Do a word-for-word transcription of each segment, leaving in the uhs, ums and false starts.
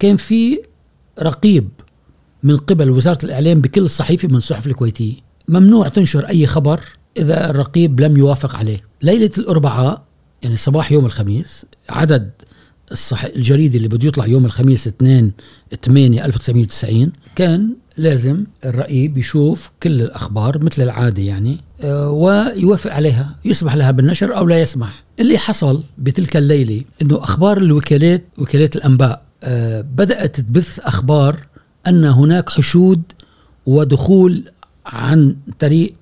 كان في رقيب من قبل وزارة الإعلام بكل صحيفة من الصحف الكويتية ممنوع تنشر أي خبر إذا الرقيب لم يوافق عليه. ليلة الأربعاء يعني صباح يوم الخميس، عدد الصح... الجريدة اللي بده يطلع يوم الخميس اثنين ثمانية ألف وتسعمية وتسعين كان لازم الرقيب يشوف كل الأخبار مثل العادة يعني آه ويوافق عليها، يسمح لها بالنشر أو لا يسمح. اللي حصل بتلك الليلة أنه أخبار الوكالات، وكالات الأنباء آه بدأت تبث أخبار أن هناك حشود ودخول عن طريق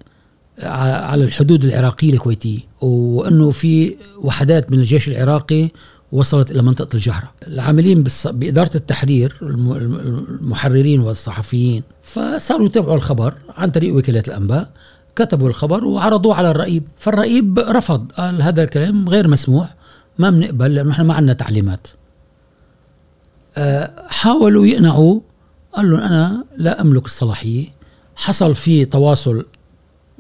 على الحدود العراقية الكويتية، وأنه في وحدات من الجيش العراقي وصلت إلى منطقة الجهرة. العاملين بإدارة التحرير المحررين والصحفيين فصاروا يتابعوا الخبر عن طريق وكالات الأنباء، كتبوا الخبر وعرضوه على الرئيب، فالرئيب رفض، قال هذا الكلام غير مسموح، ما بنقبل لأنه نحن ما عندنا تعليمات. حاولوا يقنعوا، قال لهم أنا لا أملك الصلاحية. حصل في تواصل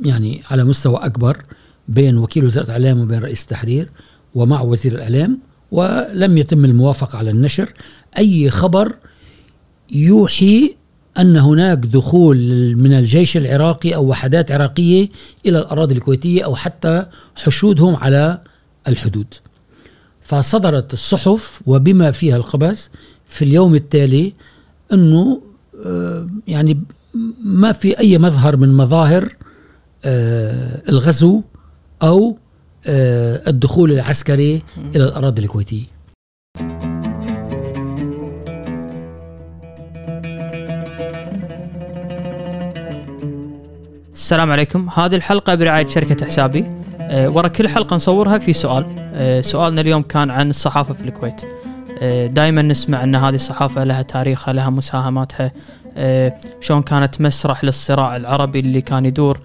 يعني على مستوى أكبر بين وكيل وزارة الإعلام وبين رئيس التحرير ومع وزير الإعلام، ولم يتم الموافقة على النشر أي خبر يوحي أن هناك دخول من الجيش العراقي أو وحدات عراقية إلى الأراضي الكويتية أو حتى حشودهم على الحدود. فصدرت الصحف وبما فيها القبس في اليوم التالي أنه يعني ما في أي مظهر من مظاهر الغزو أو الدخول العسكري إلى الأراضي الكويتية. السلام عليكم. هذه الحلقة برعاية شركة حسابي. ورا كل حلقة نصورها في سؤال. سؤالنا اليوم كان عن الصحافة في الكويت. دائما نسمع أن هذه الصحافة لها تاريخها، لها مساهماتها، شون كانت مسرح للصراع العربي اللي كان يدور.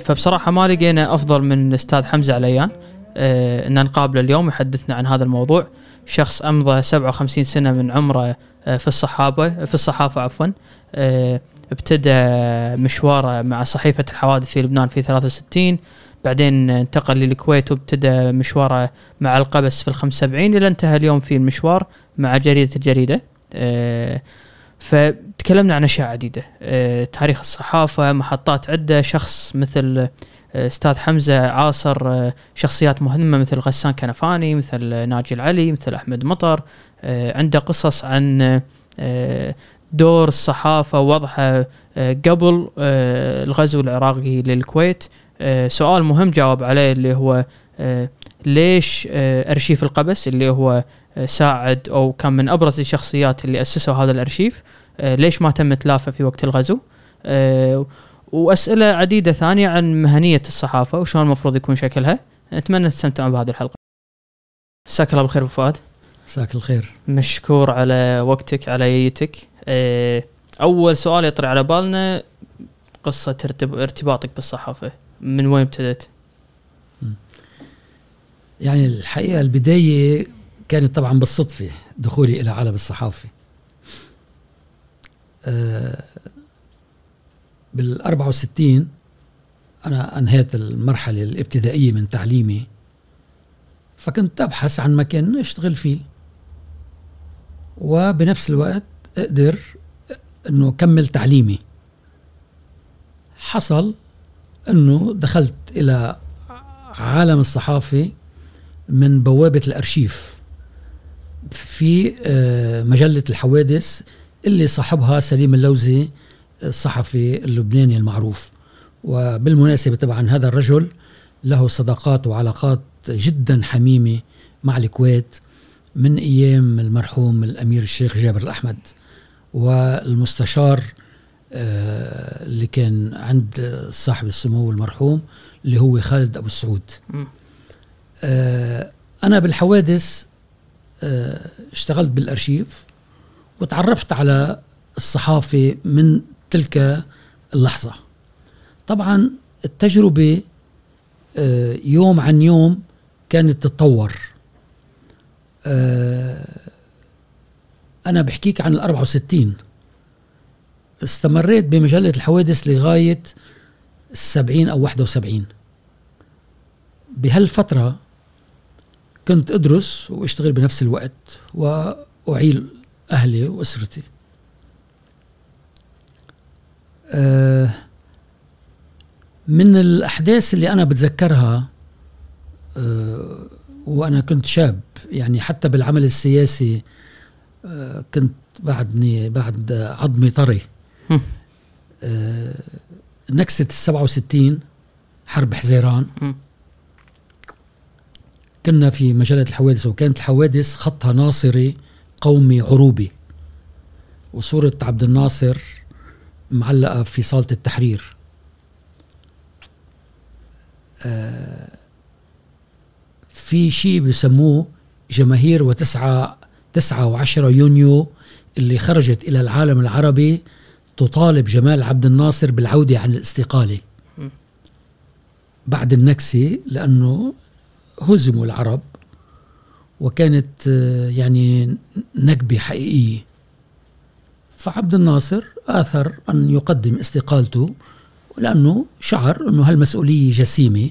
فبصراحة ما لقينا أفضل من الأستاذ حمزة عليان أن نقابله اليوم يحدثنا عن هذا الموضوع. شخص أمضى سبعة وخمسين سنة من عمره في الصحافة في الصحافة عفوا ابتدى مشواره مع صحيفة الحوادث في لبنان في ثلاثة وستين، بعدين انتقل للكويت وابتدى مشواره مع القبس في خمسة وسبعين، إلى انتهى اليوم في المشوار مع جريدة الجريدة. فتكلمنا عن أشياء عديدة، تاريخ الصحافة، محطات عدة، شخص مثل أستاذ حمزة عاصر شخصيات مهمة مثل غسان كنفاني، مثل ناجي العلي، مثل أحمد مطر، عنده قصص عن دور الصحافة ووضعها قبل الغزو العراقي للكويت. سؤال مهم جاوب عليه اللي هو ليش أرشيف القبس اللي هو ساعد أو كان من أبرز الشخصيات اللي أسسوا هذا الأرشيف ليش ما تم تلافه في وقت الغزو، وأسئلة عديدة ثانية عن مهنية الصحافة وشلون المفروض يكون شكلها. أتمنى تستمتعون بهذه الحلقة. مساك الله بالخير أبو فؤاد. مساك الخير، مشكور على وقتك على ييتك. أول سؤال يطري على بالنا قصة ارتباطك بالصحافة، من وين ابتدت؟ يعني الحقيقة البداية كانت طبعا بالصدفة، دخولي إلى عالم الصحافة أه بالأربعة وستين أنا أنهيت المرحلة الابتدائية من تعليمي، فكنت أبحث عن مكان أشتغل فيه وبنفس الوقت أقدر أنه أكمل تعليمي. حصل أنه دخلت إلى عالم الصحافة من بوابة الأرشيف في مجلة الحوادث اللي صاحبها سليم اللوزي الصحفي اللبناني المعروف. وبالمناسبة طبعا هذا الرجل له صداقات وعلاقات جدا حميمة مع الكويت من أيام المرحوم الأمير الشيخ جابر الأحمد، والمستشار اللي كان عند صاحب السمو المرحوم اللي هو خالد أبو السعود. أنا بالحوادث اشتغلت بالأرشيف وتعرفت على الصحافة من تلك اللحظة. طبعا التجربة يوم عن يوم كانت تتطور. أنا بحكيك عن الأربعة وستين، استمريت بمجلة الحوادث لغاية السبعين أو واحد وسبعين. بهالفترة كنت أدرس وأشتغل بنفس الوقت وأعيل أهلي وأسرتي. من الأحداث اللي أنا بتذكرها وأنا كنت شاب، يعني حتى بالعمل السياسي كنت بعدني بعد عظمي طري. نكسة السبعة وستين، حرب حزيران، كنا في مجلة الحوادث، وكانت الحوادث خطها ناصري قومي عروبي، وصورة عبد الناصر معلقة في صالة التحرير. في شيء بيسموه جماهير وتسعة تسعة وعشرة يونيو اللي خرجت إلى العالم العربي تطالب جمال عبد الناصر بالعودة عن الاستقالة بعد النكسة، لأنه هزموا العرب وكانت يعني نكبة حقيقية. فعبد الناصر آثر أن يقدم استقالته لأنه شعر أنه هالمسؤولية جسيمة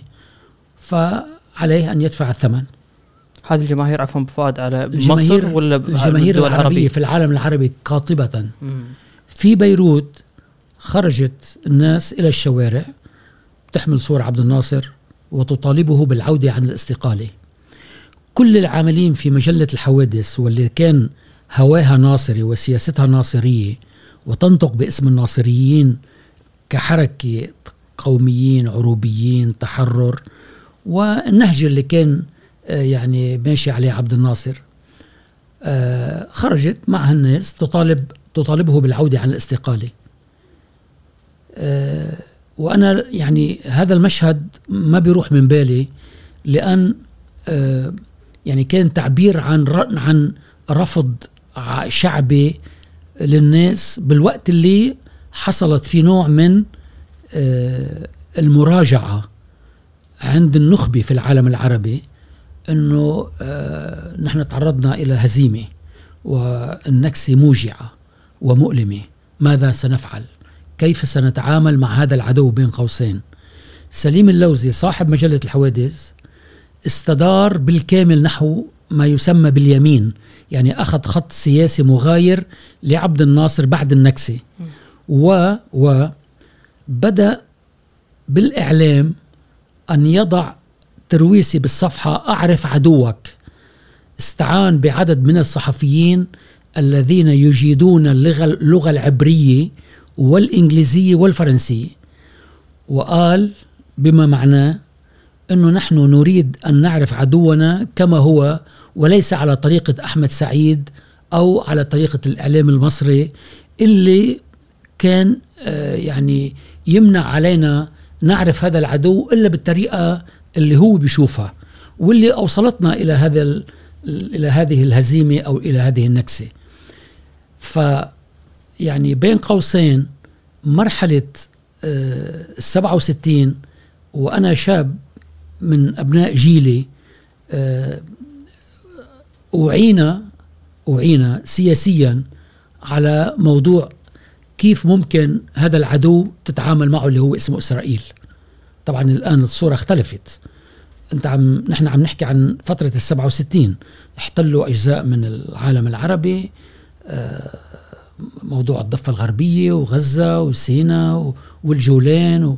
فعليه أن يدفع الثمن. هذه الجماهير عفوا بفاد على مصر ولا الجماهير العربية العربي في العالم العربي قاطبة. مم. في بيروت خرجت الناس إلى الشوارع تحمل صور عبد الناصر وتطالبه بالعودة عن الاستقالة. كل العاملين في مجلة الحوادث واللي كان هواها ناصري وسياستها ناصرية وتنطق باسم الناصريين كحركة قوميين عروبيين تحرر، والنهج اللي كان يعني ماشي عليه عبد الناصر، خرجت مع الناس تطالب تطالبه بالعودة عن الاستقالة. وأنا يعني هذا المشهد ما بيروح من بالي، لأن يعني كان تعبير عن عن رفض شعبي للناس بالوقت اللي حصلت في نوع من المراجعة عند النخبة في العالم العربي، أنه نحن تعرضنا إلى هزيمة والنكسة موجعة ومؤلمة، ماذا سنفعل؟ كيف سنتعامل مع هذا العدو بين قوسين؟ سليم اللوزي صاحب مجلة الحوادث استدار بالكامل نحو ما يسمى باليمين، يعني أخذ خط سياسي مغاير لعبد الناصر بعد النكسة، و وبدأ بالإعلام أن يضع ترويسي بالصفحة أعرف عدوك. استعان بعدد من الصحفيين الذين يجيدون اللغة, اللغة العبرية والإنجليزية والفرنسية، وقال بما معناه أنه نحن نريد أن نعرف عدونا كما هو، وليس على طريقة أحمد سعيد أو على طريقة الإعلام المصري اللي كان يعني يمنع علينا نعرف هذا العدو إلا بالطريقة اللي هو بيشوفها، واللي أوصلتنا إلى هذا إلى هذه الهزيمة أو إلى هذه النكسة. ف يعني بين قوسين مرحلة السبعة وستين وأنا شاب من أبناء جيلي أعينا أعينا سياسيا على موضوع كيف ممكن هذا العدو تتعامل معه اللي هو اسمه إسرائيل. طبعا الآن الصورة اختلفت، أنت عم نحن عم نحكي عن فترة السبعة وستين، احتلوا أجزاء من العالم العربي، موضوع الضفة الغربية وغزة وسيناء والجولان،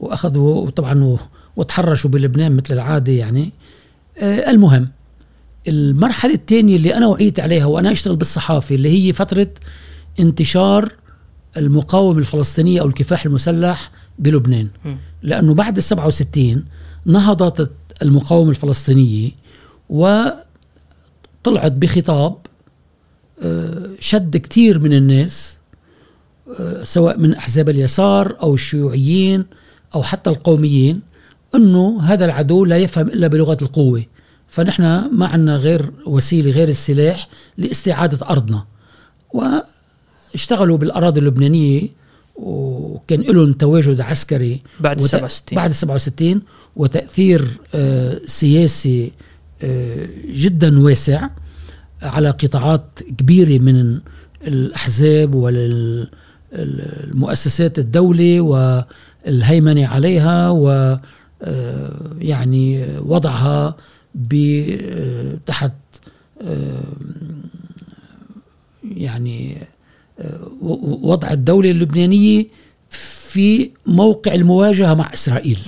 وأخذوا وطبعا وتحرشوا بلبنان مثل العادة. يعني المهم المرحلة الثانية اللي أنا وعيت عليها وأنا أشتغل بالصحافة اللي هي فترة انتشار المقاومة الفلسطينية أو الكفاح المسلح بلبنان، لأنه بعد السبعة وستين نهضت المقاومة الفلسطينية وطلعت بخطاب شد كتير من الناس، سواء من أحزاب اليسار أو الشيوعيين أو حتى القوميين، أنه هذا العدو لا يفهم إلا بلغة القوة، فنحن ما عنا غير وسيلة غير السلاح لاستعادة أرضنا. واشتغلوا بالأراضي اللبنانية وكان لهم تواجد عسكري بعد سبعة وستين وتأثير سياسي جدا واسع على قطاعات كبيرة من الأحزاب والمؤسسات الدولة والهيمنة عليها ويعني وضعها تحت يعني وضع الدولة اللبنانية في موقع المواجهة مع إسرائيل.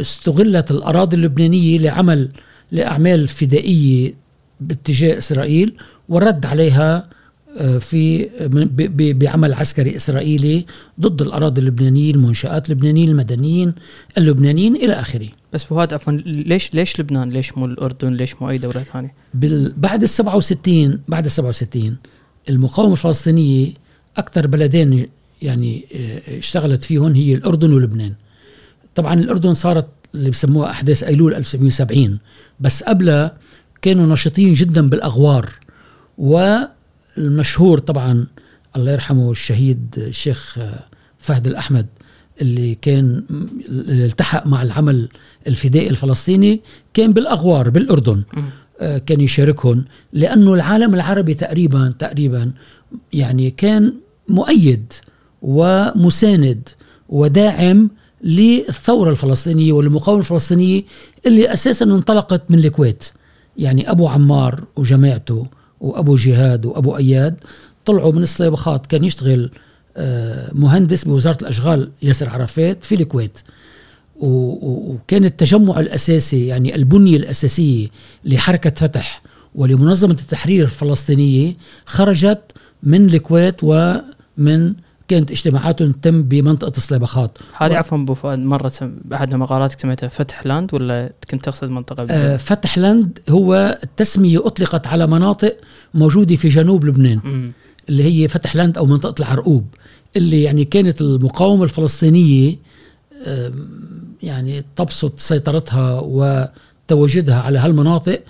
استغلت الأراضي اللبنانية لعمل لأعمال فدائية باتجاه إسرائيل ورد عليها في بعمل عسكري إسرائيلي ضد الأراضي اللبنانية، المنشآت اللبنانية، المدنيين اللبنانيين إلى آخره. بس فهد عفوا، ليش ليش لبنان؟ ليش مو الأردن؟ ليش مو أي دولة ثانية؟ بعد السبعة وستين بعد السبعة وستين المقاومة الفلسطينية أكثر بلدين يعني اشتغلت فيهم هي الأردن ولبنان. طبعا الأردن صارت اللي بسموها أحداث أيلول ألف وسبعمية وسبعين، بس قبلها كانوا نشطين جدا بالأغوار. والمشهور طبعا الله يرحمه الشهيد الشيخ فهد الأحمد اللي كان التحق مع العمل الفدائي الفلسطيني كان بالأغوار بالأردن، كان يشاركهم لأنه العالم العربي تقريبا تقريبا يعني كان مؤيد ومساند وداعم للثورة الفلسطينية والمقاومة الفلسطينية اللي أساسا انطلقت من الكويت. يعني أبو عمار وجماعته وأبو جهاد وأبو أياد طلعوا من الصليبخات، كان يشتغل مهندس بوزارة الأشغال ياسر عرفات في الكويت، وكان التجمع الأساسي يعني البنية الأساسية لحركة فتح ولمنظمة التحرير الفلسطينية خرجت من الكويت، ومن كانت اجتماعاتهم تم بمنطقة الصليبخات. هذه و... عفوا بوفاد مرة أحد مقالاتك تسميتها فتح لاند، ولا كنت تقصد منطقة؟ آه فتح لاند هو التسمية أطلقت على مناطق موجودة في جنوب لبنان م. اللي هي فتح لاند أو منطقة العرقوب، اللي يعني كانت المقاومة الفلسطينية آه يعني تبسط سيطرتها وتواجدها على هالمناطق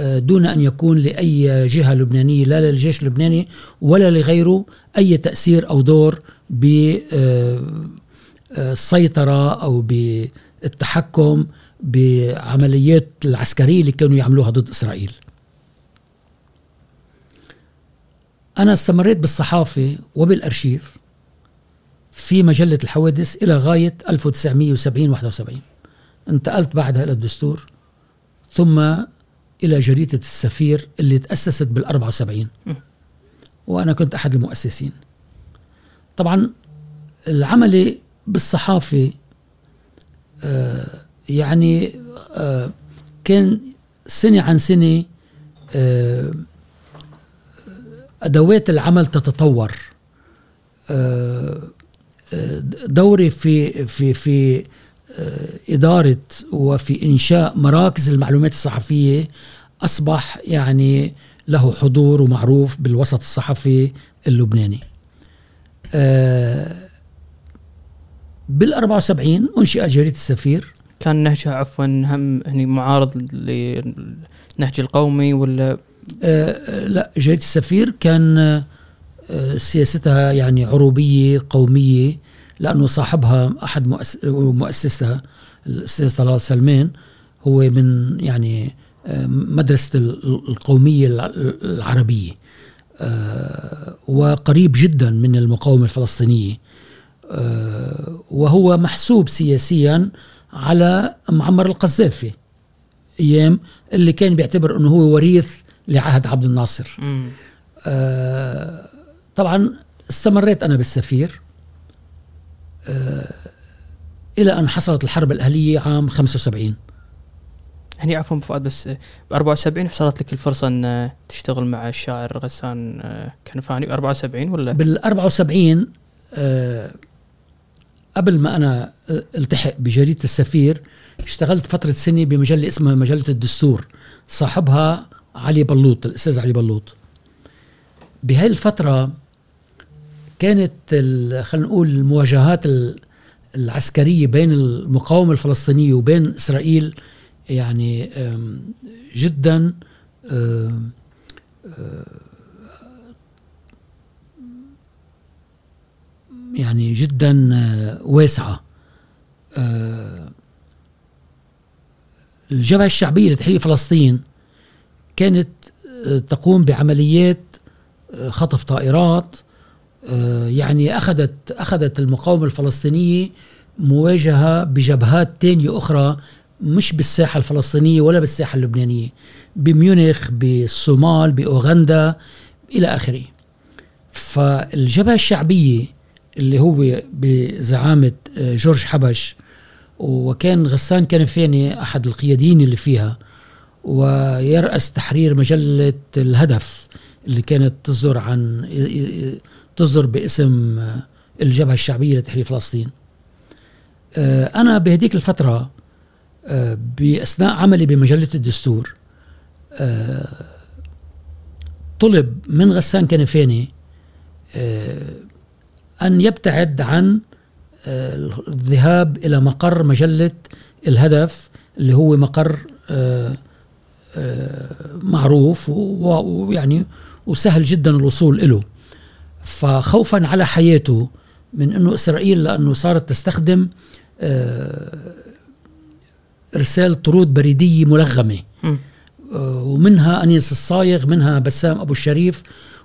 دون أن يكون لأي جهة لبنانية لا للجيش اللبناني ولا لغيره أي تأثير أو دور بالسيطرة أو بالتحكم بعمليات العسكرية اللي كانوا يعملوها ضد إسرائيل. أنا استمريت بالصحافة وبالأرشيف في مجلة الحوادث إلى غاية ألف وتسعمية وسبعين واحد وسبعين، انتقلت بعدها إلى الدستور، ثم إلى جريدة السفير اللي تأسست بالأربعة وسبعين وأنا كنت أحد المؤسسين. طبعا العمل بالصحافة آه يعني آه كان سنة عن سنة آه أدوات العمل تتطور. آه دوري في في في إدارة وفي إنشاء مراكز المعلومات الصحفية أصبح يعني له حضور ومعروف بالوسط الصحفي اللبناني. بالأربعة وسبعين أنشئ جريدة السفير. كان نهجها عفوا هم يعني معارض للنهج القومي ولا؟ لا، جريدة السفير كان سياستها يعني عروبية قومية، لأنه صاحبها أحد مؤسس مؤسسها الأستاذ طلال سلمان هو من يعني مدرسة القومية العربية وقريب جدا من المقاومة الفلسطينية، وهو محسوب سياسيا على معمر القذافي أيام اللي كان بيعتبر أنه هو وريث لعهد عبد الناصر. طبعا استمريت أنا بالسفير إلى أن حصلت الحرب الأهلية عام خمسة وسبعين. هني عفوا بفؤاد، بس بأربعة وسبعين حصلت لك الفرصة أن تشتغل مع الشاعر غسان كنفاني بأربعة وسبعين ولا؟ بالأربعة وسبعين آه قبل ما أنا التحق بجريدة السفير اشتغلت فترة سنة بمجلة اسمها مجلة الدستور، صاحبها علي بلوط الأستاذ علي بلوط. بهاي الفترة كانت خلينا نقول المواجهات العسكرية بين المقاومة الفلسطينية وبين إسرائيل يعني جدا يعني جدا واسعة. الجبهة الشعبية لتحرير فلسطين كانت تقوم بعمليات خطف طائرات، يعني أخذت أخذت المقاومة الفلسطينية مواجهة بجبهات تانية أخرى مش بالساحة الفلسطينية ولا بالساحة اللبنانية، بميونخ، بالصومال، بأوغندا إلى آخره. فالجبهة الشعبية اللي هو بزعامة جورج حبش، وكان غسان كنفاني أحد القياديين اللي فيها، ويرأس تحرير مجلة الهدف اللي كانت تصدر عن تصدر باسم الجبهة الشعبية لتحرير فلسطين. أنا بهديك الفترة بأثناء عملي بمجلة الدستور طلب من غسان كنفاني أن يبتعد عن الذهاب إلى مقر مجلة الهدف اللي هو مقر معروف ويعني وسهل جدا الوصول إله، فخوفا على حياته من أنه إسرائيل، لأنه صارت تستخدم إرسال طرود بريدية ملغمة، ومنها أنيس الصايغ، منها بسام أبو الشريف،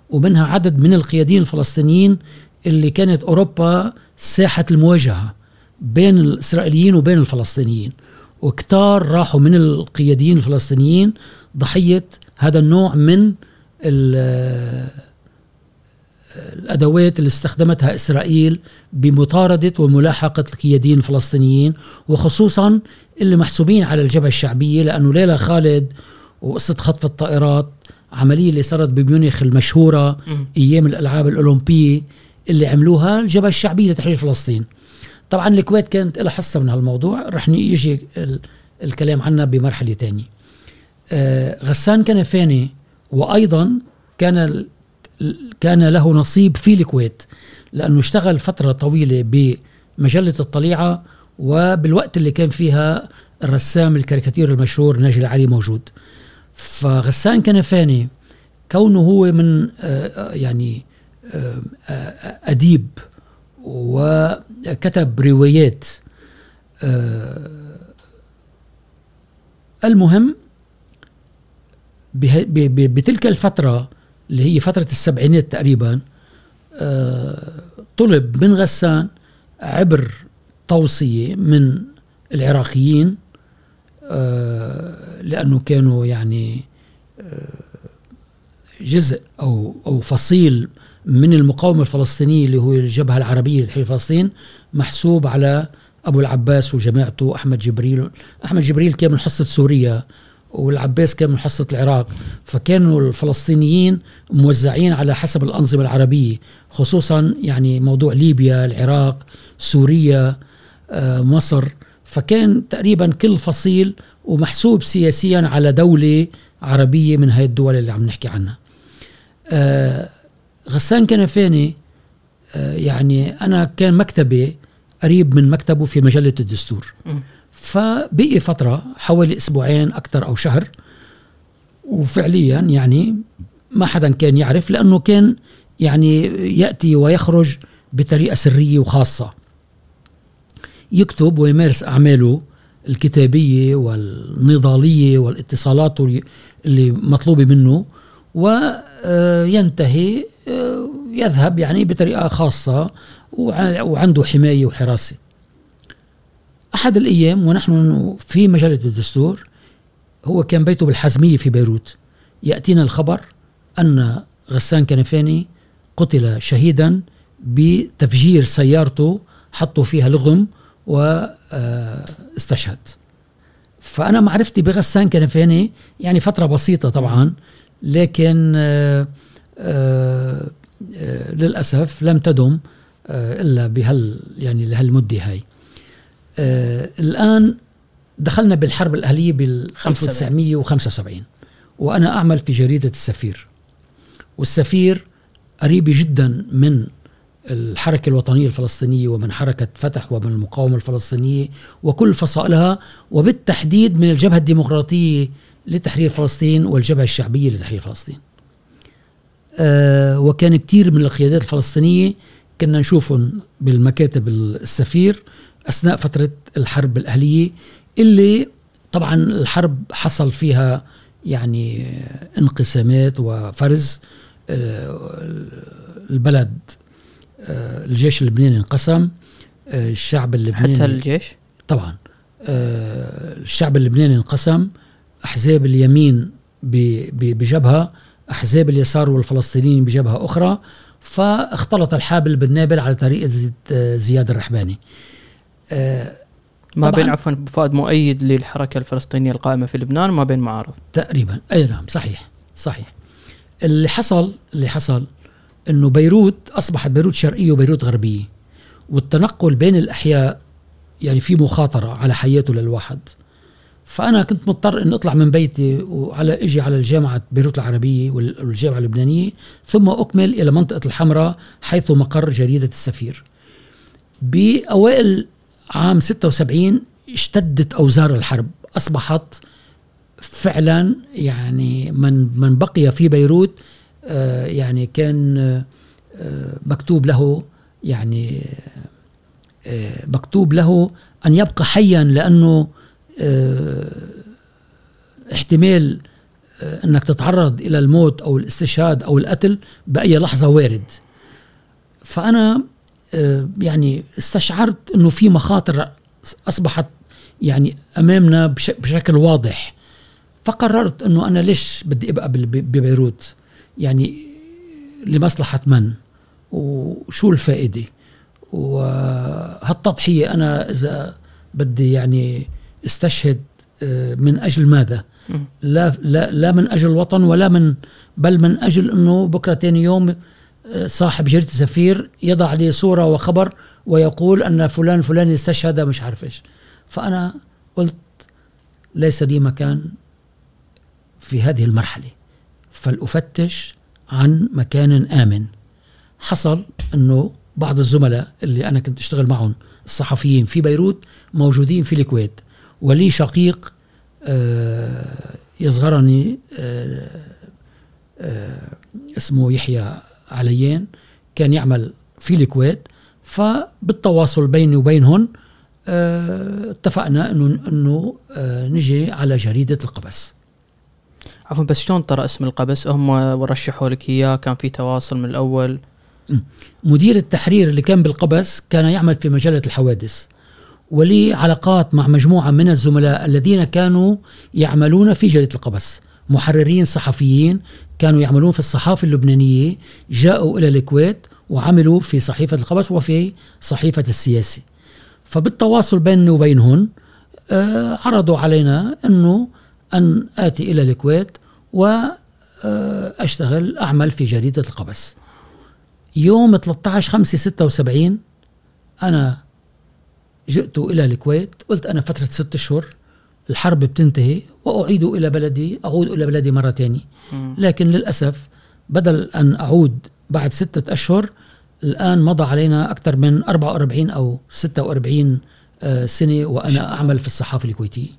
ومنها عدد من القياديين الفلسطينيين اللي كانت أوروبا ساحة المواجهة بين الإسرائيليين وبين الفلسطينيين، وكتار راحوا من القياديين الفلسطينيين ضحية هذا النوع من الأدوات اللي استخدمتها إسرائيل بمطاردة وملاحقة القياديين الفلسطينيين، وخصوصا اللي محسوبين على الجبهة الشعبية، لأنه ليلى خالد وقصة خطف الطائرات، عملية اللي صارت بميونخ المشهورة أيام الألعاب الأولمبية اللي عملوها الجبهة الشعبية لتحرير فلسطين. طبعا الكويت كانت لها حصة من هالموضوع، رح يجي الكلام عنها بمرحلة تانية. غسان كنفاني وأيضا كان كان له نصيب في الكويت، لأنه اشتغل فترة طويلة بمجلة الطليعة، وبالوقت اللي كان فيها الرسام الكاريكاتير المشهور ناجي العلي موجود. فغسان كنفاني كونه هو من يعني أديب وكتب روايات، المهم بتلك الفترة اللي هي فترة السبعينات تقريبا طلب من غسان عبر توصية من العراقيين، لأنه كانوا يعني جزء أو أو فصيل من المقاومة الفلسطينية اللي هو الجبهة العربية لتحرير فلسطين، محسوب على أبو العباس وجماعته، أحمد جبريل أحمد جبريل كان من حصة سوريا، والعباس كان من حصة العراق، فكانوا الفلسطينيين موزعين على حسب الأنظمة العربية، خصوصا يعني موضوع ليبيا، العراق، سوريا، مصر، فكان تقريبا كل فصيل ومحسوب سياسيا على دولة عربية من هاي الدول اللي عم نحكي عنها. غسان كنفاني يعني أنا كان مكتبي قريب من مكتبه في مجلة الدستور، فبقي فترة حوالي أسبوعين أكثر أو شهر، وفعليا يعني ما حدا كان يعرف، لأنه كان يعني يأتي ويخرج بطريقة سرية وخاصة، يكتب ويمارس أعماله الكتابية والنضالية والاتصالات اللي مطلوبة منه، وينتهي يذهب يعني بطريقة خاصة وعنده حماية وحراسة. أحد الأيام ونحن في مجلة الدستور، هو كان بيته بالحزمية في بيروت، يأتينا الخبر أن غسان كنفاني قتل شهيدا بتفجير سيارته حطوا فيها لغم واستشهد. فأنا معرفتي بغسان كنفاني يعني فترة بسيطة طبعا، لكن آآ آآ للأسف لم تدم إلا بهال يعني لهالمدة هاي. الآن دخلنا بالحرب الأهلية بال ألف وتسعمية وخمسة وسبعين، وأنا أعمل في جريدة السفير، والسفير قريبة جدا من الحركة الوطنية الفلسطينية ومن حركة فتح ومن المقاومة الفلسطينية وكل فصائلها، وبالتحديد من الجبهة الديمقراطية لتحرير فلسطين والجبهة الشعبية لتحرير فلسطين. أه وكان كتير من القيادات الفلسطينية كنا نشوفهم بالمكاتب السفير أثناء فترة الحرب الأهلية، اللي طبعا الحرب حصل فيها يعني انقسامات وفرز. أه البلد، أه الجيش اللبناني انقسم، أه الشعب اللبناني حتى الجيش طبعا أه الشعب اللبناني انقسم، أحزاب اليمين بجبهة، أحزاب اليسار والفلسطينيين بجبهة أخرى، فاختلط الحابل بالنابل على طريقة زياد الرحباني. ما بين عفوا فؤاد مؤيد للحركة الفلسطينية القائمة في لبنان ما بين معارض تقريبا. أي نعم صحيح صحيح. اللي حصل اللي حصل إنه بيروت أصبحت بيروت شرقية وبيروت غربية، والتنقل بين الأحياء يعني في مخاطرة على حياته للواحد. فأنا كنت مضطر إن أطلع من بيتي وعلى إجي على الجامعة بيروت العربية والجامعة اللبنانية، ثم أكمل إلى منطقة الحمراء حيث مقر جريدة السفير. بأوائل عام ستة وسبعين اشتدت أوزار الحرب، أصبحت فعلا يعني من من بقي في بيروت آه يعني كان آه مكتوب له يعني آه مكتوب له أن يبقى حيا، لأنه آه احتمال آه أنك تتعرض إلى الموت أو الاستشهاد أو القتل بأي لحظة وارد. فأنا آه يعني استشعرت أنه في مخاطر أصبحت يعني أمامنا بش بشكل واضح، فقررت أنه أنا ليش بدي أبقى ببيروت، يعني لمصلحة من وشو الفائدة، وهالتضحية أنا إذا بدي يعني استشهد من أجل ماذا؟ لا, لا, لا من أجل الوطن ولا من بل من أجل أنه بكرة تاني يوم صاحب جريدة سفير يضع لي صورة وخبر ويقول أن فلان فلان استشهد مش عارف إيش. فأنا قلت ليس لي مكان في هذه المرحلة، فلأفتش عن مكان آمن. حصل أنه بعض الزملاء اللي أنا كنت أشتغل معهم الصحفيين في بيروت موجودين في الكويت، ولي شقيق آه يصغرني آه آه اسمه يحيى عليان، كان يعمل في الكويت. فبالتواصل بيني وبينهم آه اتفقنا أنه, إنه آه نجي على جريدة القبس. عفوا بس شلون طرأ اسم القبس؟ هم ورشحوا لك إياه؟ كان في تواصل من الأول؟ مدير التحرير اللي كان بالقبس كان يعمل في مجلة الحوادث، ولي علاقات مع مجموعة من الزملاء الذين كانوا يعملون في جريدة القبس، محررين صحفيين كانوا يعملون في الصحافة اللبنانية، جاءوا إلى الكويت وعملوا في صحيفة القبس وفي صحيفة السياسي. فبالتواصل بيننا وبينهم آه عرضوا علينا أنه أن آتي إلى الكويت وأشتغل أعمل في جريدة القبس. يوم ثلاثة عشر خمسة ستة وسبعين أنا جئت إلى الكويت، قلت أنا فترة ستة أشهر الحرب بتنتهي وأعيد إلى بلدي، أعود إلى بلدي مرة تاني. لكن للأسف بدل أن أعود بعد ستة أشهر، الآن مضى علينا أكثر من أربعة وأربعين أو ستة وأربعين سنة وأنا أعمل في الصحافة الكويتية.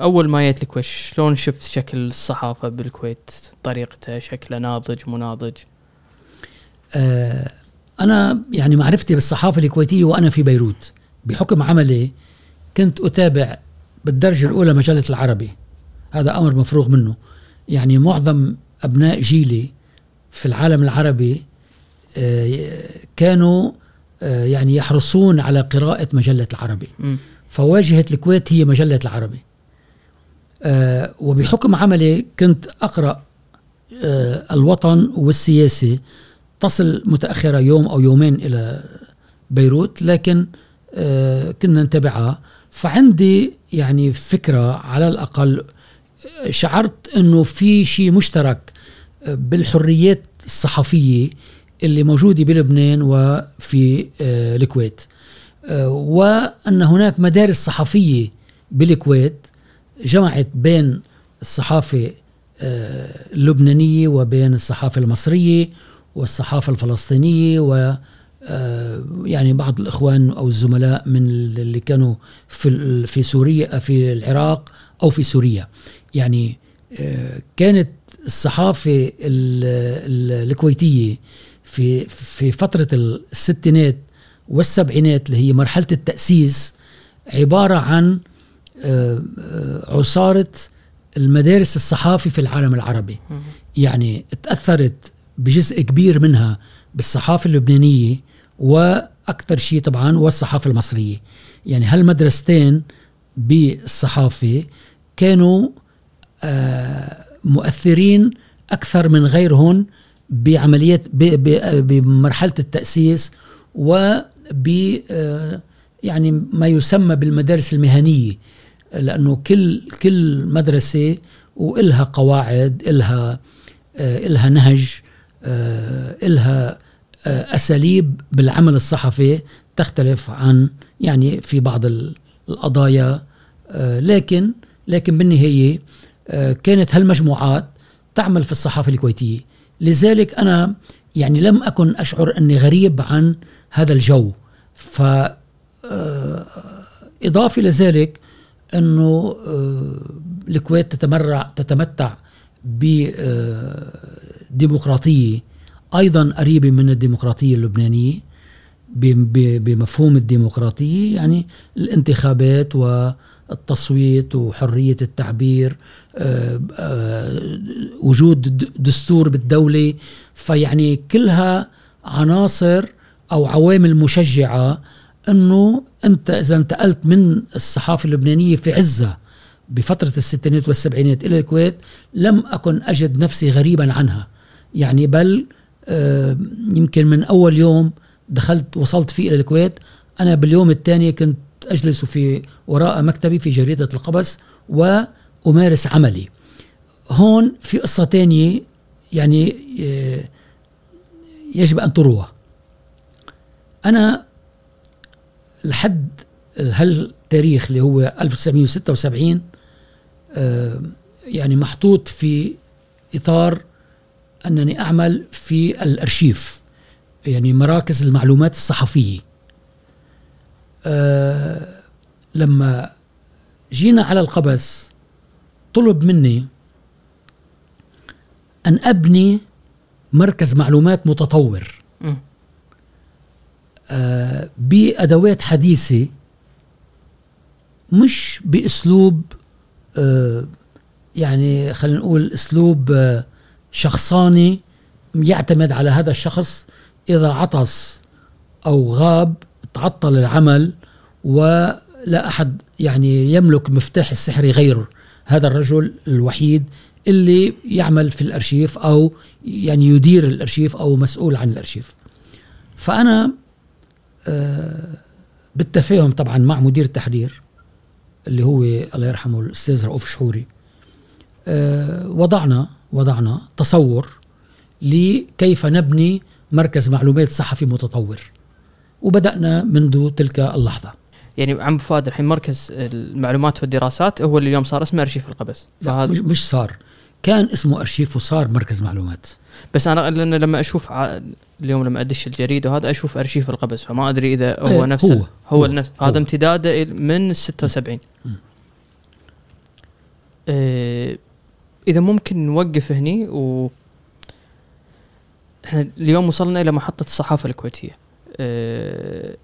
أول ما جيت الكويت شلون شفت شكل الصحافة بالكويت؟ طريقتها، شكلها ناضج مناضج؟ آه أنا يعني معرفتي بالصحافة الكويتية وأنا في بيروت بحكم عملي كنت أتابع بالدرجة الأولى مجلة العربي، هذا أمر مفروغ منه. يعني معظم أبناء جيلي في العالم العربي آه كانوا آه يعني يحرصون على قراءة مجلة العربي. م. فواجهة الكويت هي مجلة العربي، آه وبحكم عملي كنت أقرأ آه الوطن والسياسي، تصل متأخرة يوم أو يومين إلى بيروت، لكن آه كنا نتابعها. فعندي يعني فكرة، على الأقل شعرت أنه في شيء مشترك بالحريات الصحفية اللي موجودة بلبنان وفي آه الكويت، آه وأن هناك مدارس صحفية بالكويت جمعت بين الصحافة آه اللبنانية وبين الصحافة المصرية والصحافة الفلسطينية، و آه يعني بعض الإخوان أو الزملاء من اللي كانوا في في سوريا في العراق أو في سوريا. يعني آه كانت الصحافة الكويتية في في فترة الستينات والسبعينات اللي هي مرحلة التأسيس عبارة عن عصارة المدارس الصحافي في العالم العربي. يعني اتأثرت بجزء كبير منها بالصحافة اللبنانية، وأكثر شيء طبعا والصحافة المصرية. يعني هالمدرستين بالصحافة كانوا مؤثرين أكثر من غيرهن بعملية بمرحلة التأسيس وب يعني ما يسمى بالمدارس المهنية، لأنه كل كل مدرسة وإلها قواعد، إلها إلها نهج، إلها أساليب بالعمل الصحفي تختلف عن يعني في بعض القضايا، لكن لكن بالنهاية كانت هالمجموعات تعمل في الصحافة الكويتية. لذلك أنا يعني لم أكن أشعر أني غريب عن هذا الجو. فإضافة لذلك أنه الكويت تتمرع تتمتع بديمقراطية أيضا قريبة من الديمقراطية اللبنانية بمفهوم الديمقراطية، يعني الانتخابات والتصويت وحرية التعبير، وجود دستور بالدولة، فيعني كلها عناصر أو عوامل مشجعة أنه أنت إذا انتقلت من الصحافة اللبنانية في عزة بفترة الستينات والسبعينات إلى الكويت لم أكن أجد نفسي غريبا عنها، يعني بل يمكن من أول يوم دخلت وصلت فيه إلى الكويت أنا باليوم الثاني كنت أجلس في وراء مكتبي في جريدة القبس وأمارس عملي. هون في قصة تانية يعني يجب أن تروى. أنا لحد هالتاريخ اللي هو ألف وتسعمية وستة وسبعين يعني محطوط في إطار أنني أعمل في الأرشيف، يعني مراكز المعلومات الصحفية. أه لما جينا على القبس طلب مني أن أبني مركز معلومات متطور أه بأدوات حديثة، مش بأسلوب أه يعني خلينا نقول أسلوب أه شخصاني يعتمد على هذا الشخص إذا عطس أو غاب تعطل العمل ولا أحد يعني يملك مفتاح السحر غير هذا الرجل الوحيد اللي يعمل في الأرشيف أو يعني يدير الأرشيف أو مسؤول عن الأرشيف. فأنا بالتفاهم طبعا مع مدير التحرير اللي هو الله يرحمه الأستاذ رؤوف شوري وضعنا وضعنا تصور لكيف نبني مركز معلومات صحفي متطور، وبدأنا منذ تلك اللحظة. يعني عم فؤاد الحين مركز المعلومات والدراسات هو اللي اليوم صار اسمه أرشيف القبس. مش, مش صار، كان اسمه أرشيف وصار مركز معلومات. بس أنا لأن لما أشوف ع... اليوم لما أدش الجريدة وهذا أشوف أرشيف القبس، فما أدري إذا هو ايه نفسه، هو, هو النفس هو. هذا امتداد من الستة وسبعين. اه إذا ممكن نوقف هني، و إحنا اليوم وصلنا إلى محطة الصحافة الكويتية. أه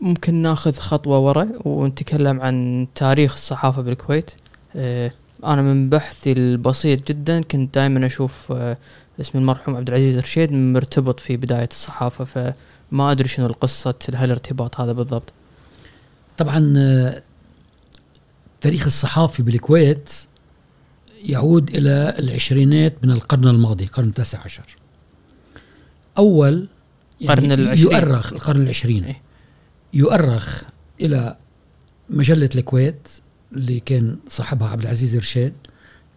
ممكن ناخذ خطوة وراء ونتكلم عن تاريخ الصحافة بالكويت. أه أنا من بحثي البسيط جدا كنت دائما أشوف أه اسم المرحوم عبد العزيز الرشيد مرتبط في بداية الصحافة، فما أدري شنو القصة هالارتباط هذا بالضبط. طبعا تاريخ الصحافة بالكويت يعود إلى العشرينات من القرن الماضي، قرن التاسع عشر. أول يعني قرن يؤرخ القرن العشرين ايه؟ يؤرخ إلى مجلة الكويت اللي كان صاحبها عبد العزيز الرشيد،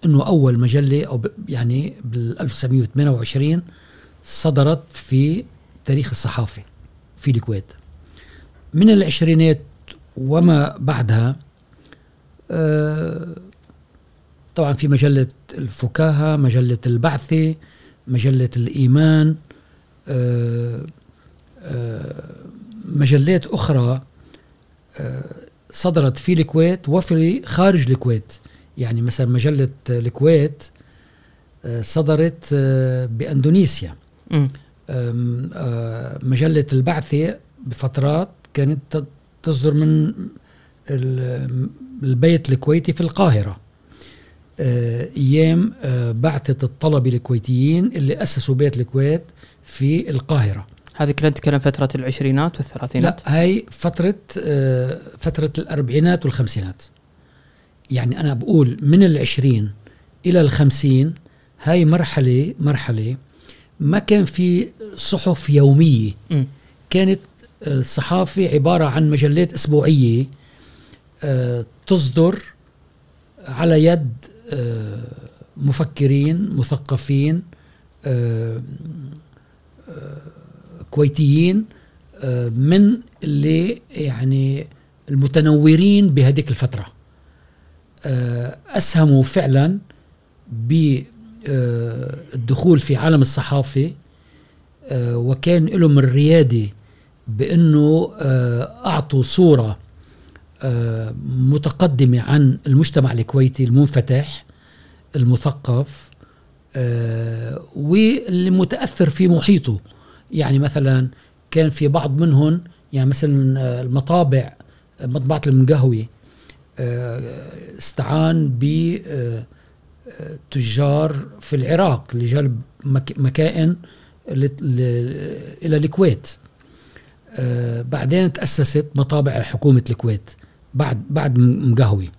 إنه أول مجلة أو يعني بال ألف وتسعمية وثمانية وعشرين صدرت في تاريخ الصحافة في الكويت. من العشرينات وما بعدها آه طبعا في مجلة الفكاهة، مجلة البعثة، مجلة الإيمان، آآ آآ مجلات أخرى صدرت في الكويت وفي خارج الكويت. يعني مثلا مجلة الكويت صدرت بأندونيسيا، آآ آآ مجلة البعثة بفترات كانت تصدر من البيت الكويتي في القاهرة، أيام بعثة الطلبة الكويتيين اللي أسسوا بيت الكويت في القاهرة. هذه كلها تكلم فترة العشرينات والثلاثينات؟ لا، هاي فترة فترة الأربعينات والخمسينات. يعني أنا بقول من العشرين إلى الخمسين هاي مرحلة مرحلة ما كان في صحف يومية، م. كانت الصحافة عبارة عن مجلات أسبوعية تصدر على يد مفكرين مثقفين كويتيين من اللي يعني المتنورين بهذيك الفترة، أسهموا فعلا بالدخول في عالم الصحافة، وكان لهم الريادة بأنه أعطوا صورة متقدمة عن المجتمع الكويتي المنفتح المثقف واللي متأثر في محيطه. يعني مثلا كان في بعض منهم، يعني مثلا المطابع مطبعة المقهوي استعان بتجار في العراق لجلب مكائن إلى الكويت. بعدين تأسست مطابع حكومة الكويت بعد بعد مقهوي،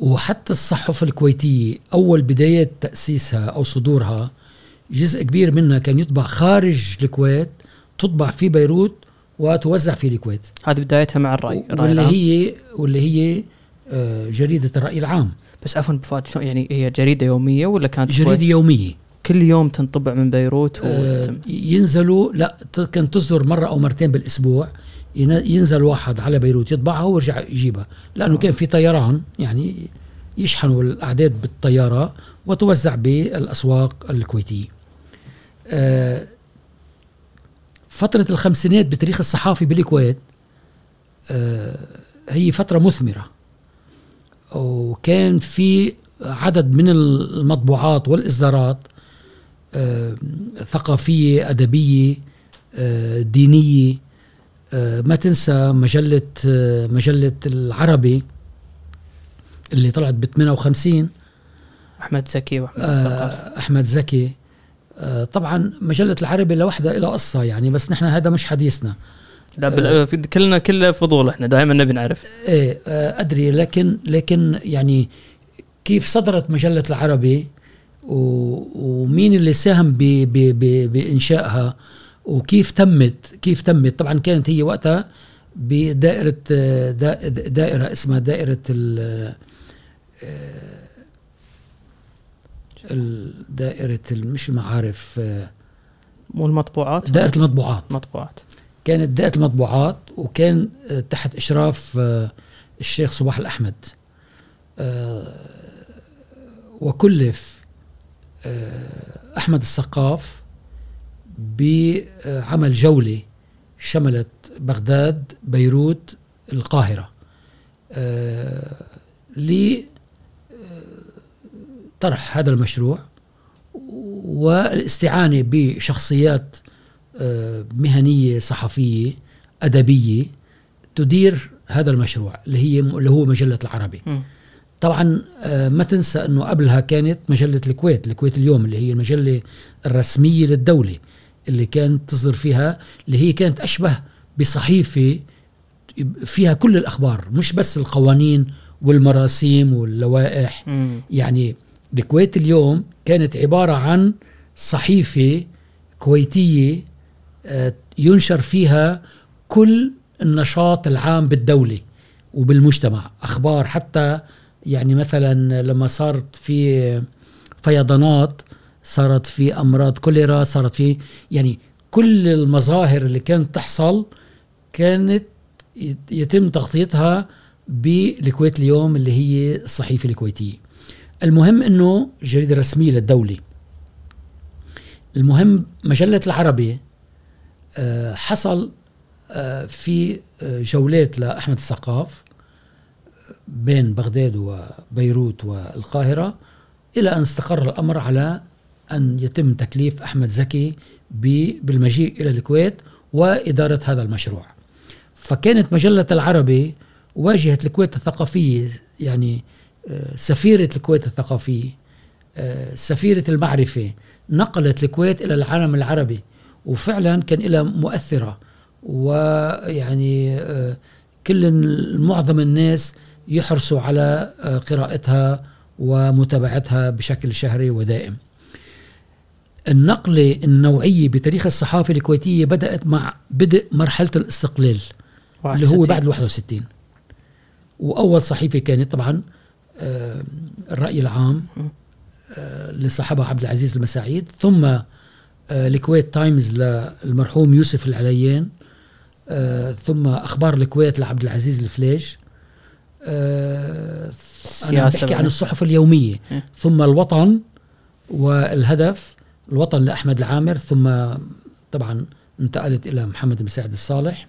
وحتى الصحف الكويتية أول بداية تأسيسها أو صدورها جزء كبير منها كان يطبع خارج الكويت، تطبع في بيروت وتوزع في الكويت. هذه بدايتها مع الرأي، الرأي واللي هي واللي هي جريدة الرأي العام. بس عفوا بفات، يعني هي جريدة يومية ولا كانت جريدة يومية كل يوم تنطبع من بيروت؟ آه ينزلوا، لا كان تصدر مرة أو مرتين بالأسبوع، ينزل واحد على بيروت يطبعها ويرجع يجيبها، لأنه آه. كان في طيران، يعني يشحنوا الأعداد بالطيارة وتوزع بالأسواق الكويتية. آه فترة الخمسينات بتاريخ الصحافي بالكويت آه هي فترة مثمرة، وكان في عدد من المطبوعات والإصدارات آه، ثقافية أدبية آه، دينية آه، ما تنسى مجلة آه، مجلة العربي اللي طلعت بثمانية وخمسين، أحمد زكي وأحمد آه، أحمد زكي آه، طبعا مجلة العربي لوحدها إلى قصة يعني، بس نحن هذا مش حديثنا، لا آه، كلنا كله فضول، احنا دائما نبي نعرف آه، آه، أدري، لكن لكن يعني كيف صدرت مجلة العربي ومين اللي ساهم بإنشائها وكيف تمت كيف تمت طبعا كانت هي وقتها بدائرة دائرة اسمها دائرة الدائرة مش معارف والمطبوعات، دائرة المطبوعات مطبوعات كانت دائرة المطبوعات، وكان تحت إشراف الشيخ صباح الأحمد، وكلف أحمد الثقاف بعمل جولة شملت بغداد بيروت القاهرة لطرح هذا المشروع والاستعانة بشخصيات مهنية صحفية أدبية تدير هذا المشروع اللي هي اللي هو مجلة العربي. م. طبعا ما تنسى أنه قبلها كانت مجلة الكويت الكويت اليوم اللي هي المجلة الرسمية للدولة اللي كانت تصدر فيها، اللي هي كانت أشبه بصحيفة فيها كل الأخبار، مش بس القوانين والمراسيم واللوائح. م. يعني الكويت اليوم كانت عبارة عن صحيفة كويتية ينشر فيها كل النشاط العام بالدولة وبالمجتمع، أخبار، حتى يعني مثلا لما صارت في فيضانات، صارت في أمراض كوليرا، صارت في يعني كل المظاهر اللي كانت تحصل كانت يتم تغطيتها بالكويت اليوم اللي هي الصحيفة الكويتية. المهم أنه جريدة رسمية للدولة. المهم مجلة العربي حصل في جولات لأحمد الثقاف بين بغداد وبيروت والقاهرة إلى أن استقر الأمر على أن يتم تكليف أحمد زكي بالمجيء إلى الكويت وإدارة هذا المشروع. فكانت مجلة العربي واجهت الكويت الثقافية، يعني سفيرة الكويت الثقافية، سفيرة المعرفة، نقلت الكويت إلى العالم العربي، وفعلا كان لها مؤثرة، ويعني كل معظم الناس يحرصوا على قراءتها ومتابعتها بشكل شهري ودائم. النقلة النوعية بتاريخ الصحافة الكويتية بدأت مع بدء مرحلة الاستقلال اللي هو بعد واحد وستين، وأول صحيفة كانت طبعا آه الرأي العام آه لصاحبها عبد العزيز المساعيد، ثم آه الكويت تايمز للمرحوم يوسف العليان، آه ثم أخبار الكويت لعبد العزيز الفليج. آه أنا بحكي عن الصحف اليومية، ثم الوطن والهدف، الوطن لأحمد العامر، ثم طبعا انتقلت إلى محمد مساعد الصالح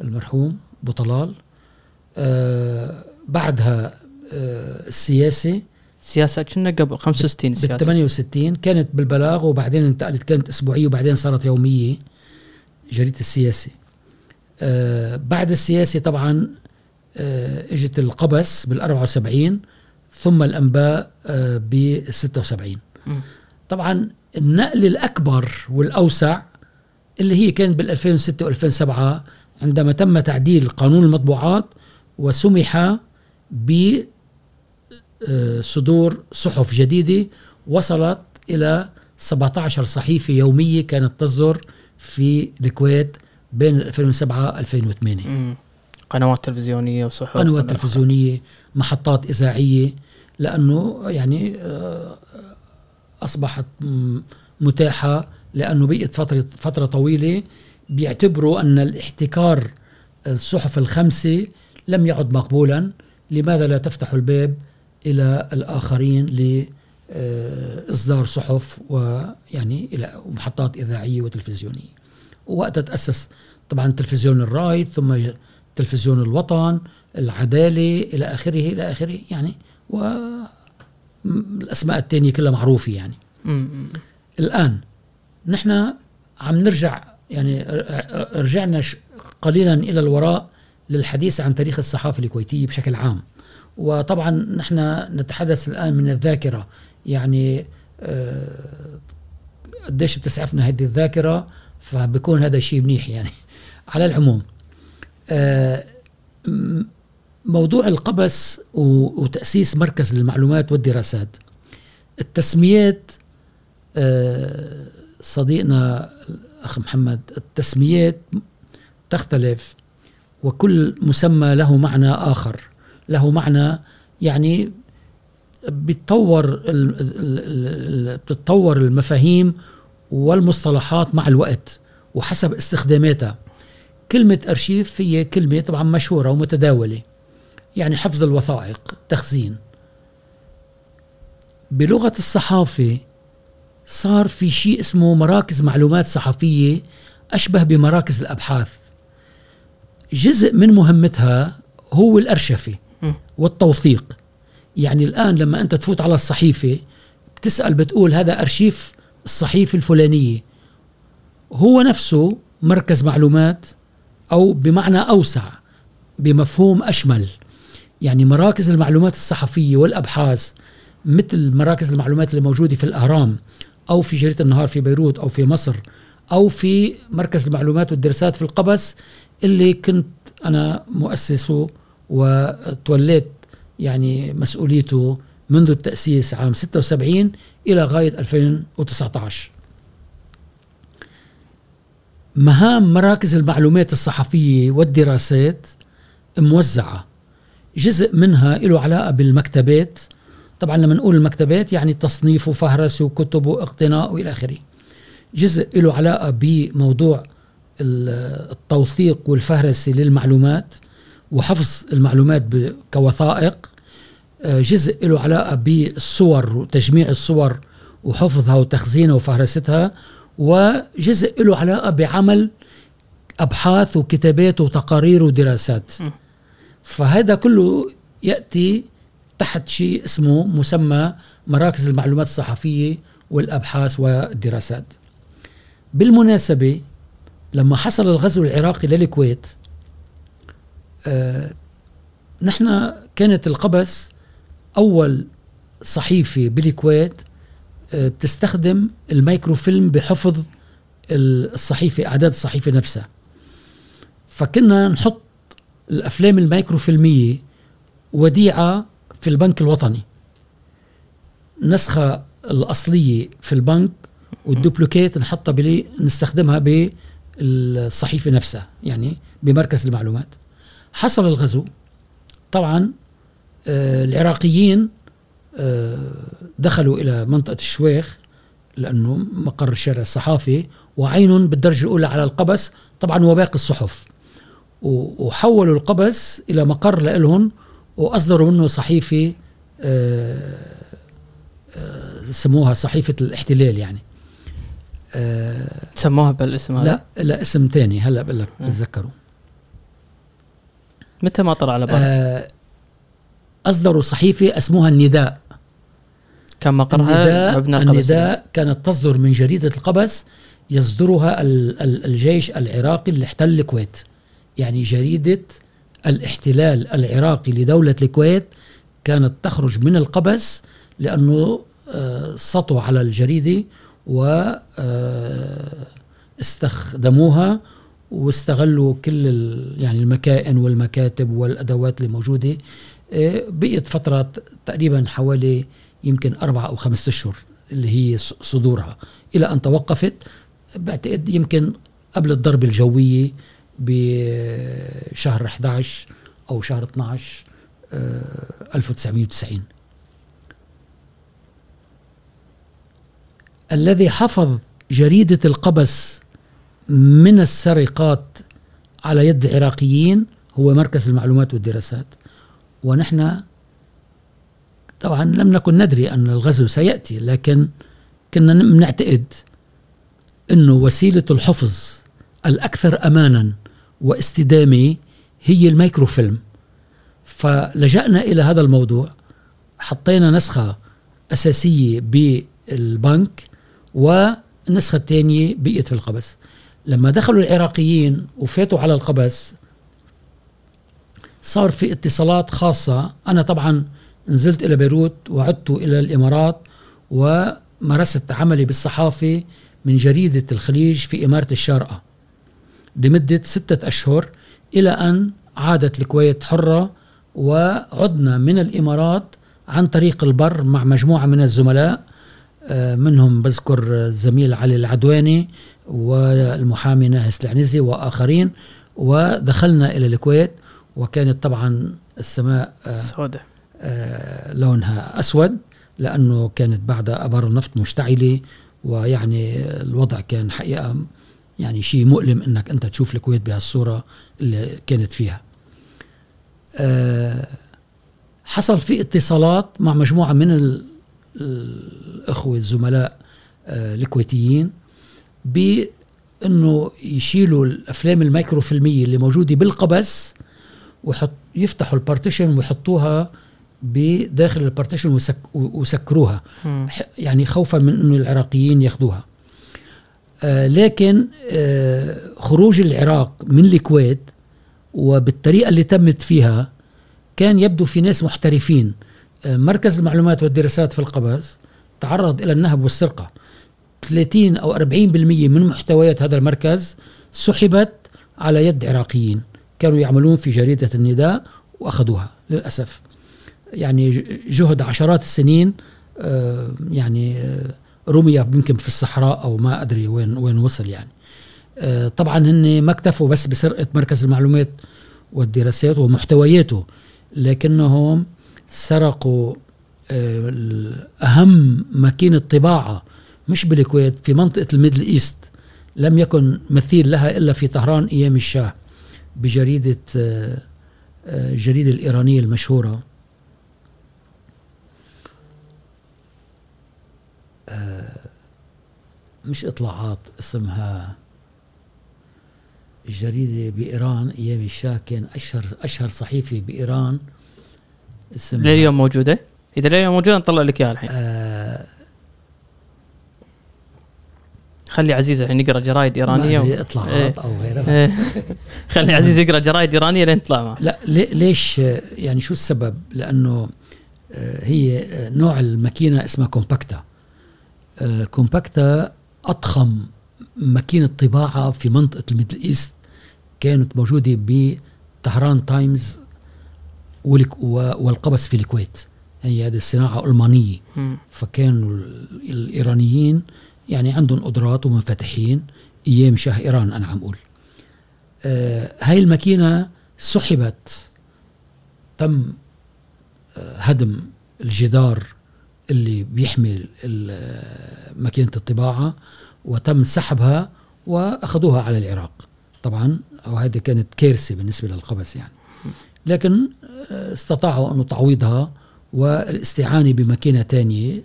المرحوم بطلال، آه بعدها آه السياسي. السياسة كنا قبل خمسة وستين، سياسة ثمانية وستين كانت بالبلاغ، وبعدين انتقلت كانت أسبوعية وبعدين صارت يومية جريدة السياسي. آه بعد السياسي طبعا آه اجت القبس بالأربعة وسبعين، ثم الأنباء آه بالستة وسبعين. طبعا النقل الأكبر والأوسع اللي هي كانت بالألفين وستة وألفين وسبعة عندما تم تعديل قانون المطبوعات وسمح بصدور صحف جديدة وصلت إلى سبعة عشر صحيفة يومية كانت تصدر في الكويت بين ألفين وسبعة ألفين وثمانية. قنوات تلفزيونية وصحف، قنوات تلفزيونية، محطات إذاعية، لأنه يعني أصبحت متاحة، لأنه بقيت فترة, فترة طويلة بيعتبروا أن الاحتكار الصحف الخمسة لم يعد مقبولا، لماذا لا تفتح الباب إلى الآخرين لإصدار صحف ويعني إلى محطات إذاعية وتلفزيونية. ووقتها تأسس طبعا تلفزيون الرأي، ثم تلفزيون الوطن، العدالة، إلى آخره إلى آخره يعني، والأسماء التانية كلها معروفة يعني. الآن نحن عم نرجع يعني رجعنا قليلا إلى الوراء للحديث عن تاريخ الصحافة الكويتية بشكل عام، وطبعا نحن نتحدث الآن من الذاكرة، يعني قديش بتسعفنا هذه الذاكرة، فبكون هذا شيء منيح يعني. على العموم موضوع القبس وتأسيس مركز للمعلومات والدراسات، التسميات صديقنا أخ محمد، التسميات تختلف وكل مسمى له معنى آخر، له معنى يعني بتطور بتطور المفاهيم والمصطلحات مع الوقت وحسب استخداماتها. كلمة أرشيف هي كلمة طبعا مشهورة ومتداولة، يعني حفظ الوثائق، تخزين. بلغة الصحافة صار في شيء اسمه مراكز معلومات صحفية أشبه بمراكز الأبحاث، جزء من مهمتها هو الأرشفة والتوثيق. يعني الآن لما أنت تفوت على الصحيفة بتسأل بتقول هذا أرشيف الصحيفة الفلانية، هو نفسه مركز معلومات، أو بمعنى أوسع بمفهوم أشمل، يعني مراكز المعلومات الصحفية والأبحاث مثل مراكز المعلومات اللي موجودة في الأهرام أو في جريدة النهار في بيروت أو في مصر أو في مركز المعلومات والدراسات في القبس اللي كنت أنا مؤسسه وتوليت يعني مسؤوليته منذ التأسيس عام ستة وسبعين إلى غاية ألفين وتسعة عشر. مهام مراكز المعلومات الصحفية والدراسات موزعة، جزء منها له علاقة بالمكتبات، طبعا لما نقول المكتبات يعني تصنيف وفهرس وكتب واقتناء وإلى آخره. جزء له علاقة بموضوع التوثيق والفهرس للمعلومات وحفظ المعلومات كوثائق، جزء له علاقة بالصور وتجميع الصور وحفظها وتخزينها وفهرستها، وجزء له علاقة بعمل أبحاث وكتابات وتقارير ودراسات. فهذا كله يأتي تحت شيء اسمه مسمى مراكز المعلومات الصحفية والأبحاث والدراسات. بالمناسبة لما حصل الغزو العراقي للكويت آه، نحن كانت القبس أول صحيفة بالكويت آه، بتستخدم الميكروفيلم بحفظ الصحيفة، أعداد الصحيفة نفسها، فكنا نحط الأفلام الميكروفيلمية وديعة في البنك الوطني النسخة الأصلية في البنك والدوبلوكيت نحطها بلي نستخدمها بالصحيفة نفسها يعني بمركز المعلومات. حصل الغزو طبعا، آه العراقيين آه دخلوا إلى منطقة الشويخ لأنه مقر الشارع الصحافي وعين بالدرجة الأولى على القبس طبعا وباقي الصحف، وحولوا القبس إلى مقر لإلهم وأصدروا منه صحيفة آه آه سموها صحيفة الاحتلال يعني. آه سموها بالاسم هذا؟ لا لا اسم تاني هلأ بقلك بتذكروا. متى ما طلع على بالك؟ آه أصدروا صحيفة اسموها النداء. كان مقرها مبنى القبس. النداء كانت تصدر من جريدة القبس يصدرها ال ال الجيش العراقي اللي احتل الكويت، يعني جريدة الاحتلال العراقي لدولة الكويت كانت تخرج من القبس لأنه سطوا على الجريدة واستخدموها واستغلوا كل يعني المكائن والمكاتب والأدوات اللي موجودة. بقيت فترة تقريبا حوالي يمكن أربعة أو خمسة أشهر اللي هي صدورها إلى أن توقفت، بعتقد يمكن قبل الضربة الجوية بشهر أحد عشر أو شهر اثنا عشر ألف وتسعمائة وتسعين. الذي حفظ جريدة القبس من السرقات على يد العراقيين هو مركز المعلومات والدراسات، ونحن طبعا لم نكن ندري أن الغزو سيأتي، لكن كنا نعتقد أنه وسيلة الحفظ الأكثر أمانا واستدامة هي الميكروفيلم، فلجأنا إلى هذا الموضوع. حطينا نسخة أساسية بالبنك والنسخة الثانية بقيت في القبس. لما دخلوا العراقيين وفاتوا على القبس صار في اتصالات خاصة. أنا طبعا نزلت إلى بيروت وعدت إلى الإمارات ومارست عملي بالصحافة من جريدة الخليج في إمارة الشارقة لمدة ستة أشهر إلى أن عادت الكويت حرة، وعدنا من الإمارات عن طريق البر مع مجموعة من الزملاء، منهم بذكر الزميل علي العدواني والمحامي ناهس العنزي وآخرين، ودخلنا إلى الكويت. وكانت طبعا السماء سودة لونها أسود لأنه كانت بعد أبار النفط مشتعلة، ويعني الوضع كان حقيقة يعني شيء مؤلم أنك أنت تشوف الكويت بهالصورة اللي كانت فيها. أه حصل في اتصالات مع مجموعة من الأخوة الزملاء أه الكويتيين بأنه يشيلوا الأفلام الميكروفيلمية اللي موجودة بالقبس وحط يفتحوا البارتيشن ويحطوها بداخل البارتيشن وسك وسكروها م. يعني خوفا من أنه العراقيين ياخدوها. آه لكن آه خروج العراق من الكويت وبالطريقة اللي تمت فيها كان يبدو في ناس محترفين. آه مركز المعلومات والدراسات في القبس تعرض إلى النهب والسرقة. ثلاثين أو أربعين بالمئة من محتويات هذا المركز سحبت على يد عراقيين كانوا يعملون في جريدة النداء وأخذوها للأسف. يعني جهد عشرات السنين آه يعني آه رمي يمكن في الصحراء أو ما أدري وين وين وصل يعني. آه طبعا هن ما اكتفوا بس بسرقة مركز المعلومات والدراسات ومحتوياته، لكنهم سرقوا آه أهم ماكينة طباعة مش بالكويت، في منطقة الميدل إيست لم يكن مثيل لها إلا في طهران أيام الشاه بجريدة آه آه الجريدة الإيرانية المشهورة. مش اطلاعات اسمها الجريده بايران ايام الشاه، كان اشهر اشهر صحيفه بايران اسمها. لليوم موجوده؟ اذا لليوم موجوده نطلع لك اياها الحين. آه خلي عزيز الحين يقرا جرايد ايرانيه و... اطلاعات او غيرها. خلي عزيز يقرا جرايد ايرانيه لين نطلع معه. لا ليش يعني شو السبب؟ لانه هي نوع الماكينه اسمها كومباكتا. الكومباكتا أضخم ماكينة طباعة في منطقة الميدل إيست كانت موجودة بطهران تايمز والقبس في الكويت. هي هذه الصناعة ألمانية. م. فكانوا الإيرانيين يعني عندهم قدرات ومنفتحين أيام شاه إيران. أنا عم أقول آه هاي الماكينة سحبت، تم آه هدم الجدار اللي بيحمل ماكينة الطباعة وتم سحبها وأخذوها على العراق طبعا، وهذه كانت كارثة بالنسبة للقبس يعني. لكن استطاعوا أن تعويضها والاستعانة بماكينة تانية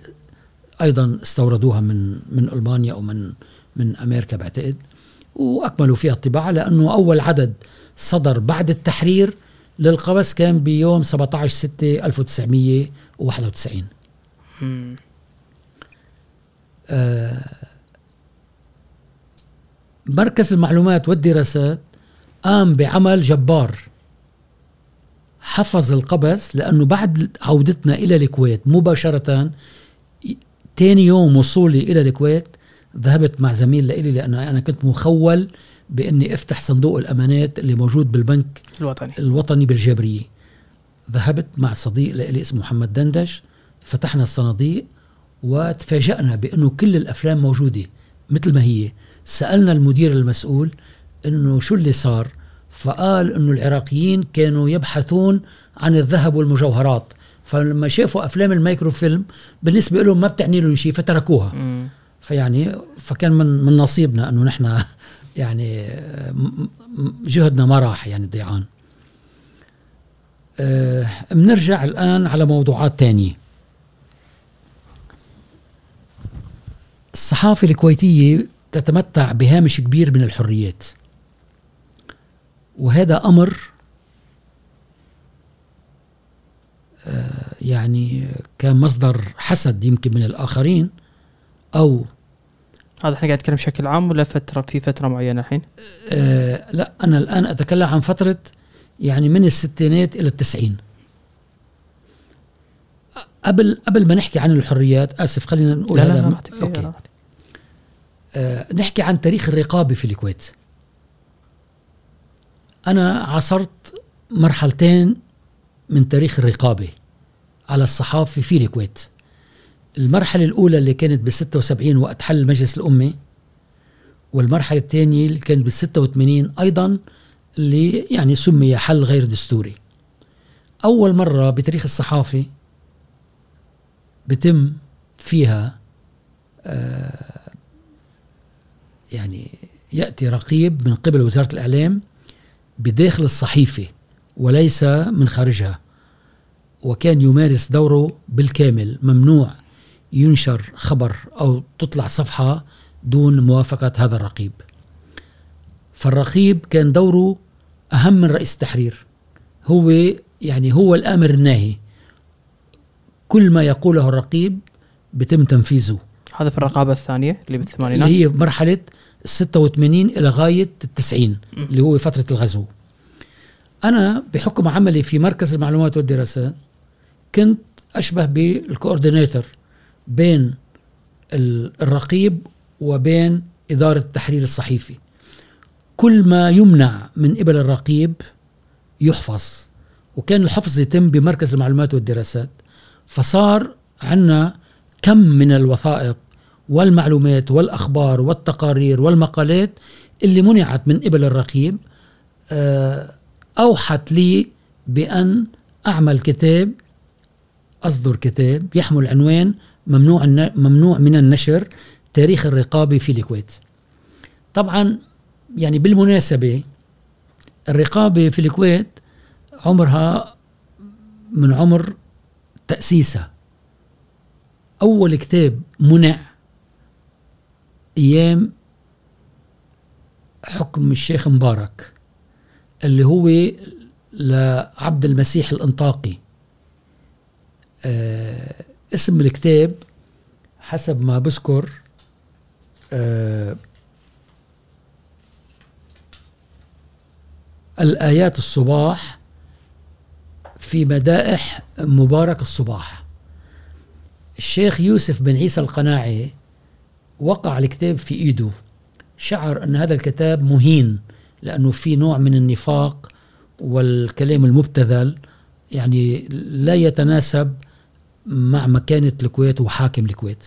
أيضا استوردوها من من ألمانيا أو من من أمريكا بعتقد، وأكملوا فيها الطباعة، لأنه أول عدد صدر بعد التحرير للقبس كان بيوم سبعة عشر ستة ألف وتسعمية وواحد وتسعين. آه مركز المعلومات والدراسات قام بعمل جبار، حفظ القبس، لأنه بعد عودتنا إلى الكويت مباشرة تاني يوم وصولي إلى الكويت ذهبت مع زميل لإلي، لأن أنا كنت مخول بأني أفتح صندوق الأمانات اللي موجود بالبنك الوطني الوطني بالجابرية. ذهبت مع صديق لإلي اسمه محمد دندش، فتحنا الصناديق وتفاجأنا بأنه كل الأفلام موجودة مثل ما هي. سألنا المدير المسؤول أنه شو اللي صار، فقال أنه العراقيين كانوا يبحثون عن الذهب والمجوهرات، فلما شافوا أفلام المايكروفيلم بالنسبة لهم ما بتعني لهم شيء فتركوها. م. فيعني فكان من, من نصيبنا أنه نحن يعني جهدنا ما راح يعني ضيعان. أه بنرجع الآن على موضوعات تانية. الصحافة الكويتية تتمتع بهامش كبير من الحريات، وهذا أمر يعني كان مصدر حسد يمكن من الآخرين. أو هذا احنا قاعد نتكلم بشكل عام ولا فترة في فترة معينة الحين؟ أه لا، أنا الآن أتكلم عن فترة يعني من الستينات إلى التسعين. قبل قبل ما نحكي عن الحريات، آسف خلينا نقول لا هذا لا لا أوكي. لا أه نحكي عن تاريخ الرقابة في الكويت. أنا عصرت مرحلتين من تاريخ الرقابة على الصحافة في الكويت. المرحلة الأولى اللي كانت بستة وسبعين وقت حل المجلس الأمي، والمرحلة الثانية اللي كانت بستة وثمانين أيضا اللي يعني سمي حل غير دستوري. أول مرة بتاريخ الصحافة بتم فيها آه يعني يأتي رقيب من قبل وزارة الإعلام بداخل الصحيفة وليس من خارجها، وكان يمارس دوره بالكامل. ممنوع ينشر خبر أو تطلع صفحة دون موافقة هذا الرقيب. فالرقيب كان دوره أهم من رئيس التحرير، هو يعني هو الآمر الناهي، كل ما يقوله الرقيب بتم تنفيذه. هذا في الرقابة الثانية اللي بالثمانينات، اللي هي مرحلة الستة وثمانين إلى غاية التسعين اللي هو فترة الغزو. أنا بحكم عملي في مركز المعلومات والدراسات كنت أشبه بالكوردينيتر بين الرقيب وبين إدارة التحرير الصحيفي. كل ما يمنع من قبل الرقيب يحفظ، وكان الحفظ يتم بمركز المعلومات والدراسات. فصار عنا كم من الوثائق والمعلومات والأخبار والتقارير والمقالات اللي منعت من قبل الرقيب. أوحت لي بأن أعمل كتاب، أصدر كتاب يحمل عنوان ممنوع ممنوع من النشر، تاريخ الرقابة في الكويت. طبعا يعني بالمناسبة الرقابة في الكويت عمرها من عمر تأسيسها أول كتاب منع أيام حكم الشيخ مبارك اللي هو لعبد المسيح الانطاقي. آه اسم الكتاب حسب ما بذكر آه الآيات الصباح في مدائح مبارك الصباح. الشيخ يوسف بن عيسى القناعي وقع الكتاب في إيده، شعر أن هذا الكتاب مهين لأنه في نوع من النفاق والكلام المبتذل يعني لا يتناسب مع مكانة الكويت وحاكم الكويت.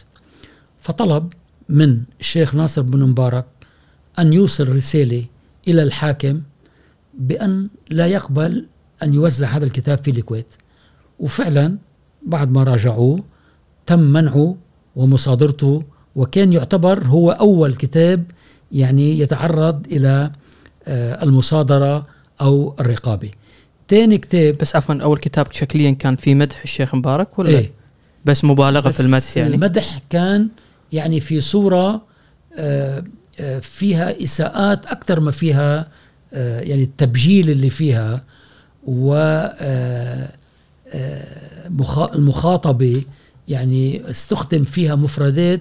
فطلب من الشيخ ناصر بن مبارك أن يوصل رسالة إلى الحاكم بأن لا يقبل أن يوزع هذا الكتاب في الكويت، وفعلا بعد ما راجعوه تم منعه ومصادرته، وكان يعتبر هو أول كتاب يعني يتعرض إلى المصادرة أو الرقابة. تاني كتاب بس عفوا أول كتاب شكليا كان في مدح الشيخ مبارك ولا إيه؟ بس مبالغة بس في المدح، يعني المدح كان يعني في صورة فيها إساءات أكثر ما فيها يعني التبجيل اللي فيها، والمخاطبة يعني استخدم فيها مفردات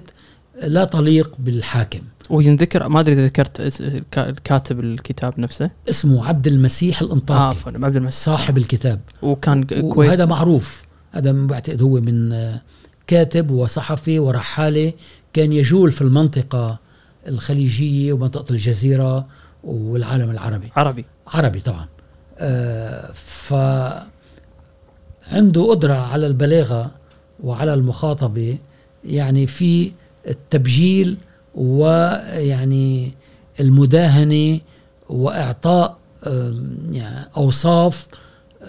لا تليق بالحاكم. وينذكر ما أدري إذا ذكرت الكاتب الكتاب نفسه اسمه عبد المسيح الأنطاكي. آه عبد المسيح صاحب الكتاب، وكان كويت. وهذا معروف، هذا بعتقد هو من كاتب وصحفي ورحالة كان يجول في المنطقة الخليجية ومنطقة الجزيرة والعالم العربي. عربي عربي طبعا. آه فعنده قدرة على البلاغة وعلى المخاطبة يعني في التبجيل ويعني المداهنة وإعطاء يعني أوصاف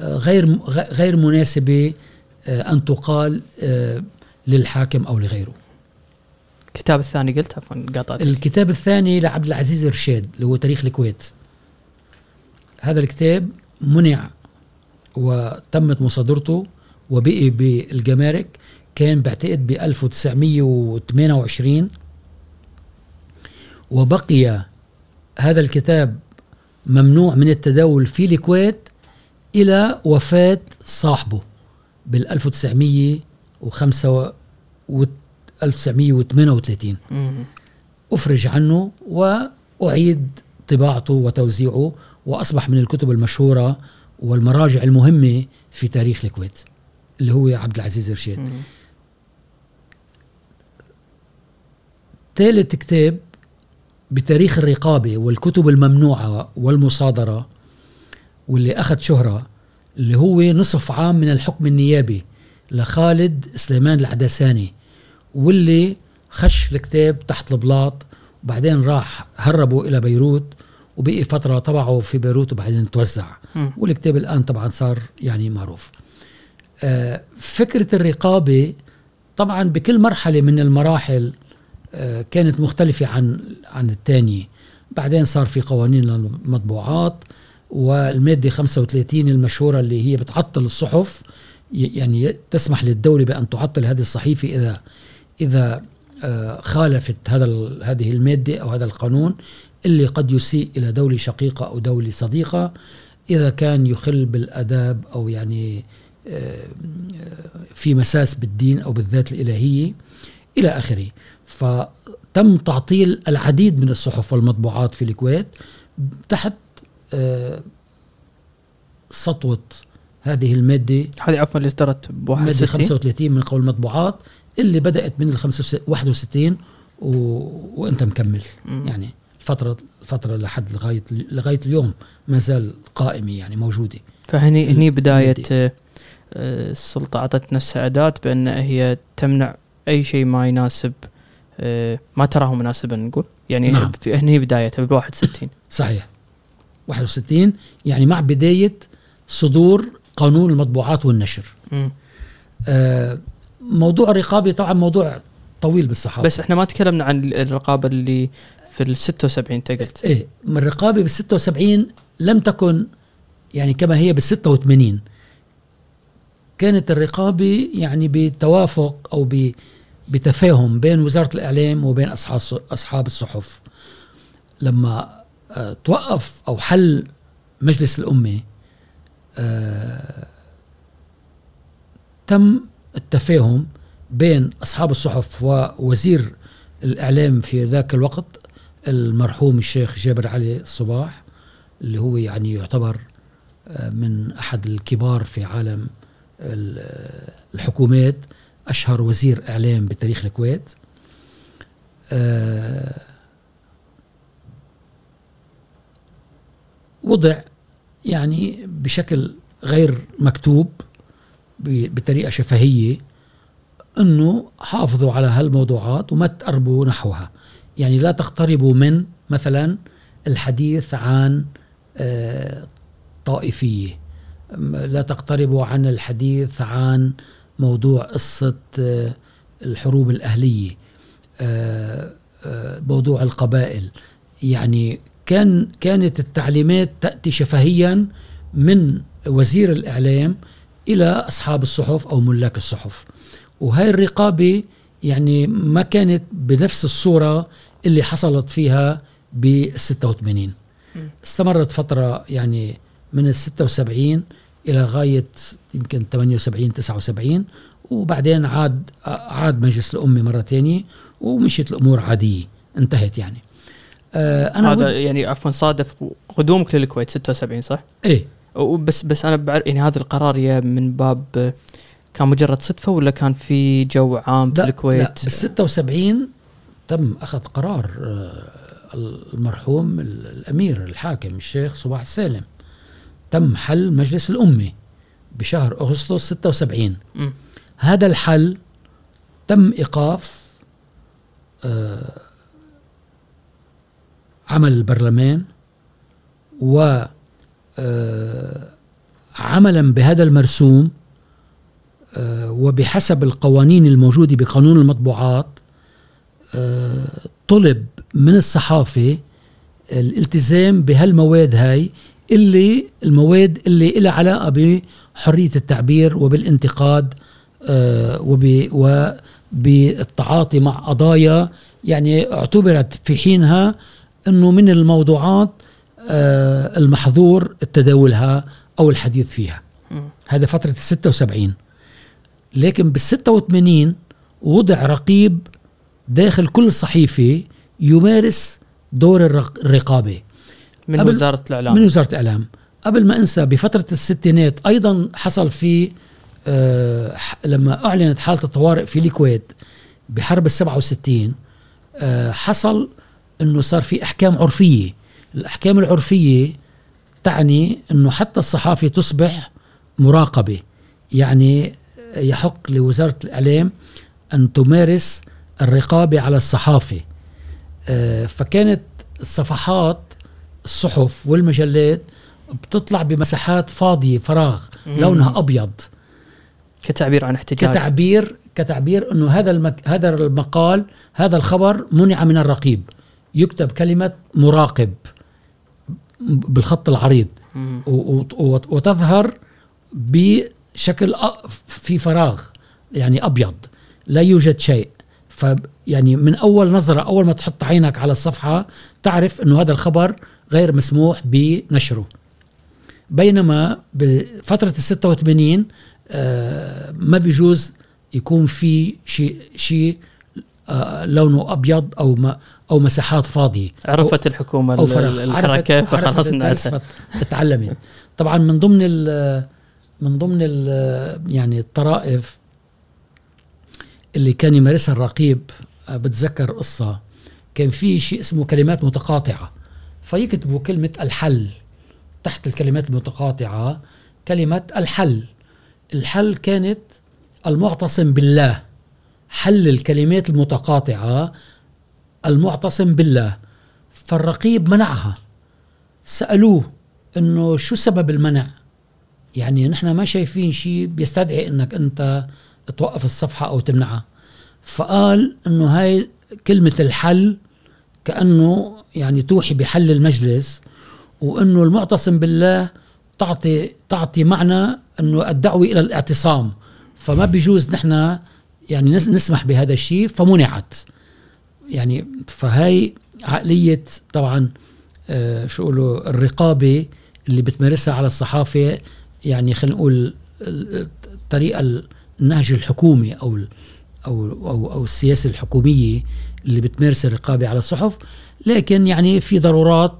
غير غير مناسبة أن تقال للحاكم أو لغيره. الكتاب الثاني قلت عفوا قاطعتك. الكتاب الثاني لعبد العزيز الرشيد اللي هو تاريخ الكويت. هذا الكتاب منع وتمت مصادرته وبقي بالجمارك، كان بعتقد ب ألف وتسعمية وثمانية وعشرين، وبقي هذا الكتاب ممنوع من التداول في الكويت إلى وفاة صاحبه بال ألف وتسعمية وثمانية وثلاثين. أفرج عنه وأعيد طباعته وتوزيعه، وأصبح من الكتب المشهورة والمراجع المهمة في تاريخ الكويت اللي هو عبد العزيز الرشيد. ثالث كتاب بتاريخ الرقابة والكتب الممنوعة والمصادرة واللي أخذ شهرة اللي هو نصف عام من الحكم النيابي لخالد سليمان العدساني، واللي خش الكتاب تحت البلاط وبعدين راح هربوا إلى بيروت وبقي فترة طبعه في بيروت وبعدين توزع. م. والكتاب الآن طبعا صار يعني معروف. آه فكرة الرقابة طبعا بكل مرحلة من المراحل آه كانت مختلفة عن عن الثانية. بعدين صار في قوانين للمطبوعات، والمادة خمسة وثلاثين المشهورة اللي هي بتعطل الصحف، يعني تسمح للدولة بأن تعطل هذه الصحيفة إذا إذا آه خالفت هذا هذه المادة أو هذا القانون اللي قد يسيء إلى دولة شقيقة أو دولة صديقة، إذا كان يخل بالآداب أو يعني آه في مساس بالدين أو بالذات الإلهية إلى آخره. فتم تعطيل العديد من الصحف والمطبوعات في الكويت تحت آه سطوة هذه المادة. هذه عفوا اللي اصدرت مادة خمسة وثلاثين من قول المطبوعات اللي بدأت من واحد وستين و... وانت مكمل م. يعني فترة فترة لحد لغاية لغاية اليوم ما زال قائمة يعني موجودة. فهني هني بداية السلطة عطت نفسها أداة بأن هي تمنع أي شيء ما يناسب ما تراه مناسبا نقول يعني. نعم. هني بدايتها بواحد وستين. صحيح واحد وستين يعني مع بداية صدور قانون المطبوعات والنشر. آه موضوع الرقابة طبعا موضوع طويل بالصحافة، بس احنا ما تكلمنا عن الرقابة اللي في الستة وسبعين تقلت. ايه الرقابة بالستة وسبعين لم تكن يعني كما هي بالستة وثمانين. كانت الرقابة يعني بتوافق أو بتفاهم بين وزارة الإعلام وبين أصحاب الصحف. لما اه توقف أو حل مجلس الأمة اه تم التفاهم بين أصحاب الصحف ووزير الإعلام في ذاك الوقت المرحوم الشيخ جابر علي الصباح، اللي هو يعني يعتبر اه من أحد الكبار في عالم الحكومات، أشهر وزير إعلام بتاريخ الكويت. أه وضع يعني بشكل غير مكتوب بطريقة شفهية أنه حافظوا على هالموضوعات وما تقربوا نحوها. يعني لا تقتربوا من مثلا الحديث عن طائفية، لا تقتربوا عن الحديث عن موضوع قصة الحروب الأهلية، موضوع القبائل. يعني كان كانت التعليمات تأتي شفهيا من وزير الإعلام إلى أصحاب الصحف أو ملاك الصحف، وهاي الرقابة يعني ما كانت بنفس الصورة اللي حصلت فيها بالستة وثمانين. استمرت فترة يعني من الستة وسبعين إلى غاية يمكن ثمانية وسبعين تسعة وسبعين، وبعدين عاد عاد مجلس الأمة مرة تانية ومشيت الأمور عادية، انتهت. يعني آه أنا هذا يعني عفوا صادف قدومك للكويت ستة وسبعين صح؟ إيه. وبس بس أنا بعرف يعني هذا القرار يا من باب كان مجرد صدفة ولا كان في جو عام في الكويت؟ لا، بالستة وسبعين تم أخذ قرار المرحوم الأمير الحاكم الشيخ صباح السالم، تم حل مجلس الأمة بشهر أغسطس ستة وسبعين. م. هذا الحل تم إيقاف آه عمل البرلمان، و آه عملا بهذا المرسوم آه وبحسب القوانين الموجودة بقانون المطبوعات آه طلب من الصحافة الالتزام بهالمواد هاي، اللي المواد اللي إلها علاقة بحرية التعبير وبالانتقاد آه وبالتعاطي مع قضايا يعني اعتبرت في حينها أنه من الموضوعات آه المحظور تداولها أو الحديث فيها. م. هذا فترة الستة وسبعين. لكن بالستة وثمانين وضع رقيب داخل كل صحيفة يمارس دور الرقابة من وزارة الإعلام. من وزارة الإعلام. قبل ما أنسى بفترة الستينات أيضا حصل في آه لما أعلنت حالة الطوارئ في الكويت بحرب السبعة وستين آه حصل أنه صار في أحكام عرفية. الأحكام العرفية تعني أنه حتى الصحافة تصبح مراقبة، يعني يحق لوزارة الإعلام أن تمارس الرقابة على الصحافة. آه فكانت الصفحات الصحف والمجلات بتطلع بمساحات فاضية فراغ لونها أبيض كتعبير عن احتجاج، كتعبير كتعبير أنه هذا المك... هذا المقال هذا الخبر منع من الرقيب، يكتب كلمة مراقب بالخط العريض و... و... وتظهر بشكل أ... في فراغ يعني أبيض لا يوجد شيء. ف يعني من أول نظرة أول ما تحط عينك على الصفحة تعرف أنه هذا الخبر غير مسموح بنشره. بينما بفترة الستة وثمانين آه ما بيجوز يكون في شيء شيء آه لونه أبيض أو ما أو مساحات فاضية. عرفت الحكومة الحركة فخلاص الناس تعلمت. طبعا من ضمن ال من ضمن ال يعني الطرائف اللي كان يمارسها الرقيب بتذكر قصة كان في شيء اسمه كلمات متقاطعة، فيكتبوا كلمة الحل تحت الكلمات المتقاطعة كلمة الحل. الحل كانت المعتصم بالله، حل الكلمات المتقاطعة المعتصم بالله. فالرقيب منعها، سألوه انه شو سبب المنع، يعني نحن ما شايفين شيء بيستدعي انك انت توقف الصفحة أو تمنعها. فقال أنه هاي كلمة الحل كأنه يعني توحي بحل المجلس، وأنه المعتصم بالله تعطي, تعطي معنى أنه الدعوة إلى الاعتصام، فما بيجوز نحن يعني نسمح بهذا الشيء، فمنعت. يعني فهاي عقلية طبعا آه شو قولوا الرقابة اللي بتمارسها على الصحافة، يعني خلينا نقول الطريقة النهج الحكومي أو أو أو أو السياسة الحكومية اللي بتمارس الرقابة على الصحف. لكن يعني في ضرورات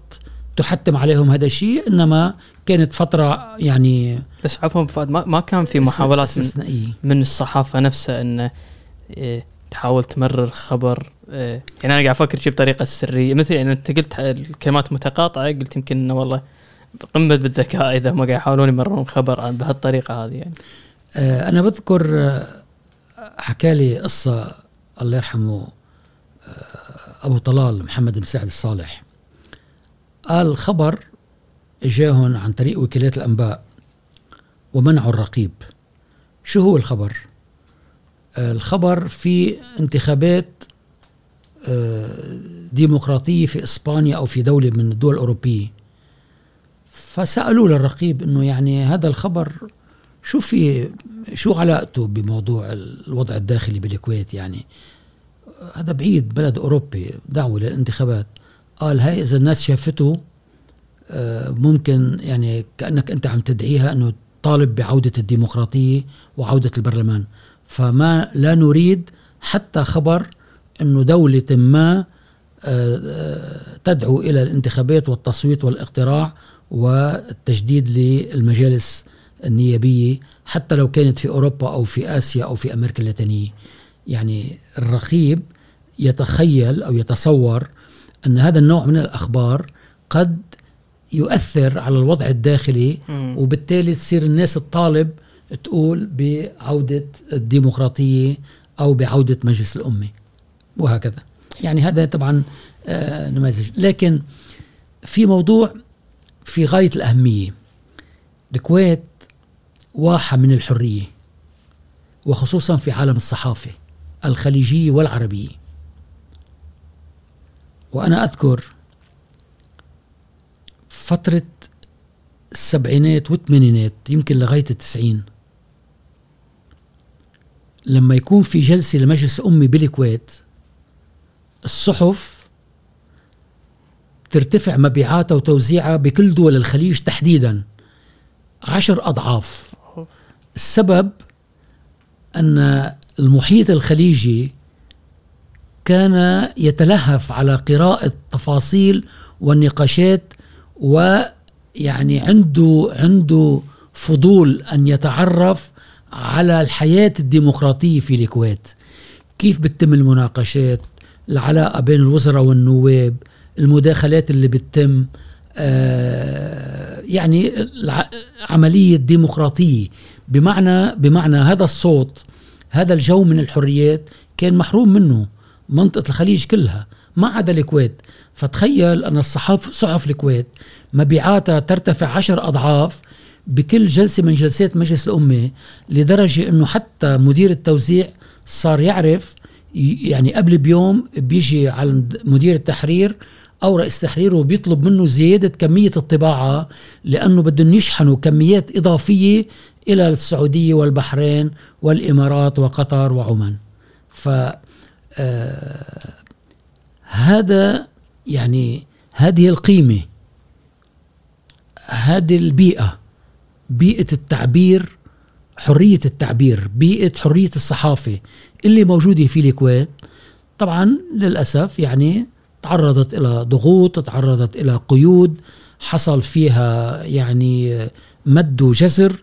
تحتم عليهم هذا الشيء، إنما كانت فترة يعني بس عفوا فؤاد ما ما كان في محاولات استثنائية من الصحافة نفسها إن إيه تحاول تمرر خبر إيه. يعني أنا قاعد أفكر شيء بطريقة سرية، مثل يعني أنت قلت الكلمات متقاطعة، قلت يمكن إنه والله قمة بالذكاء إذا ما قاعد يحاولون يمررون خبر بهالطريقة هذه. يعني أنا بذكر حكى لي قصة الله يرحمه أبو طلال محمد بن سعد الصالح. قال خبر إجاهن عن طريق وكالات الأنباء ومنعوا الرقيب. شو هو الخبر؟ الخبر في انتخابات ديمقراطية في إسبانيا أو في دولة من الدول الأوروبية. فسألوا للرقيب إنه يعني هذا الخبر شو في شو علاقته بموضوع الوضع الداخلي بالكويت، يعني هذا بعيد بلد أوروبي دعوة للانتخابات. قال هاي إذا الناس شافته ممكن يعني كأنك أنت عم تدعيها أنه طالب بعودة الديمقراطية وعودة البرلمان، فما لا نريد حتى خبر أنه دولة ما تدعو إلى الانتخابات والتصويت والاقتراع والتجديد للمجالس النيابية حتى لو كانت في أوروبا أو في آسيا أو في أمريكا اللاتينية. يعني الرقيب يتخيل أو يتصور أن هذا النوع من الأخبار قد يؤثر على الوضع الداخلي م. وبالتالي تصير الناس الطالب تقول بعودة الديمقراطية أو بعودة مجلس الأمة وهكذا. يعني هذا طبعا آه نماذج. لكن في موضوع في غاية الأهمية، الكويت واحة من الحرية وخصوصا في عالم الصحافة الخليجية والعربية. وأنا أذكر فترة السبعينات والثمانينات يمكن لغاية التسعين لما يكون في جلسة لمجلس أمي بالكويت الصحف ترتفع مبيعاتها وتوزيعها بكل دول الخليج تحديدا عشر أضعاف. السبب أن المحيط الخليجي كان يتلهف على قراءة التفاصيل والنقاشات، ويعني عنده عنده فضول أن يتعرف على الحياة الديمقراطية في الكويت، كيف بتتم المناقشات، العلاقة بين الوزراء والنواب، المداخلات اللي بتتم، آه يعني عملية ديمقراطية بمعنى بمعنى هذا الصوت، هذا الجو من الحريات كان محروم منه منطقة الخليج كلها ما عدا الكويت. فتخيل أن الصحف صحف الكويت مبيعاتها ترتفع عشر أضعاف بكل جلسة من جلسات مجلس الأمة، لدرجة أنه حتى مدير التوزيع صار يعرف يعني قبل بيوم بيجي على مدير التحرير أو رئيس تحرير وبيطلب منه زيادة كمية الطباعة لأنه بدهم يشحنوا كميات إضافية إلى السعودية والبحرين والإمارات وقطر وعمان. ف آه هذا يعني هذه القيمة، هذه البيئة، بيئة التعبير، حرية التعبير، بيئة حرية الصحافة اللي موجودة في الكويت. طبعا للأسف يعني تعرضت إلى ضغوط، تعرضت إلى قيود، حصل فيها يعني مد وجزر،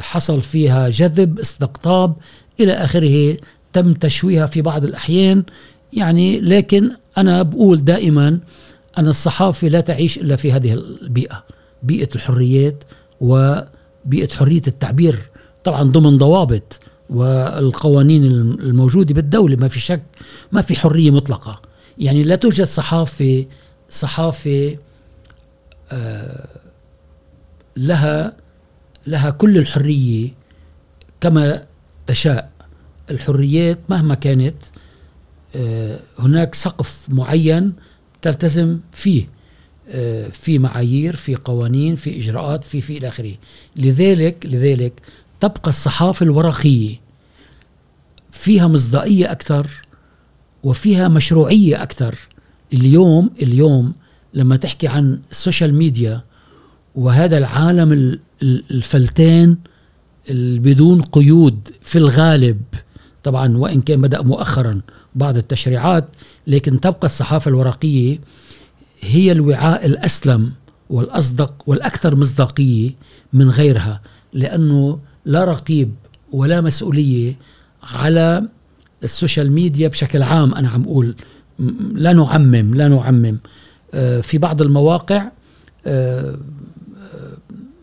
حصل فيها جذب، استقطاب إلى آخره، تم تشويهها في بعض الأحيان يعني. لكن أنا بقول دائما أن الصحافة لا تعيش إلا في هذه البيئة، بيئة الحريات وبيئة حرية التعبير، طبعا ضمن ضوابط والقوانين الموجودة بالدولة. ما في شك ما في حرية مطلقة، يعني لا توجد صحافة صحافة آه لها لها كل الحرية كما تشاء. الحريات مهما كانت آه هناك سقف معين تلتزم فيه، آه في معايير، في قوانين، في إجراءات، في في إلى آخره. لذلك لذلك تبقى الصحافة الورقية فيها مصداقية أكثر وفيها مشروعية أكثر. اليوم اليوم لما تحكي عن السوشيال ميديا وهذا العالم الفلتان بدون قيود في الغالب، طبعا وإن كان بدأ مؤخرا بعض التشريعات، لكن تبقى الصحافة الورقية هي الوعاء الأسلم والأصدق والأكثر مصداقية من غيرها، لأنه لا رقيب ولا مسؤولية على السوشيال ميديا بشكل عام. أنا عم أقول لا نعمم لا نعمم آه في بعض المواقع آه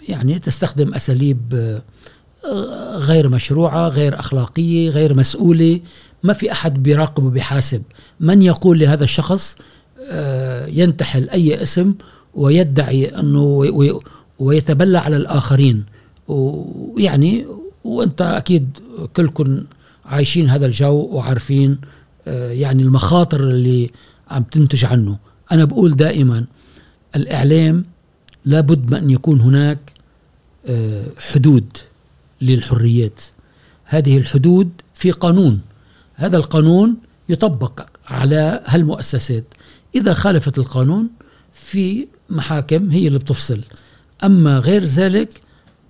يعني تستخدم أساليب آه غير مشروعة، غير أخلاقية، غير مسؤولة، ما في أحد بيراقب وبيحاسب. من يقول لهذا الشخص ينتحل أي اسم ويدعي أنه ويتبلى على الآخرين؟ ويعني وأنت أكيد كلكم عايشين هذا الجو وعارفين يعني المخاطر اللي عم تنتج عنه. أنا بقول دائما الإعلام لابد أن يكون هناك حدود للحريات، هذه الحدود في قانون، هذا القانون يطبق على هالمؤسسات، إذا خالفت القانون في محاكم هي اللي بتفصل، أما غير ذلك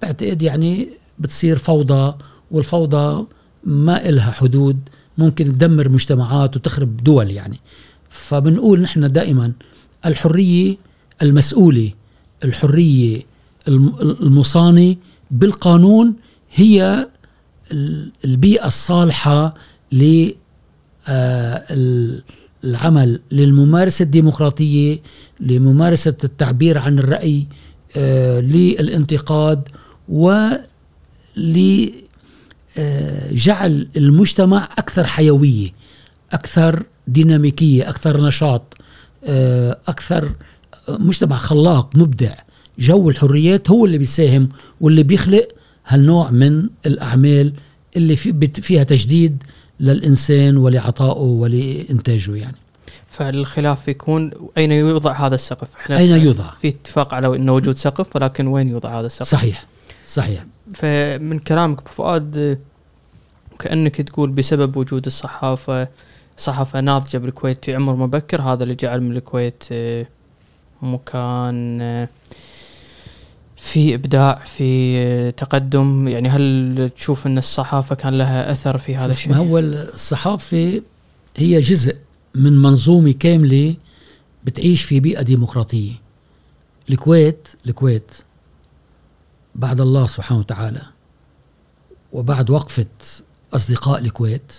بعتقد يعني بتصير فوضى، والفوضى ما إلها حدود، ممكن تدمر مجتمعات وتخرب دول يعني. فبنقول نحن دائما الحرية المسؤولة، الحرية المصانة بالقانون، هي البيئة الصالحة للعمل، للممارسة الديمقراطية، لممارسة التعبير عن الرأي، للانتقاد، ولجعل المجتمع أكثر حيوية، أكثر ديناميكية، أكثر نشاط، أكثر مجتمع خلاق مبدع. جو الحريات هو اللي بيساهم واللي بيخلق هالنوع من الأعمال اللي في فيها تجديد للإنسان ولعطائه ولإنتاجه يعني. فالخلاف يكون أين يوضع هذا السقف؟ إحنا أين يوضع؟ في اتفاق على أنه وجود سقف، ولكن وين يوضع هذا السقف؟ صحيح صحيح. فمن كلامك أبو فؤاد كأنك تقول بسبب وجود الصحافة، صحافة ناضجة بالكويت في عمر مبكر، هذا اللي جعل من الكويت مكان في إبداع، في تقدم يعني. هل تشوف أن الصحافة كان لها أثر في هذا الشيء؟ هو الصحافة هي جزء من منظومة كاملة بتعيش في بيئة ديمقراطية. الكويت الكويت بعد الله سبحانه وتعالى وبعد وقفة أصدقاء الكويت،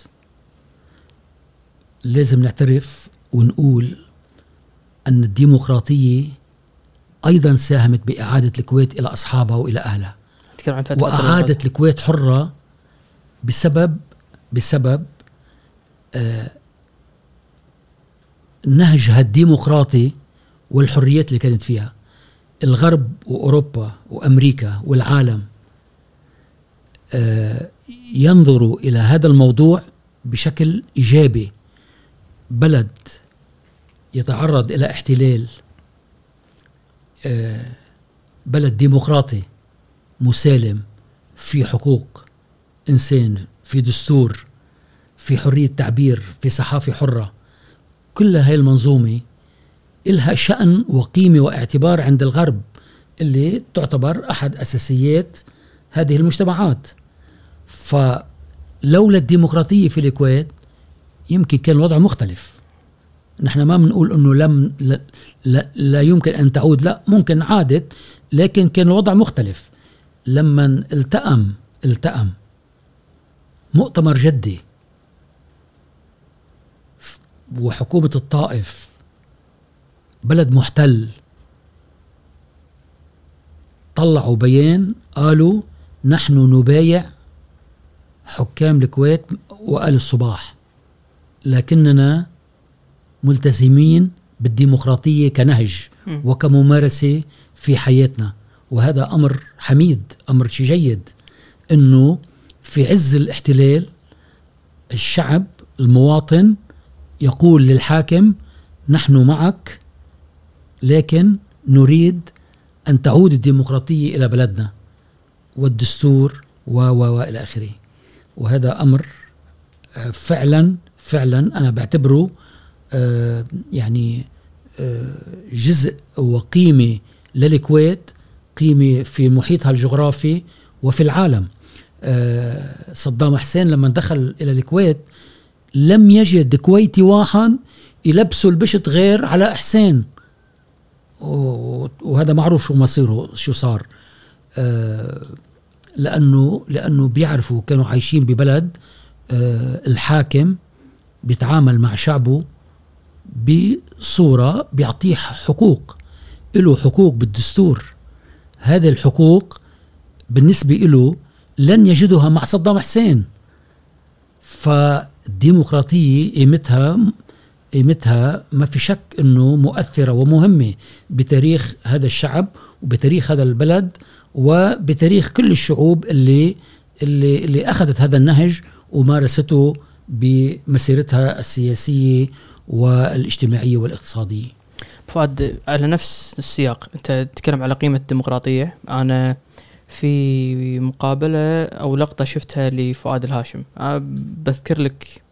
لازم نعترف ونقول أن الديمقراطية أيضا ساهمت بإعادة الكويت إلى أصحابها وإلى أهلها، وأعادة الكويت حرة بسبب بسبب آه نهجها الديمقراطي والحريات اللي كانت فيها. الغرب وأوروبا وأمريكا والعالم آه ينظروا إلى هذا الموضوع بشكل إيجابي. بلد يتعرض إلى احتلال، بلد ديمقراطي مسالم، في حقوق إنسان، في دستور، في حرية تعبير، في صحافة حرة، كل هاي المنظومة إلها شأن وقيمة واعتبار عند الغرب اللي تعتبر أحد أساسيات هذه المجتمعات. فلولا الديمقراطية في الكويت يمكن كان الوضع مختلف. نحن ما بنقول أنه لم لا, لا, لا يمكن أن تعود، لا ممكن عادت، لكن كان الوضع مختلف. لما التأم التأم مؤتمر جدي وحكومة الطائف، بلد محتل، طلعوا بيان قالوا نحن نبايع حكام الكويت وآل الصباح، لكننا ملتزمين بالديمقراطية كنهج وكممارسة في حياتنا. وهذا أمر حميد، أمر شيء جيد، أنه في عز الاحتلال الشعب المواطن يقول للحاكم نحن معك، لكن نريد أن تعود الديمقراطية إلى بلدنا والدستور و و و إلى آخره. وهذا أمر فعلا فعلا أنا بعتبره آه يعني آه جزء وقيمة للكويت، قيمة في محيطها الجغرافي وفي العالم. آه صدام حسين لما دخل إلى الكويت لم يجد كويتي واحد يلبسوا البشت غير على حسين، وهذا معروف شو مصيره شو صار. آه لأنه لأنه بيعرفوا كانوا عايشين ببلد آه الحاكم بيتعامل مع شعبه بصورة بيعطيه حقوق، له حقوق بالدستور، هذه الحقوق بالنسبة له لن يجدها مع صدام حسين. فالديمقراطية قيمتها قيمتها ما في شك أنه مؤثرة ومهمة بتاريخ هذا الشعب وبتاريخ هذا البلد وبتاريخ كل الشعوب اللي اللي, اللي أخذت هذا النهج ومارسته بمسيرتها السياسية والاجتماعية والاقتصادية. فؤاد، على نفس السياق أنت تتكلم على قيمة الديمقراطية، أنا في مقابلة أو لقطة شفتها لفؤاد الهاشم بذكر لك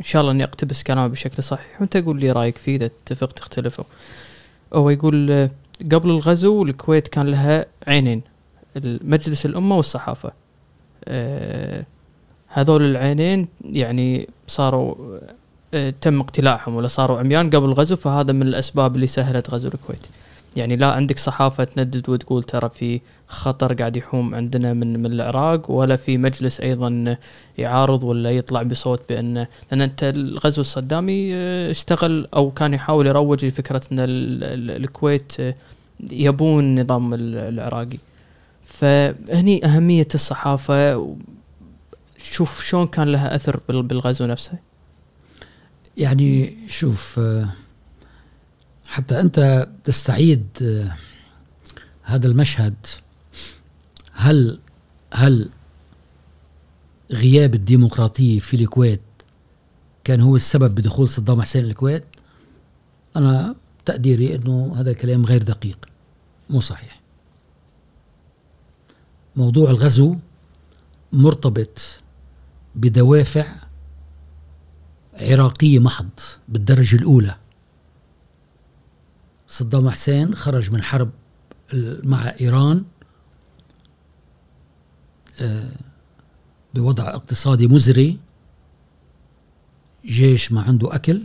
إن شاء الله أني أقتبس كلامه بشكل صحيح وأنت قول لي رأيك فيه إذا تتفق تختلفه. هو يقول قبل الغزو الكويت كان لها عينين، مجلس الأمة والصحافة، آه هذول العينين يعني صاروا آه تم اقتلاعهم ولا صاروا عميان قبل الغزو، فهذا من الأسباب اللي سهلت غزو الكويت. يعني لا عندك صحافة تندد وتقول ترى في خطر قاعد يحوم عندنا من من العراق، ولا في مجلس أيضا يعارض ولا يطلع بصوت بأن، لأن أنت الغزو الصدامي اشتغل أو كان يحاول يروج لفكرة أن الكويت يبون النظام العراقي. فهني أهمية الصحافة، شوف شون كان لها أثر بالغزو نفسه. يعني شوف، حتى أنت تستعيد هذا المشهد، هل هل غياب الديمقراطية في الكويت كان هو السبب بدخول صدام حسين الكويت؟ أنا تقديري أنه هذا الكلام غير دقيق، مو صحيح. موضوع الغزو مرتبط بدوافع عراقية محض بالدرجة الأولى. صدام حسين خرج من حرب مع إيران بوضع اقتصادي مزري، جيش ما عنده أكل،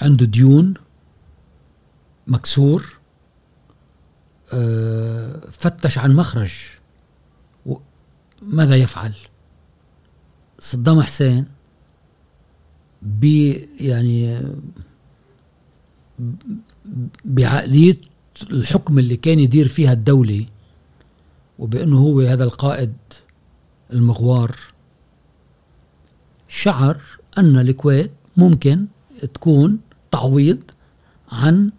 عنده ديون، مكسور، فتش عن مخرج. ماذا يفعل صدام حسين؟ بي يعني بعقلية الحكم اللي كان يدير فيها الدولة وبأنه هو هذا القائد المغوار، شعر أن الكويت ممكن تكون تعويض عن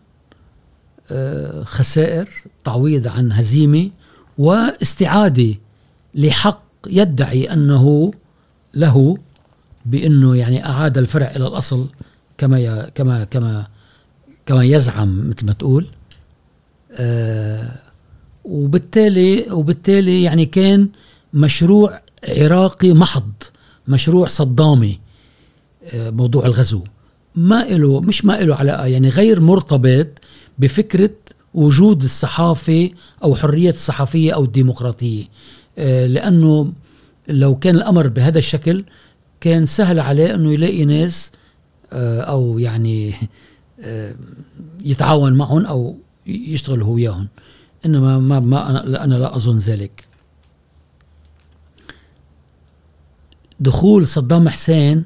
خسائر، تعويض عن هزيمة، واستعادة لحق يدعي أنه له، بأنه يعني أعاد الفرع إلى الأصل كما كما كما كما يزعم مثل ما تقول. آه وبالتالي وبالتالي يعني كان مشروع عراقي محض، مشروع صدامي. آه موضوع الغزو ما إله مش ما إله علاقة، يعني غير مرتبط بفكرة وجود الصحافة أو حرية الصحفية أو الديمقراطية، آه لأنه لو كان الأمر بهذا الشكل كان سهل عليه أنه يلاقي ناس أو يعني يتعاون معهم أو يشتغل هو وياهم، إنما ما ما أنا, أنا لا أظن ذلك. دخول صدام حسين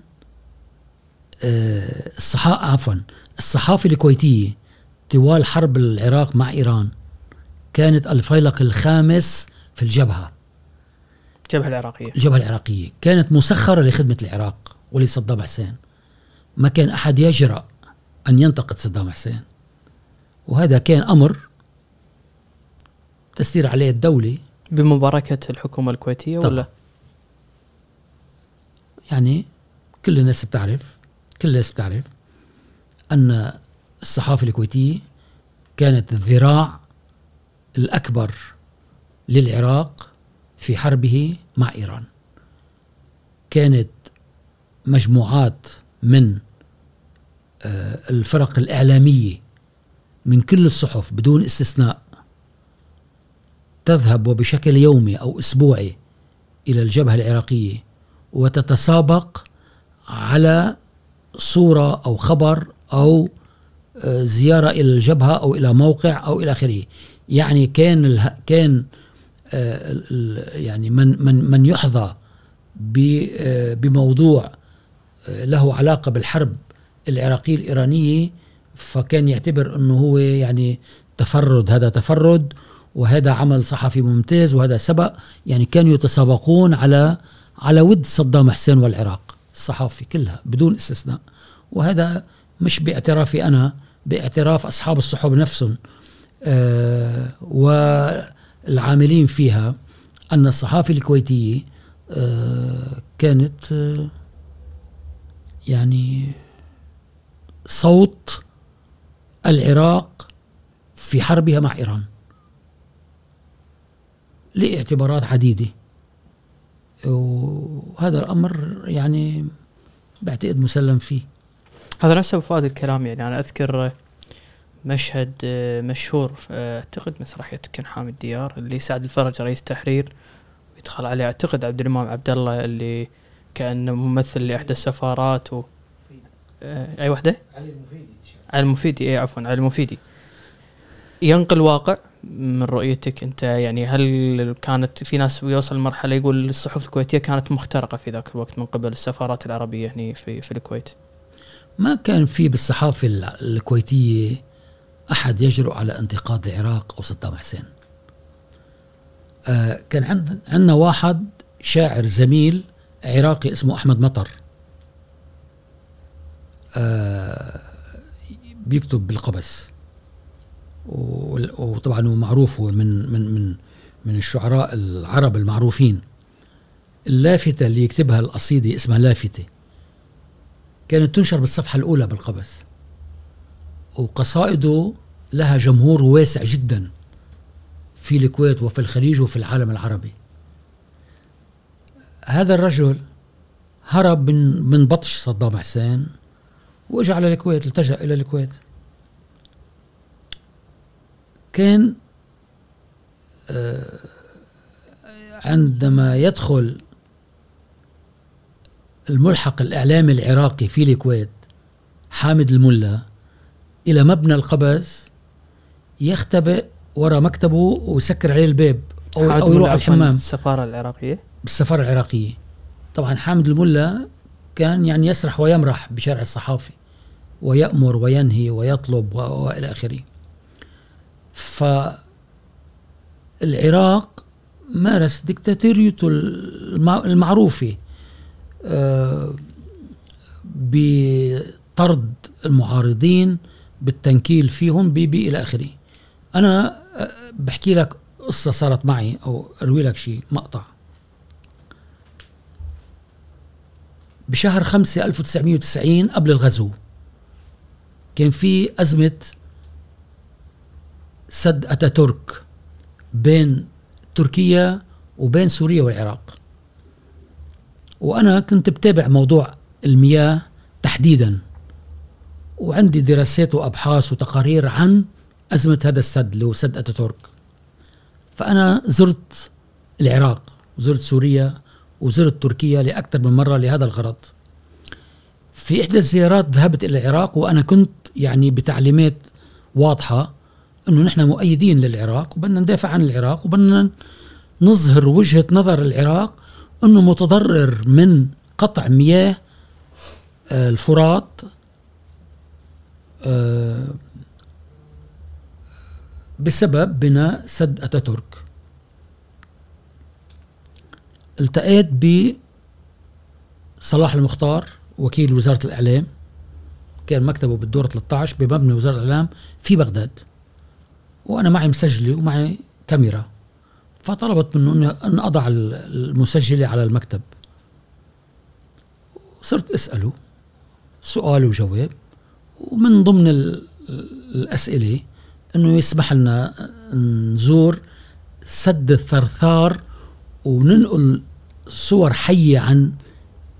الصحافة عفوا الصحافة الكويتية طوال حرب العراق مع إيران كانت الفيلق الخامس في الجبهة، الجبهة العراقية. الجبهة العراقية كانت مسخرة لخدمة العراق ولصدام حسين، ما كان أحد يجرأ أن ينتقد صدام حسين، وهذا كان أمر تسير عليه الدولة بمباركة الحكومة الكويتية. طبعا. ولا يعني كل الناس بتعرف كل الناس بتعرف أن الصحافة الكويتية كانت الذراع الأكبر للعراق في حربه مع إيران. كانت مجموعات من الفرق الإعلامية من كل الصحف بدون استثناء تذهب وبشكل يومي أو أسبوعي إلى الجبهة العراقية وتتسابق على صورة أو خبر أو زيارة إلى الجبهة أو إلى موقع أو إلى آخره. يعني كان كان يعني من من من يحظى بموضوع له علاقة بالحرب العراقية الإيرانية فكان يعتبر أنه هو يعني تفرد، هذا تفرد وهذا عمل صحفي ممتاز، وهذا سبق يعني كانوا يتسابقون على على ود صدام حسين والعراق الصحافي كلها بدون استثناء. وهذا مش باعترافي أنا، باعتراف أصحاب الصحف نفسهم آه والعاملين فيها، أن الصحافة الكويتية آه كانت آه يعني صوت العراق في حربها مع إيران لاعتبارات عديدة، وهذا الأمر يعني بعتقد مسلم فيه. هذا نفس أبو فؤاد الكلام، يعني أنا أذكر مشهد مشهور أعتقد مسرحية كان حامد ديار اللي سعد الفرج رئيس تحرير يدخل عليه أعتقد عبد الإمام عبد الله اللي كأنه ممثل لإحدى السفارات و... أي واحدة؟ علي المفيدي. علي المفيدي أي عفوا علي المفيدي ينقل واقع. من رؤيتك أنت يعني هل كانت في ناس يوصل مرحلة يقول الصحف الكويتية كانت مخترقة في ذاك الوقت من قبل السفارات العربية هنا في في الكويت؟ ما كان في بالصحافة الكويتية أحد يجرؤ على انتقاد العراق أو صدام حسين. آه كان عند عندنا واحد شاعر زميل عراقي اسمه أحمد مطر آه بيكتب بالقبس، وطبعا هو معروف من من من من الشعراء العرب المعروفين. اللافتة اللي يكتبها القصيدة اسمها لافتة كانت تنشر بالصفحة الأولى بالقبس، وقصائده لها جمهور واسع جدا في الكويت وفي الخليج وفي العالم العربي. هذا الرجل هرب من من بطش صدام حسين واجى على الكويت، التجأ إلى الكويت. كان عندما يدخل الملحق الإعلامي العراقي في الكويت حامد الملا إلى مبنى القبس يختبئ وراء مكتبه ويسكر عليه الباب أو, أو يروح الحمام. بالسفارة العراقية؟ بالسفارة العراقية طبعا. حامد الملا كان يعني يسرح ويمرح بشارع الصحافي ويأمر وينهي ويطلب وإلى آخره. فالعراق مارس ديكتاتوريته المعروفة بطرد المعارضين، بالتنكيل فيهم، بي بي إلى آخره. أنا بحكي لك قصة صارت معي أو أروي لك شيء مقطع. بشهر خمسة ألف وتسعمائة وتسعين قبل الغزو كان في أزمة سد أتاتورك بين تركيا وبين سوريا والعراق، وأنا كنت بتابع موضوع المياه تحديدا، وعندي دراسات وأبحاث وتقارير عن أزمة هذا السد اللي هو سد أتاتورك. فأنا زرت العراق وزرت سوريا وزرت تركيا لأكثر من مرة لهذا الغرض. في إحدى الزيارات ذهبت إلى العراق، وأنا كنت يعني بتعليمات واضحة أنه نحن مؤيدين للعراق وبدنا ندافع عن العراق وبدنا نظهر وجهة نظر العراق أنه متضرر من قطع مياه الفرات بسبب بناء سد أتاتورك. التقيت بصلاح المختار وكيل وزارة الإعلام، كان مكتبه بالدور ثلاثة عشر بمبنى وزارة الإعلام في بغداد، وأنا معي مسجلة ومعي كاميرا. فطلبت منه أن أضع المسجلة على المكتب، صرت أسأله سؤال وجواب، ومن ضمن الأسئلة أنه يسمح لنا نزور سد الثرثار وننقل صور حية عن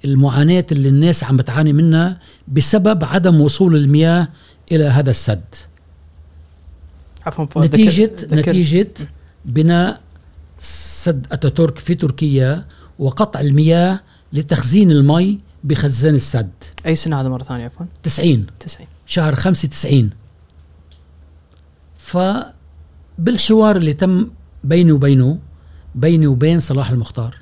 المعاناة اللي الناس عم بتعاني منها بسبب عدم وصول المياه إلى هذا السد نتيجة ذكر. نتيجة بناء سد أتاتورك في تركيا وقطع المياه لتخزين المي بخزان السد. أي سنة هذا مرة ثانية عفوا؟ تسعين. تسعين شهر خمسة تسعين. فبالحوار اللي تم بيني وبينه بيني وبين صلاح المختار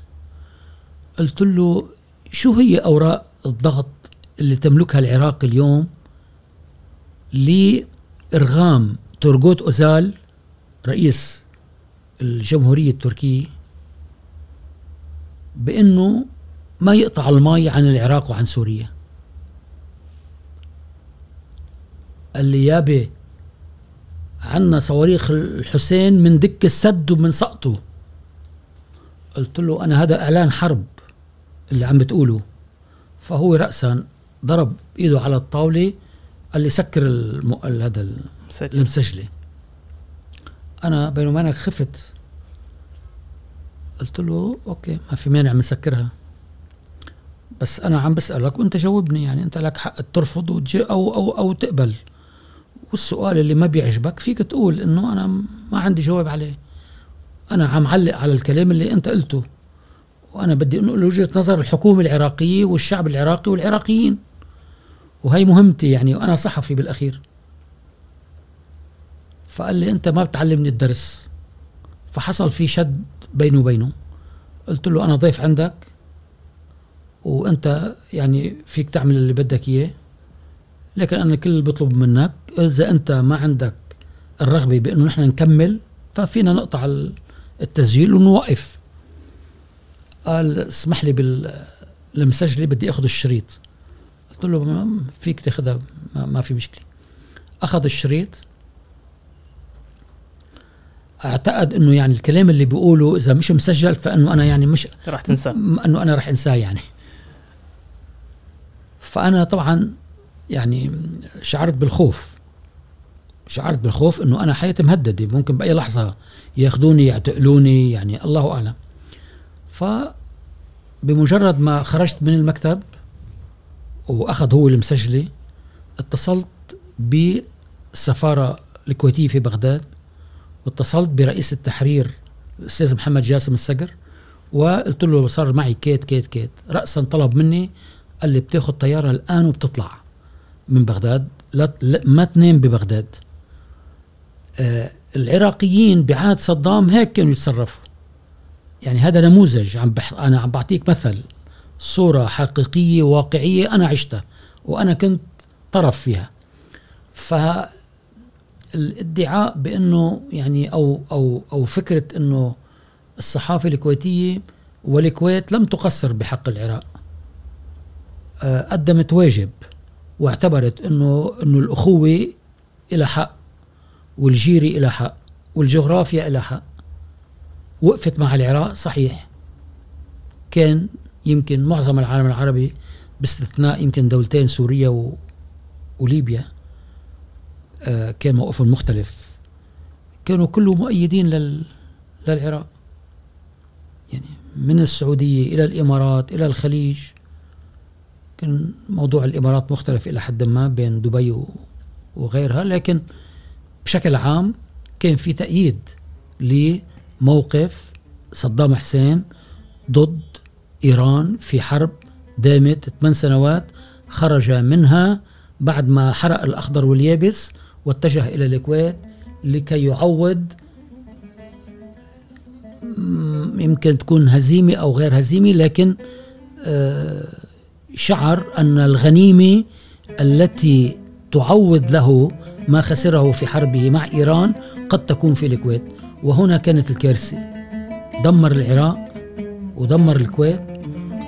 قلت له شو هي أوراق الضغط اللي تملكها العراق اليوم لإرغام تورغوت أوزال رئيس الجمهورية التركية بأنه ما يقطع المي عن العراق وعن سوريا. قال لي يابي عنا صواريخ الحسين من دك السد ومن سقطه. قلت له أنا هذا إعلان حرب اللي عم بتقوله. فهو رأسا ضرب إيده على الطاولة، قال لي سكر الم... هذا المسجلة. أنا بينما أنا خفت قلت له أوكي ما في مانع مسكرها، بس أنا عم بسألك وأنت جاوبني، يعني أنت لك حق ترفض وتجي أو أو أو تقبل، والسؤال اللي ما بيعجبك فيك تقول إنه أنا ما عندي جواب عليه، أنا عم علق على الكلام اللي أنت قلته، وأنا بدي أنقل وجهة نظر الحكومة العراقية والشعب العراقي والعراقيين، وهي مهمتي يعني، وأنا صحفي بالأخير. فقال لي أنت ما بتعلمني الدرس. فحصل في شد بينه وبينه. قلت له أنا ضيف عندك وأنت يعني فيك تعمل اللي بدك إياه، لكن أنا كل اللي بطلب منك إذا أنت ما عندك الرغبة بأنه نحن نكمل ففينا نقطع التسجيل ونوقف. قال اسمح لي بالمسجلة بدي أخذ الشريط. قلت له ما فيك تاخدها، ما في مشكلة. أخذ الشريط، اعتقد انه يعني الكلام اللي بيقوله اذا مش مسجل فانه انا يعني مش راح تنساه، انه انا راح انساه يعني. فانا طبعا يعني شعرت بالخوف، شعرت بالخوف انه انا حياتي مهدده، ممكن باي لحظه ياخذوني يعتقلوني يعني الله اعلم. فبمجرد ما خرجت من المكتب واخذ هو المسجله، اتصلت بالسفاره الكويتيه في بغداد، واتصلت برئيس التحرير الأستاذ محمد جاسم الصقر، وقلت له صار معي كيت كيت كيت. رأسا طلب مني قال لي بتاخذ طيارة الآن وبتطلع من بغداد، لا ما تنام ببغداد. آه العراقيين بعهد صدام هيك كانوا يتصرفوا، يعني هذا نموذج عم بح... أنا عم بعطيك مثل صورة حقيقية واقعية أنا عشتها وأنا كنت طرف فيها. ف الادعاء بانه يعني او او او فكره انه الصحافه الكويتيه والكويت لم تقصر بحق العراق، قدمت واجب واعتبرت انه انه الاخوه الى حق والجيري الى حق والجغرافيا الى حق، وقفت مع العراق. صحيح كان يمكن معظم العالم العربي باستثناء يمكن دولتين سوريا و... وليبيا كان موقفهم مختلف، كانوا كلهم مؤيدين لل... للعراق، يعني من السعودية إلى الإمارات إلى الخليج. كان موضوع الإمارات مختلف إلى حد ما بين دبي و... وغيرها، لكن بشكل عام كان في تأييد لموقف صدام حسين ضد إيران في حرب دامت ثمان سنوات، خرج منها بعد ما حرق الأخضر واليابس واتجه إلى الكويت لكي يعوض يمكن تكون هزيمة أو غير هزيمة، لكن شعر أن الغنيمة التي تعوض له ما خسره في حربه مع إيران قد تكون في الكويت. وهنا كانت الكارثة، دمر العراق ودمر الكويت،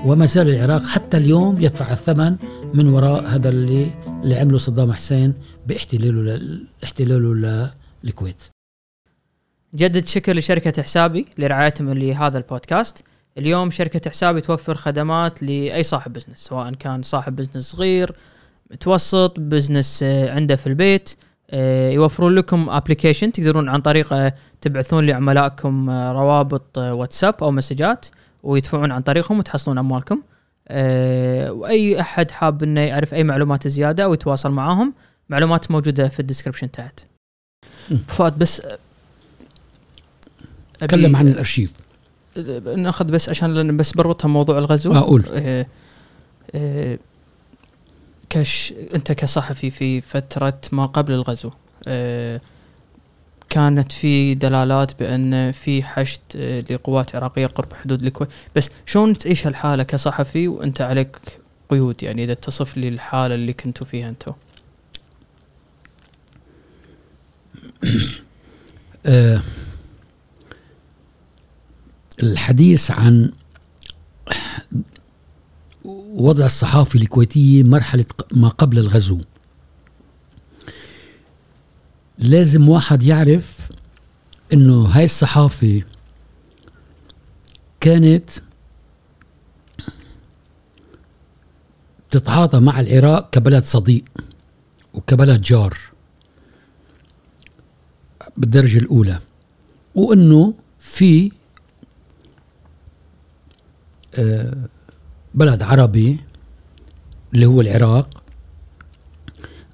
وما زال العراق حتى اليوم يدفع الثمن من وراء هذا اللي اللي عمله صدام حسين باحتلاله احتلاله للكويت. جدد شكر لشركة حسابي لرعايتهم لهذا البودكاست. اليوم شركة حسابي توفر خدمات لأي صاحب بزنس، سواء كان صاحب بزنس صغير متوسط، بزنس عنده في البيت. يوفرون لكم ابليكيشن تقدرون عن طريقه تبعثون لعملائكم روابط واتساب أو مسجات ويدفعون عن طريقهم وتحصلون أموالكم. أه وأي أحد حاب إنه يعرف أي معلومات زيادة أو يتواصل معاهم، معلومات موجودة في الديسكريبشن تحت. فات بس أتكلم عن الأرشيف نأخذ بس عشان بس بربطها موضوع الغزو. أقول أه أه كش أنت كصحفي في فترة ما قبل الغزو أه كانت في دلالات بأن في حشد لقوات عراقية قرب حدود الكويت، بس شلون تعيش هالحالة كصحفي وأنت عليك قيود؟ يعني إذا تصف لي الحالة اللي كنتوا فيها أنتوا. الحديث عن وضع الصحافة الكويتية مرحلة ما قبل الغزو، لازم واحد يعرف انه هاي الصحافة كانت تتعاطى مع العراق كبلد صديق وكبلد جار بالدرجة الأولى، وأنه في بلد عربي اللي هو العراق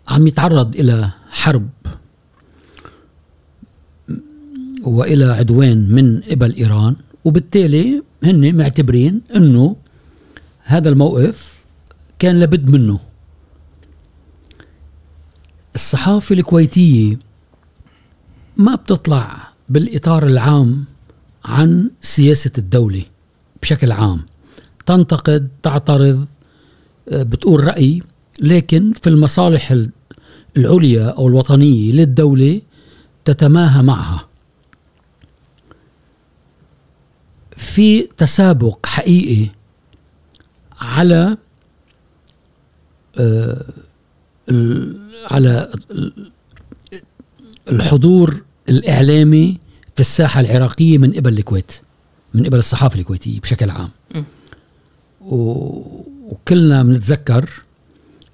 عم يتعرض إلى حرب وإلى عدوان من قبل إيران، وبالتالي هن معتبرين أنه هذا الموقف كان لابد منه. الصحافة الكويتية ما بتطلع بالإطار العام عن سياسة الدولة بشكل عام، تنتقد، تعترض، بتقول رأي، لكن في المصالح العليا أو الوطنية للدولة تتماهى معها. في تسابق حقيقي على على الحضور الإعلامي في الساحة العراقية من قبل الكويت، من قبل الصحافة الكويتية بشكل عام. وكلنا بنتذكر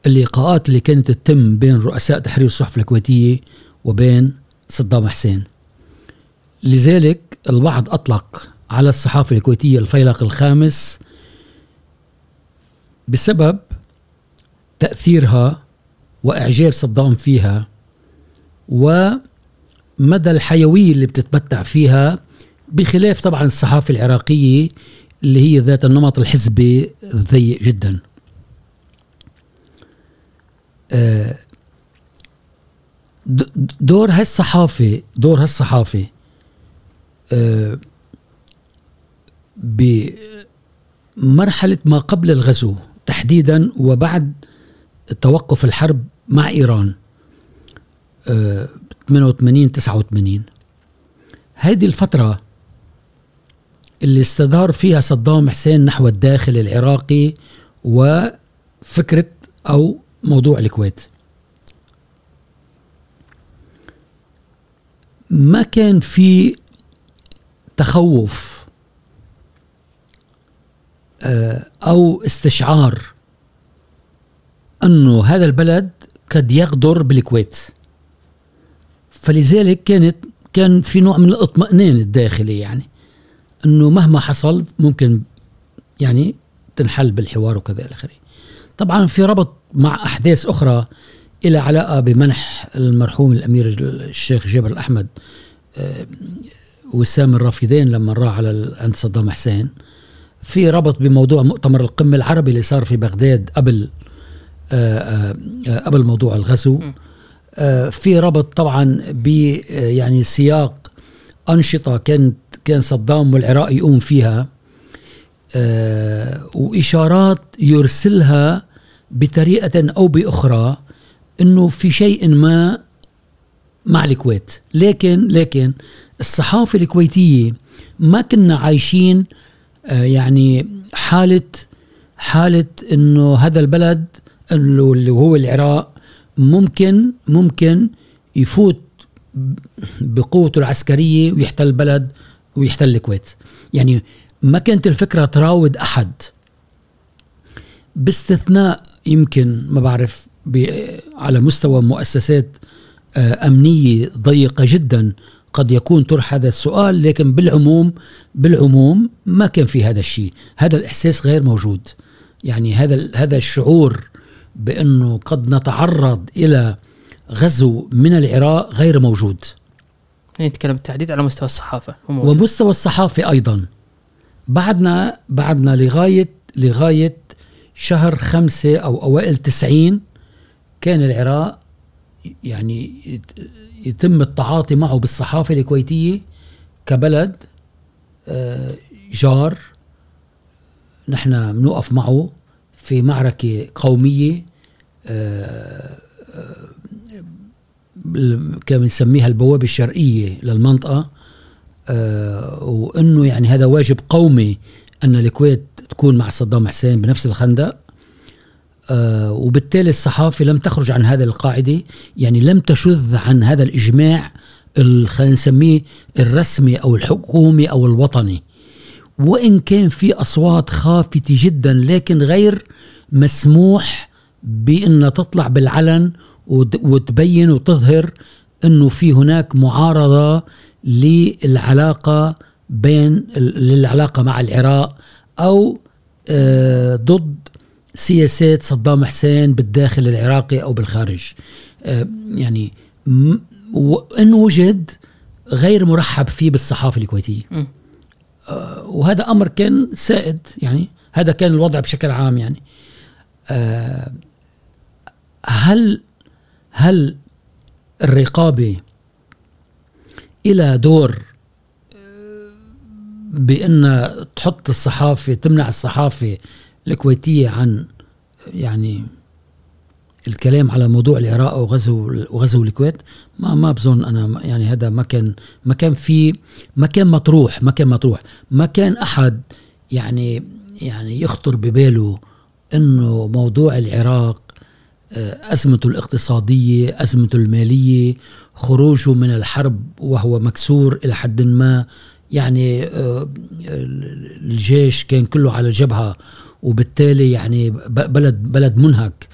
اللقاءات اللي كانت تتم بين رؤساء تحرير الصحف الكويتية وبين صدام حسين. لذلك البعض أطلق على الصحافة الكويتية الفيلق الخامس بسبب تأثيرها وإعجاب صدام فيها ومدى الحيوية اللي بتتمتع فيها، بخلاف طبعا الصحافة العراقية اللي هي ذات النمط الحزبي الضيق جدا. دور هالصحافة دور هالصحافة بمرحلة ما قبل الغزو تحديدا وبعد توقف الحرب مع إيران ثمانية وثمانين تسعة وثمانين، هذه الفترة اللي استدار فيها صدام حسين نحو الداخل العراقي وفكرة أو موضوع الكويت، ما كان في تخوف أو استشعار أنه هذا البلد قد يغدر بالكويت، فلذلك كانت كان في نوع من الاطمئنان الداخلي، يعني أنه مهما حصل ممكن يعني تنحل بالحوار وكذا إلى آخره. طبعا في ربط مع أحداث أخرى إلى علاقة بمنح المرحوم الأمير الشيخ جابر الأحمد وسام الرافدين لما راح على عند صدام حسين، في ربط بموضوع مؤتمر القمة العربي اللي صار في بغداد قبل آآ آآ قبل موضوع الغزو، في ربط طبعا ب يعني سياق أنشطة كانت كان صدام والعراق يقوم فيها، وإشارات يرسلها بطريقة أو بأخرى إنه في شيء ما مع الكويت. لكن لكن الصحافة الكويتية ما كنا عايشين يعني حالة حالة إنه هذا البلد اللي هو العراق ممكن ممكن يفوت بقوته العسكرية ويحتل البلد ويحتل الكويت. يعني ما كانت الفكرة تراود أحد، باستثناء يمكن ما بعرف على مستوى مؤسسات أمنية ضيقة جدا قد يكون طرح هذا السؤال، لكن بالعموم بالعموم ما كان في هذا الشيء، هذا الإحساس غير موجود. يعني هذا هذا الشعور بأنه قد نتعرض إلى غزو من العراق غير موجود. نتكلم بالتحديد على مستوى الصحافة ومستوى الصحافة أيضا. بعدنا بعدنا لغاية لغاية شهر خمسة أو أوائل تسعين كان العراق يعني يتم التعاطي معه بالصحافة الكويتية كبلد جار، نحن بنوقف معه في معركة قومية كان بنسميها البوابة الشرقية للمنطقة، وأنه يعني هذا واجب قومي أن الكويت تكون مع صدام حسين بنفس الخندق. وبالتالي الصحافة لم تخرج عن هذا القاعدة، يعني لم تشذ عن هذا الإجماع خلينا نسميه الرسمي أو الحكومي أو الوطني، وإن كان في أصوات خافتة جدا لكن غير مسموح بأن تطلع بالعلن وتبين وتظهر أنه في هناك معارضة للعلاقة بين للعلاقة مع العراق أو ضد سياسات صدام حسين بالداخل العراقي أو بالخارج. يعني وإن وجد غير مرحب فيه بالصحافة الكويتية، وهذا أمر كان سائد، يعني هذا كان الوضع بشكل عام. يعني هل هل الرقابة إلى دور بأن تحط الصحافة تمنع الصحافة الكويتية عن يعني الكلام على موضوع العراق وغزو وغزو الكويت؟ ما ما بظن انا، يعني هذا ما كان ما كان في ما كان مطروح ما كان مطروح ما كان احد يعني يعني يخطر بباله انه موضوع العراق ازمته الاقتصادية، ازمته المالية، خروجه من الحرب وهو مكسور الى حد ما، يعني الجيش كان كله على الجبهة وبالتالي يعني بلد بلد منهك،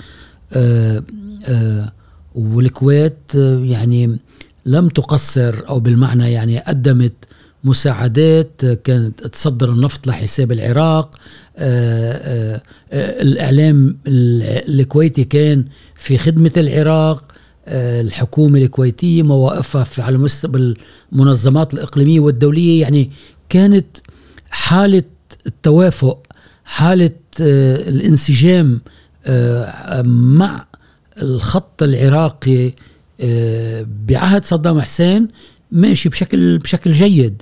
والكويت يعني لم تقصر أو بالمعنى يعني قدمت مساعدات، كانت تصدر النفط لحساب العراق، الإعلام الكويتي كان في خدمة العراق، الحكومة الكويتية مواقفها على مستقبل المنظمات الإقليمية والدولية، يعني كانت حالة التوافق حالة الانسجام مع الخط العراقي بعهد صدام حسين ماشي بشكل بشكل جيد.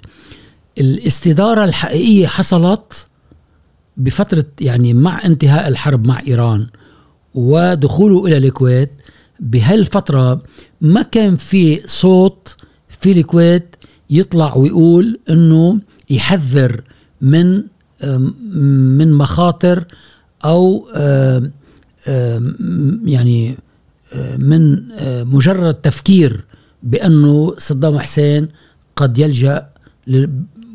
الاستدارة الحقيقية حصلت بفترة يعني مع انتهاء الحرب مع إيران ودخوله إلى الكويت. بهالفترة ما كان في صوت في الكويت يطلع ويقول انه يحذر من من مخاطر أو يعني من مجرد تفكير بأنه صدام حسين قد يلجأ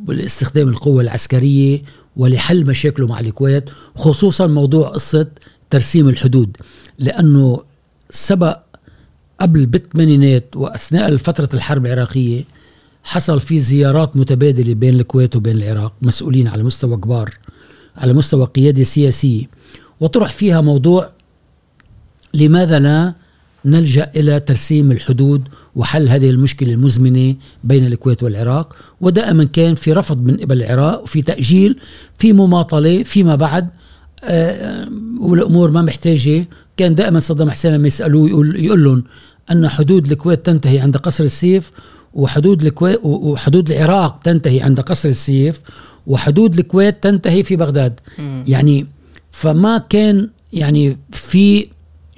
لاستخدام القوة العسكرية ولحل مشاكله مع الكويت، خصوصا موضوع قصة ترسيم الحدود، لأنه سبق قبل بالثمانينات وأثناء فترة الحرب العراقية حصل في زيارات متبادلة بين الكويت وبين العراق، مسؤولين على مستوى كبار على مستوى قيادة سياسية، وطرح فيها موضوع لماذا لا نلجأ إلى ترسيم الحدود وحل هذه المشكلة المزمنة بين الكويت والعراق. ودائما كان في رفض من قبل العراق وفي تأجيل في مماطلة فيما بعد، آه والأمور ما محتاجة. كان دائما صدام حسين لما يسألوه يقول, يقول لهم أن حدود الكويت تنتهي عند قصر السيف، وحدود الكويت وحدود العراق تنتهي عند قصر السيف، وحدود الكويت تنتهي في بغداد. م. يعني فما كان يعني في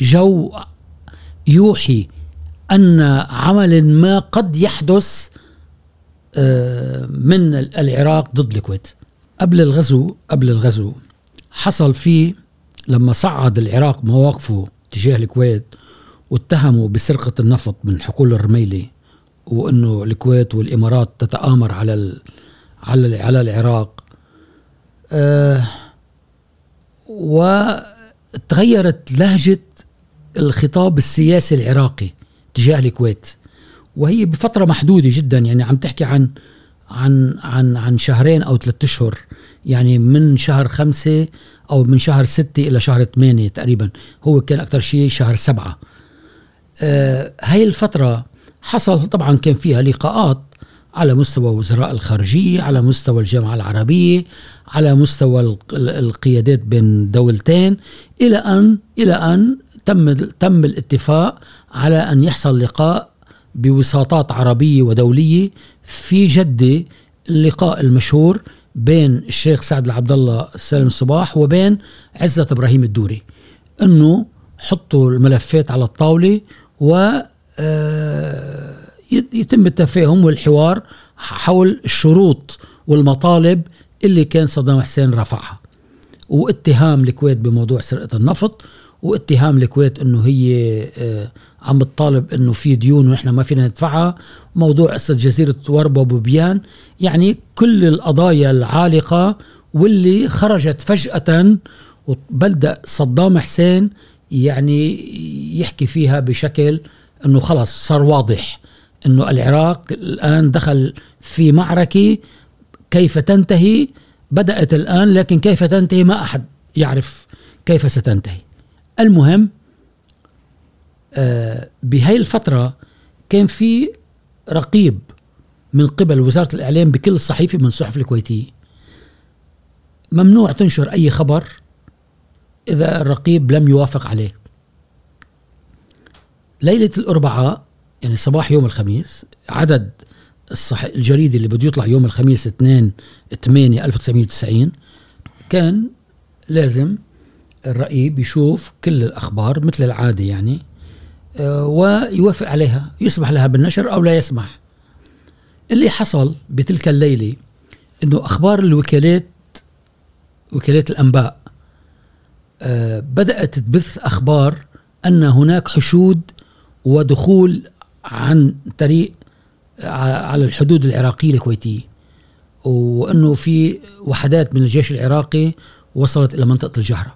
جو يوحي أن عمل ما قد يحدث من العراق ضد الكويت. قبل الغزو قبل الغزو حصل فيه لما صعد العراق مواقفه تجاه الكويت واتهموا بسرقة النفط من حقول الرميلي، وأنه الكويت والإمارات تتآمر على ال... على ال... على العراق، أه... وتغيرت لهجة الخطاب السياسي العراقي تجاه الكويت، وهي بفترة محدودة جدا، يعني عم تحكي عن عن عن عن شهرين أو ثلاثة أشهر، يعني من شهر خمسة أو من شهر ستة إلى شهر ثمانية تقريبا، هو كان أكتر شيء شهر سبعة. أه... هاي الفترة حصل طبعا كان فيها لقاءات على مستوى وزراء الخارجية، على مستوى الجامعة العربية، على مستوى القيادات بين دولتين، إلى أن إلى أن تم تم الاتفاق على أن يحصل لقاء بوساطات عربية ودولية في جدة، اللقاء المشهور بين الشيخ سعد العبد الله سالم صباح وبين عزة إبراهيم الدوري، إنه حطوا الملفات على الطاولة و يتم التفاهم والحوار حول الشروط والمطالب اللي كان صدام حسين رفعها، واتهام الكويت بموضوع سرقة النفط، واتهام الكويت انه هي عم تطالب انه في ديون ونحن ما فينا ندفعها، موضوع قصة جزيرة وربة وبوبيان. يعني كل القضايا العالقة واللي خرجت فجأة وبدأ صدام حسين يعني يحكي فيها بشكل انه خلص صار واضح انه العراق الان دخل في معركة كيف تنتهي بدأت الآن، لكن كيف تنتهي ما أحد يعرف كيف ستنتهي. المهم آه بهاي الفترة كان في رقيب من قبل وزارة الإعلام بكل صحيفة من الصحف الكويتية ممنوع تنشر أي خبر إذا الرقيب لم يوافق عليه. ليلة الأربعاء يعني صباح يوم الخميس، عدد الصح... الجريدة اللي بده يطلع يوم الخميس اثنين ثمانية ألف وتسعمية وتسعين كان لازم الرقيب يشوف كل الأخبار مثل العادة يعني آه ويوافق عليها، يسمح لها بالنشر أو لا يسمح. اللي حصل بتلك الليلة أنه أخبار الوكالات وكالات الأنباء آه بدأت تبث أخبار أن هناك حشود ودخول عن طريق على الحدود العراقية الكويتية، وأنه في وحدات من الجيش العراقي وصلت إلى منطقة الجهرة.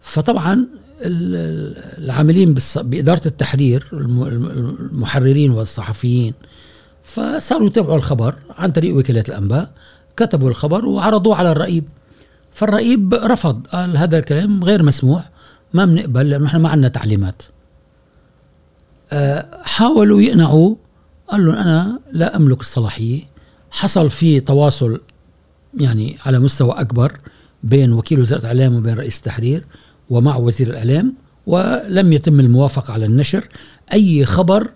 فطبعا العاملين بإدارة التحرير المحررين والصحفيين فصاروا يتابعوا الخبر عن طريق وكالات الأنباء، كتبوا الخبر وعرضوه على الرئيب. فالرئيب رفض، قال هذا الكلام غير مسموح، ما بنقبل لأنه نحن ما عندنا تعليمات. حاولوا يقنعوا، قال لهم أنا لا أملك الصلاحية. حصل في تواصل يعني على مستوى أكبر بين وكيل وزارة الإعلام وبين رئيس التحرير ومع وزير الإعلام، ولم يتم الموافقة على النشر أي خبر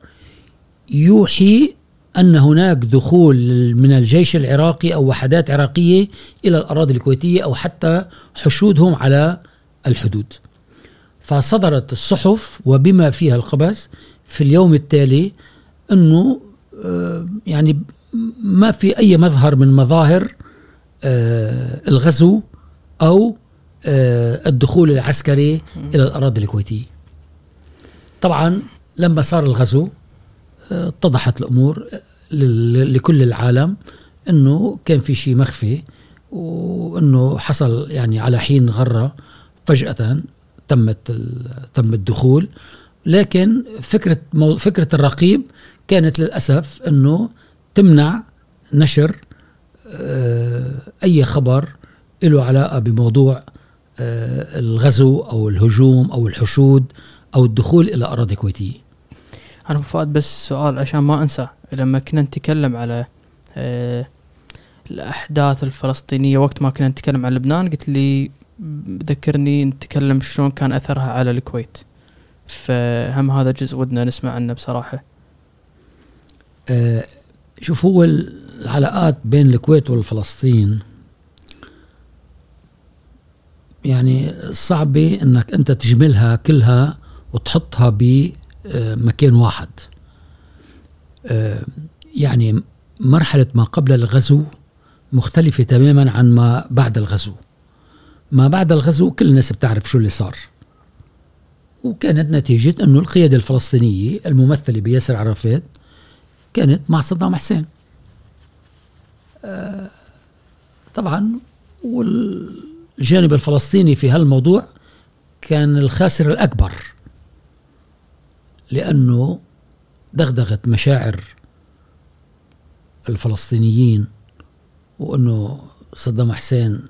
يوحي أن هناك دخول من الجيش العراقي أو وحدات عراقية إلى الأراضي الكويتية أو حتى حشودهم على الحدود. فصدرت الصحف وبما فيها القبس في اليوم التالي أنه يعني ما في أي مظهر من مظاهر الغزو أو الدخول العسكري إلى الأراضي الكويتية. طبعا لما صار الغزو اتضحت الأمور لكل العالم أنه كان في شيء مخفي، وأنه حصل يعني على حين غرة فجأة تمت تم الدخول. لكن فكرة فكرة الرقيب كانت للأسف أنه تمنع نشر أي خبر له علاقة بموضوع الغزو أو الهجوم أو الحشود أو الدخول إلى أراضي كويتية. أنا فؤاد بس سؤال عشان ما أنسى، لما كنا نتكلم على الأحداث الفلسطينية وقت ما كنا نتكلم عن لبنان قلت لي ذكرني نتكلم شلون كان أثرها على الكويت، فهم هذا جزء ودنا نسمع عنه بصراحة. شوف، هو العلاقات بين الكويت والفلسطين يعني صعبة انك انت تجملها كلها وتحطها بمكان واحد. يعني مرحلة ما قبل الغزو مختلفة تماما عن ما بعد الغزو. ما بعد الغزو كل الناس بتعرف شو اللي صار، وكانت نتيجة انه القيادة الفلسطينية الممثلة بياسر عرفات كانت مع صدام حسين آه طبعا، والجانب الفلسطيني في هالموضوع كان الخاسر الأكبر، لأنه دغدغت مشاعر الفلسطينيين وأنه صدام حسين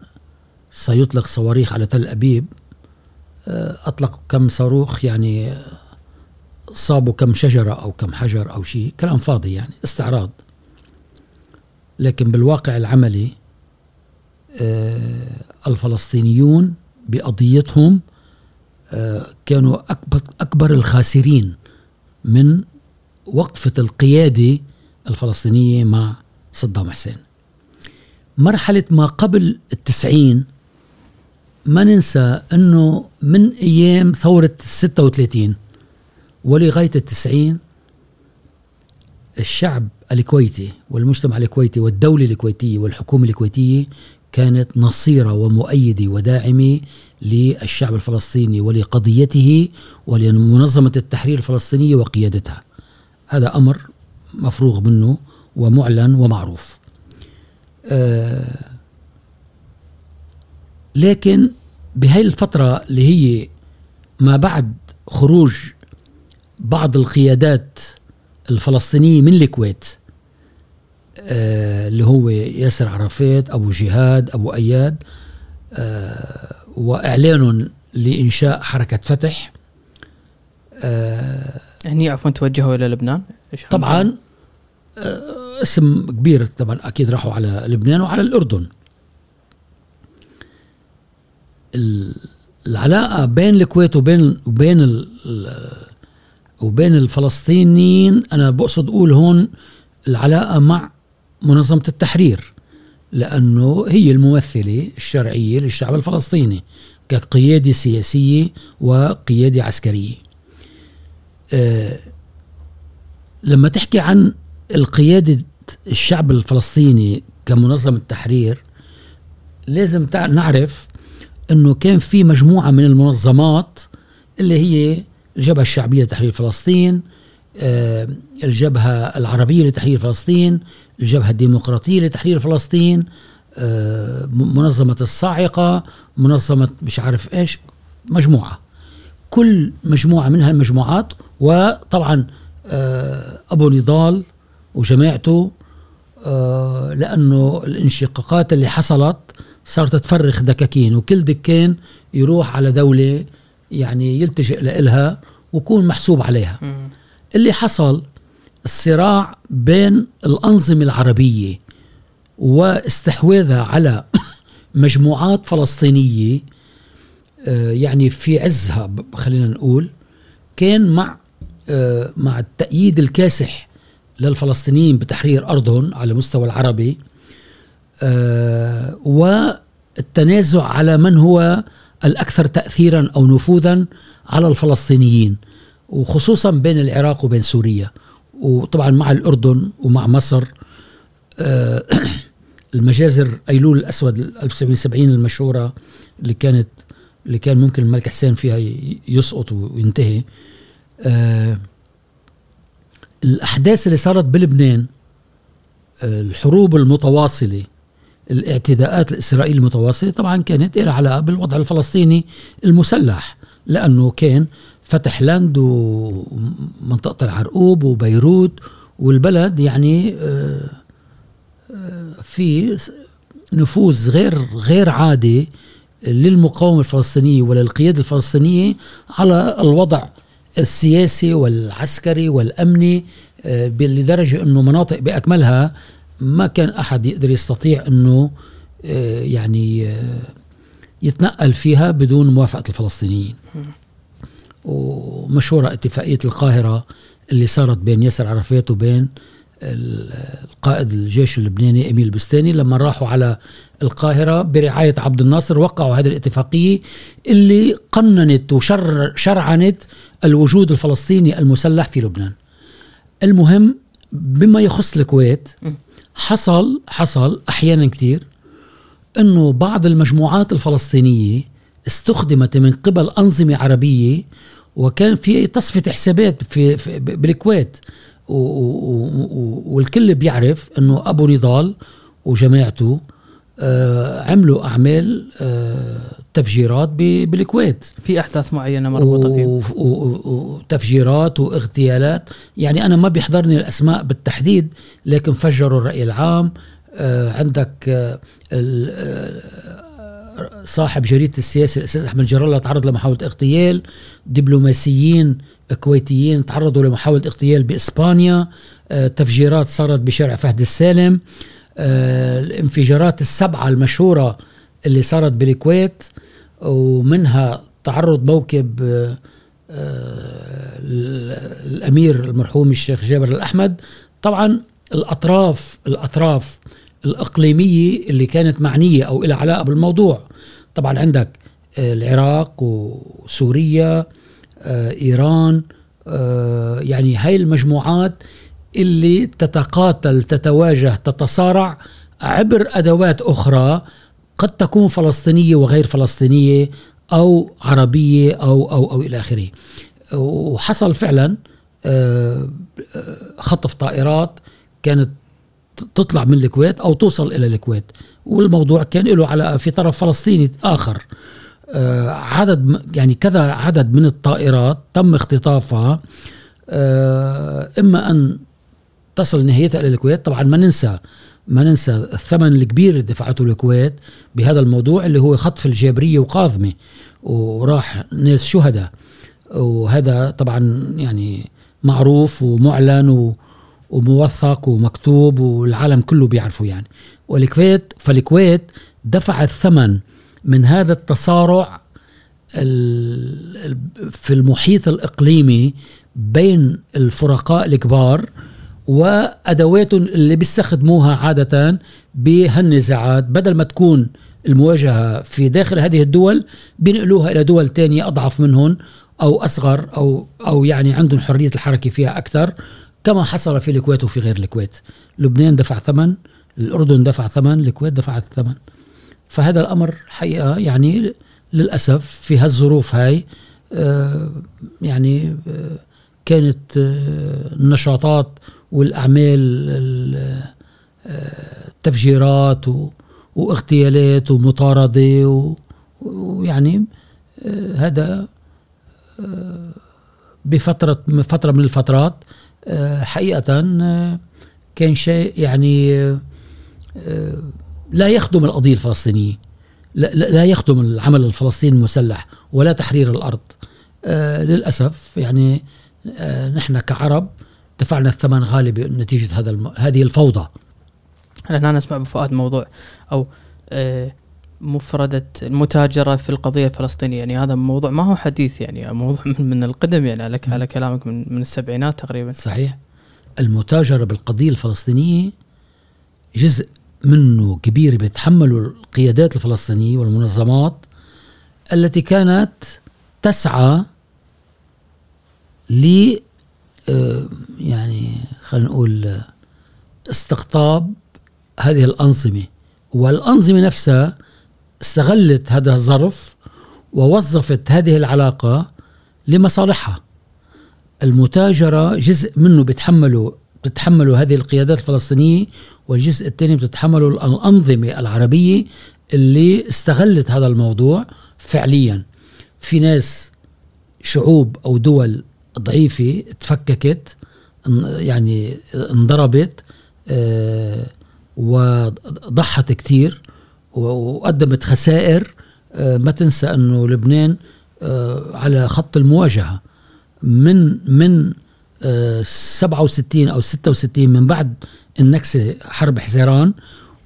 سيطلق صواريخ على تل أبيب. آه أطلق كم صاروخ، يعني صابوا كم شجرة أو كم حجر أو شيء، كلام فاضي يعني استعراض. لكن بالواقع العملي آه الفلسطينيون بقضيتهم آه كانوا أكبر, أكبر الخاسرين من وقفة القيادة الفلسطينية مع صدام حسين. مرحلة ما قبل التسعين ما ننسى أنه من أيام ثورة الستة وثلاثين ولغاية التسعين الشعب الكويتي والمجتمع الكويتي والدولة الكويتية والحكومة الكويتية كانت نصيرة ومؤيدة وداعمة للشعب الفلسطيني ولقضيته ولمنظمة التحرير الفلسطينية وقيادتها. هذا أمر مفروغ منه ومعلن ومعروف. آه لكن بهاي الفترة اللي هي ما بعد خروج بعض القيادات الفلسطينية من الكويت، آه اللي هو ياسر عرفات، أبو جهاد، أبو أياد، آه وإعلان لإنشاء حركة فتح، آه هني عفوا توجهوا إلى لبنان طبعا، آه اسم كبير طبعا، أكيد راحوا على لبنان وعلى الأردن. العلاقة بين الكويت وبين وبين ال وبين الفلسطينيين، أنا بقصد أقول هون العلاقة مع منظمة التحرير، لأنه هي الممثلة الشرعية للشعب الفلسطيني كقيادة سياسية وقيادة عسكرية. أه لما تحكي عن القيادة الشعب الفلسطيني كمنظمة التحرير، لازم نعرف أنه كان في مجموعة من المنظمات اللي هي الجبهة الشعبية لتحرير فلسطين، آه، الجبهة العربية لتحرير فلسطين، الجبهة الديمقراطية لتحرير فلسطين، آه، منظمة الصاعقة، منظمة مش عارف إيش، مجموعة، كل مجموعة من هالمجموعات، وطبعا آه، أبو نضال وجماعته، آه، لأنه الانشقاقات اللي حصلت صارت تفرخ دكاكين، وكل دكين يروح على دولة يعني يلتجئ لإلها ويكون محسوب عليها. م. اللي حصل الصراع بين الأنظمة العربية واستحواذها على مجموعات فلسطينية، آه يعني في عزها خلينا نقول، كان مع آه مع التأييد الكاسح للفلسطينيين بتحرير أرضهم على مستوى العربي، آه والتنازع على من هو الأكثر تأثيرا أو نفوذا على الفلسطينيين، وخصوصا بين العراق وبين سوريا، وطبعا مع الأردن ومع مصر. آه المجازر أيلول الأسود ألف وتسعمية وسبعين المشهورة اللي كانت اللي كان ممكن الملك حسين فيها يسقط وينتهي. آه الأحداث اللي صارت بلبنان، آه الحروب المتواصلة، الاعتداءات الإسرائيلية المتواصلة، طبعا كانت لها علاقة بالوضع الفلسطيني المسلح، لأنه كان فتح لاند ومنطقة العرقوب وبيروت والبلد يعني في نفوذ غير غير عادي للمقاومة الفلسطينية وللقيادة الفلسطينية على الوضع السياسي والعسكري والأمني، لدرجة أنه مناطق بأكملها ما كان أحد يقدر يستطيع أنه يعني يتنقل فيها بدون موافقة الفلسطينيين. ومشهورة اتفاقية القاهرة اللي صارت بين ياسر عرفات وبين القائد الجيش اللبناني أميل بستاني، لما راحوا على القاهرة برعاية عبد الناصر وقعوا هذه الاتفاقية اللي قننت وشرعنت الوجود الفلسطيني المسلح في لبنان. المهم بما يخص الكويت، حصل حصل أحيانا كتير أنه بعض المجموعات الفلسطينية استخدمت من قبل أنظمة عربية، وكان في تصفية حسابات في, في بالكويت، والكل بيعرف أنه أبو نضال وجماعته آه عملوا أعمال آه تفجيرات بالكويت، في أحداث معينة مربوطة فيه، وتفجيرات واغتيالات، يعني أنا ما بيحضرني الأسماء بالتحديد، لكن فجروا الرأي العام، آه عندك آه صاحب جريدة السياسي الأستاذ أحمد جرالة تعرض لمحاولة اغتيال، دبلوماسيين كويتيين تعرضوا لمحاولة اغتيال بإسبانيا، آه تفجيرات صارت بشارع فهد السالم، آه الانفجارات السبعة المشهورة اللي صارت بالكويت، ومنها تعرض موكب آه الأمير المرحوم الشيخ جابر الأحمد. طبعا الأطراف الأطراف الإقليمية اللي كانت معنية أو إلى علاقة بالموضوع، طبعا عندك آه العراق وسوريا، آه إيران، آه يعني هاي المجموعات اللي تتقاتل تتواجه تتصارع عبر أدوات أخرى قد تكون فلسطينية وغير فلسطينية أو عربية أو أو أو إلى آخره. وحصل فعلا خطف طائرات كانت تطلع من الكويت أو توصل إلى الكويت، والموضوع كان له على في طرف فلسطيني آخر. عدد يعني كذا عدد من الطائرات تم اختطافها، إما أن تصل نهايتها إلى الكويت. طبعا ما ننسى ما ننسى الثمن الكبير اللي دفعته الكويت بهذا الموضوع اللي هو خطف الجابرية وقاظمة، وراح ناس شهداء، وهذا طبعا يعني معروف ومعلن وموثق ومكتوب والعالم كله بيعرفه يعني. والكويت فالكويت دفع الثمن من هذا التصارع في المحيط الإقليمي بين الفرقاء الكبار وأدوات اللي بيستخدموها عادة بهالنزاعات. بدل ما تكون المواجهة في داخل هذه الدول بينقلوها إلى دول تانية أضعف منهم أو أصغر أو, أو يعني عندهم حرية الحركة فيها أكثر، كما حصل في الكويت وفي غير الكويت. لبنان دفع ثمن، الأردن دفع ثمن، الكويت دفعت ثمن. فهذا الأمر حقيقة يعني للأسف في هالظروف هاي آه يعني آه كانت آه النشاطات والأعمال التفجيرات واغتيالات ومطاردة، ويعني هذا بفترة فترة من الفترات حقيقة كان شيء يعني لا يخدم القضية الفلسطينية، لا يخدم العمل الفلسطيني المسلح ولا تحرير الأرض. للأسف يعني نحن كعرب دفعنا الثمن غالبا نتيجة هذا الم... هذه الفوضى. هلا أنا أسمع بفؤاد موضوع أو مفردة المتاجرة في القضية الفلسطينية، يعني هذا موضوع ما هو حديث، يعني موضوع من القدم، يعني على على كلامك من من السبعينات تقريبا. صحيح. المتاجرة بالقضية الفلسطينية جزء منه كبير بيتحمله القيادات الفلسطينية والمنظمات التي كانت تسعى ل يعني خلينا نقول استقطاب هذه الأنظمة، والأنظمة نفسها استغلت هذا الظرف ووظفت هذه العلاقة لمصالحها. المتاجرة جزء منه بتحمله بتحمله هذه القيادات الفلسطينية، والجزء الثاني بتتحمله الأنظمة العربية اللي استغلت هذا الموضوع فعليا. في ناس شعوب أو دول ضعيفة تفككت، يعني انضربت اه وضحت كتير وقدمت خسائر. اه ما تنسى أنه لبنان اه على خط المواجهة من من اه سبعة وستين أو ستة وستين من بعد النكسة حرب حزيران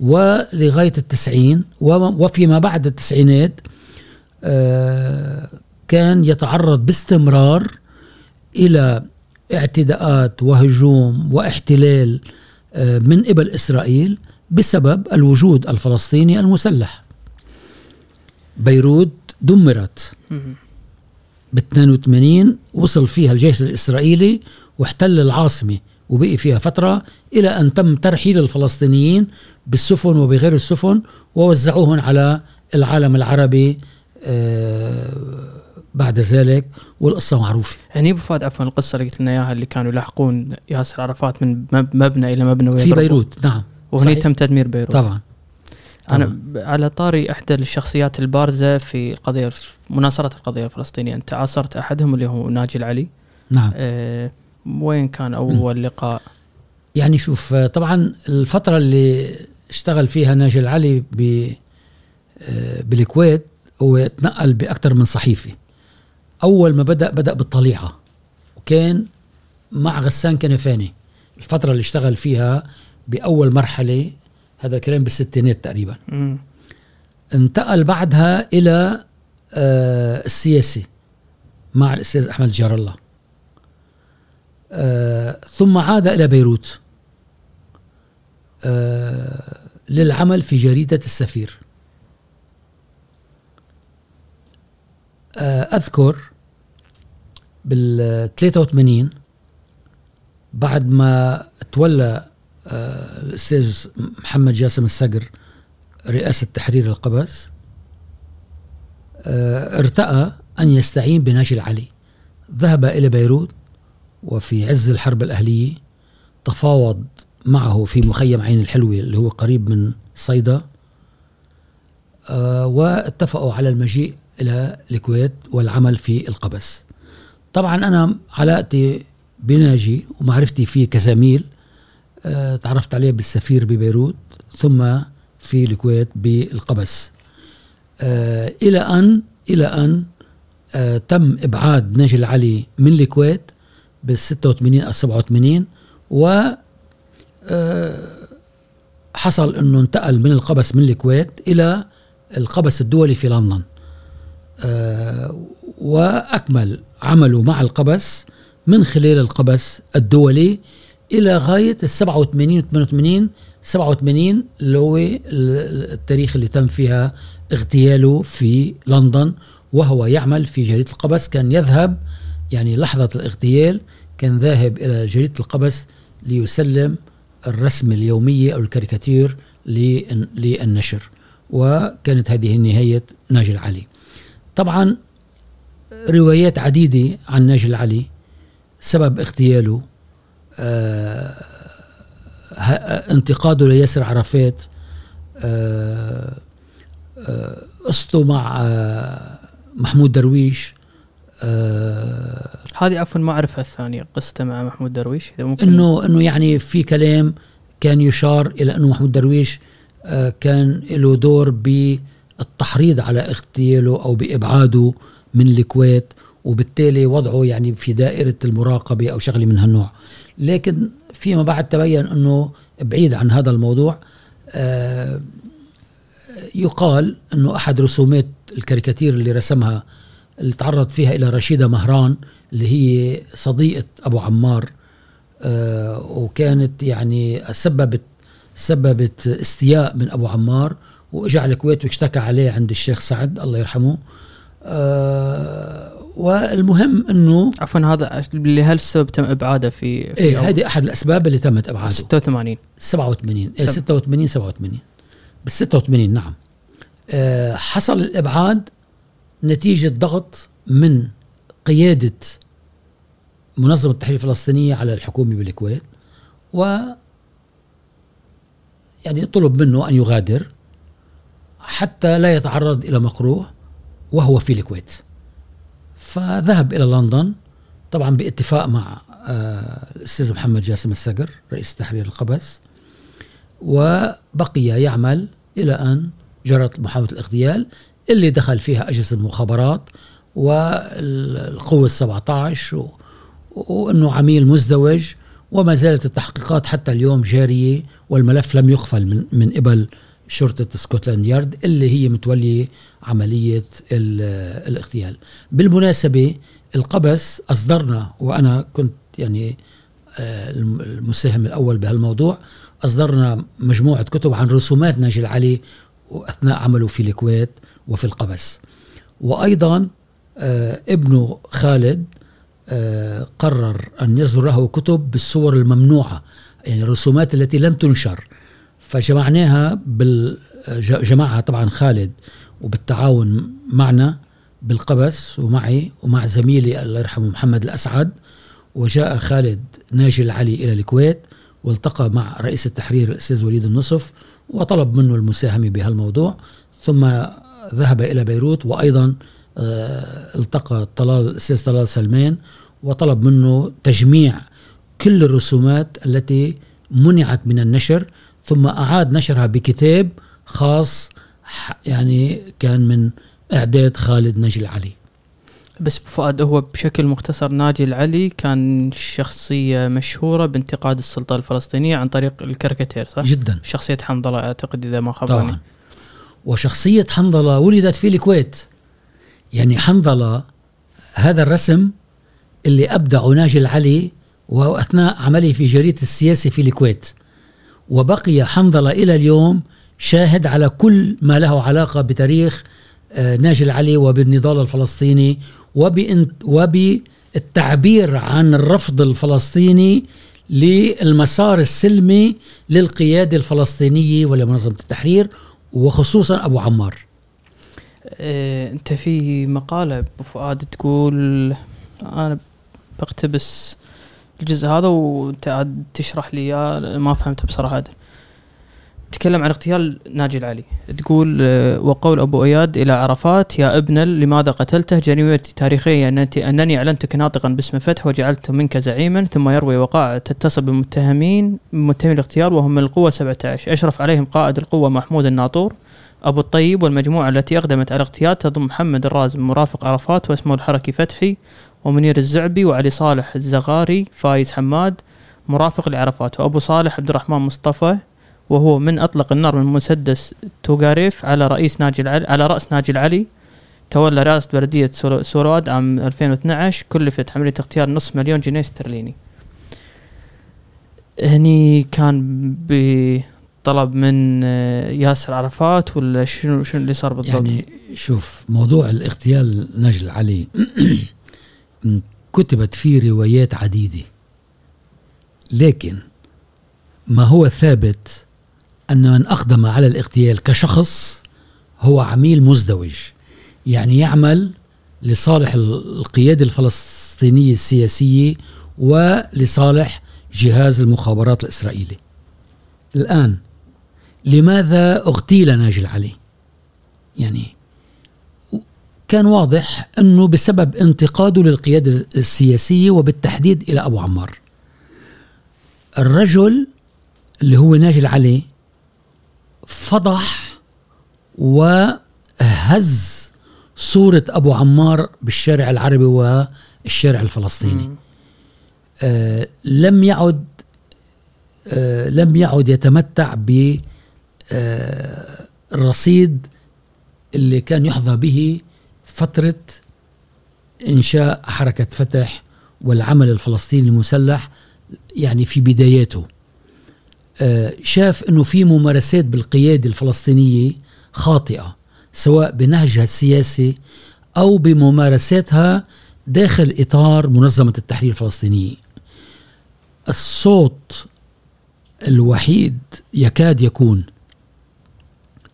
ولغاية التسعين، وفيما بعد التسعينات اه كان يتعرض باستمرار إلى اعتداءات وهجوم واحتلال من قبل إسرائيل بسبب الوجود الفلسطيني المسلح. بيروت دمرت باثنين وثمانين، وصل فيها الجيش الإسرائيلي واحتل العاصمة وبقي فيها فترة إلى أن تم ترحيل الفلسطينيين بالسفن وبغير السفن ووزعوهم على العالم العربي آه بعد ذلك، والقصة معروفة. يعني أبو فهد عفوا القصة اللي قلت لنا إياها اللي كانوا يلاحقون ياسر عرفات من مبنى إلى مبنى في بيروت. نعم. وهني تم تدمير بيروت. طبعا. أنا طبعاً. على طاري أحد الشخصيات البارزة في القضية مناصرة القضية الفلسطينية، أنت عاصرت أحدهم اللي هو ناجي العلي. نعم. أه وين كان أول م. لقاء؟ يعني شوف طبعا الفترة اللي اشتغل فيها ناجي العلي بالكويت هو تنقل بأكثر من صحيفة. أول ما بدأ بدأ بالطليعة، وكان مع غسان كنفاني الفترة اللي اشتغل فيها بأول مرحلة، هذا الكلام بالستينات تقريبا. م. انتقل بعدها إلى آه السياسي مع الأستاذ أحمد جار الله، آه ثم عاد إلى بيروت آه للعمل في جريدة السفير. آه أذكر بالثلاثة وثمانين بعد ما تولى الأستاذ محمد جاسم الصقر رئاسة تحرير القبس ارتأى أن يستعين بناجي العلي، ذهب إلى بيروت وفي عز الحرب الأهلية تفاوض معه في مخيم عين الحلوة اللي هو قريب من صيدا، واتفقوا على المجيء إلى الكويت والعمل في القبس. طبعا أنا علاقتي بناجي ومعرفتي فيه كزميل تعرفت عليه بالسفير ببيروت ثم في الكويت بالقبس، إلى أن إلى أن تم إبعاد ناجي العلي من الكويت بالستة وثمانين أو سبعة وثمانين، وحصل أنه انتقل من القبس من الكويت إلى القبس الدولي في لندن، وأكمل عمله مع القبس من خلال القبس الدولي إلى غاية السبعة وثمانين وثمانية وثمانين سبعة وثمانين اللي هو التاريخ اللي تم فيها اغتياله في لندن وهو يعمل في جريدة القبس. كان يذهب يعني لحظة الاغتيال كان ذاهب إلى جريدة القبس ليسلم الرسم اليومية أو الكاريكاتير للنشر، وكانت هذه نهاية ناجي العلي. طبعا روايات عديدة عن ناجي العلي، سبب اغتياله، آه انتقاده لياسر عرفات، آه آه قصته مع آه محمود درويش، آه هذه عفوا ما أعرفها الثانية، قصته مع محمود درويش إذا ممكن، إنه إنه يعني في كلام كان يشار إلى إنه محمود درويش آه كان له دور بالتحريض على اغتياله أو بإبعاده من الكويت، وبالتالي وضعه يعني في دائرة المراقبة أو شغلة من هالنوع. لكن فيما بعد تبين أنه بعيد عن هذا الموضوع. آه يقال أنه أحد رسومات الكاريكاتير اللي رسمها اللي تعرض فيها إلى رشيدة مهران اللي هي صديقة أبو عمار، آه وكانت يعني سببت سببت استياء من أبو عمار، وإجا على الكويت واشتكى عليه عند الشيخ سعد الله يرحمه. آه والمهم انه عفوا هذا لهالسبب تم ابعاده في, في ايه هذه احد الاسباب اللي تمت ابعاده. ستة وثمانين سبعة وثمانين ايه ستة وثمانين سبعة وثمانين بال ستة وثمانين نعم. آه حصل الابعاد نتيجه ضغط من قياده منظمه التحرير الفلسطينيه على الحكومه بالكويت، و يعني طلب منه ان يغادر حتى لا يتعرض الى مكروه وهو في الكويت، فذهب إلى لندن طبعا باتفاق مع الأستاذ محمد جاسم الصقر رئيس تحرير القبس، وبقي يعمل إلى أن جرت محاولة الاغتيال اللي دخل فيها أجهزة المخابرات والقوة السبعة عشر وأنه عميل مزدوج، وما زالت التحقيقات حتى اليوم جارية، والملف لم يغفل من, من قبل شرطة سكوتلاند يارد اللي هي متولية عملية الاغتيال. بالمناسبة القبس أصدرنا، وأنا كنت يعني المساهم الأول بهالموضوع، أصدرنا مجموعة كتب عن رسومات ناجي العلي أثناء عمله في الكويت وفي القبس، وأيضا ابنه خالد قرر أن يصدر له كتب بالصور الممنوعة، يعني الرسومات التي لم تنشر، فجمعناها بالجماعة طبعا خالد وبالتعاون معنا بالقبس ومعي ومع زميلي الله يرحمه محمد الأسعد. وجاء خالد ناجي العلي إلى الكويت والتقى مع رئيس التحرير الأستاذ وليد النصف وطلب منه المساهمة بهالموضوع، ثم ذهب إلى بيروت وأيضا التقى طلال الأستاذ طلال سلمان وطلب منه تجميع كل الرسومات التي منعت من النشر، ثم أعاد نشرها بكتاب خاص يعني كان من إعداد خالد ناجي العلي. بس بفؤاد، هو بشكل مختصر ناجي العلي كان شخصية مشهورة بانتقاد السلطة الفلسطينية عن طريق الكاريكاتير، صح؟ جدا. شخصية حنظلة أعتقد إذا ما خبرني. طبعا. وشخصية حنظلة ولدت في الكويت، يعني حنظلة هذا الرسم اللي أبدع ناجي العلي وهو أثناء عمله في جريدة السياسي في الكويت، وبقي حنظلة إلى اليوم شاهد على كل ما له علاقة بتاريخ ناجي العلي وبالنضال الفلسطيني وبالتعبير عن الرفض الفلسطيني للمسار السلمي للقيادة الفلسطينية ولمنظمة التحرير وخصوصا أبو عمار. إيه، أنت في مقالة أبو فؤاد تقول أنا بقتبس الجزء هذا وأنت عاد تشرح لي ما فهمته بصراحة. هذا تكلم عن اغتيال ناجي العلي، تقول وقول أبو أياد إلى عرفات يا ابن لماذا قتلته، جريمتي تاريخية أنني أعلنتك ناطقا باسم فتح وجعلته منك زعيما، ثم يروي وقائع تتصل بالمتهمين متهمي الاغتيال وهم القوة سبعة عشر أشرف عليهم قائد القوة محمود الناطور أبو الطيب، والمجموعة التي أقدمت على الاغتيال تضم محمد الرازم مرافق عرفات واسمه الحركي فتحي ومنير الزعبي وعلي صالح الزغاري فايز حماد مرافق لعرفات وأبو صالح عبد الرحمن مصطفى وهو من أطلق النار من مسدس توغاريف على رئيس ناجي العلي على رأس ناجي العلي. تولى رئاسة بلدية سوراد عام ألفين واثناشر، كلفت عملية اغتيال نصف مليون جنيه استرليني. هني كان بطلب من ياسر عرفات ولا شنو شنو اللي صار بالضبط؟ يعني شوف، موضوع الاغتيال ناجي العلي كتبت فيه روايات عديدة، لكن ما هو ثابت أن من أقدم على الاغتيال كشخص هو عميل مزدوج، يعني يعمل لصالح القيادة الفلسطينية السياسية ولصالح جهاز المخابرات الإسرائيلي. الآن لماذا اغتيل ناجي العلي؟ يعني كان واضح أنه بسبب انتقاده للقيادة السياسية وبالتحديد إلى أبو عمار. الرجل اللي هو ناجي العلي فضح وهز صورة أبو عمار بالشارع العربي والشارع الفلسطيني. آه لم يعد آه لم يعد يتمتع بالرصيد آه اللي كان يحظى به فترة إنشاء حركة فتح والعمل الفلسطيني المسلح. يعني في بداياته شاف أنه في ممارسات بالقيادة الفلسطينية خاطئة، سواء بنهجها السياسي أو بممارساتها داخل إطار منظمة التحرير الفلسطينية. الصوت الوحيد يكاد يكون،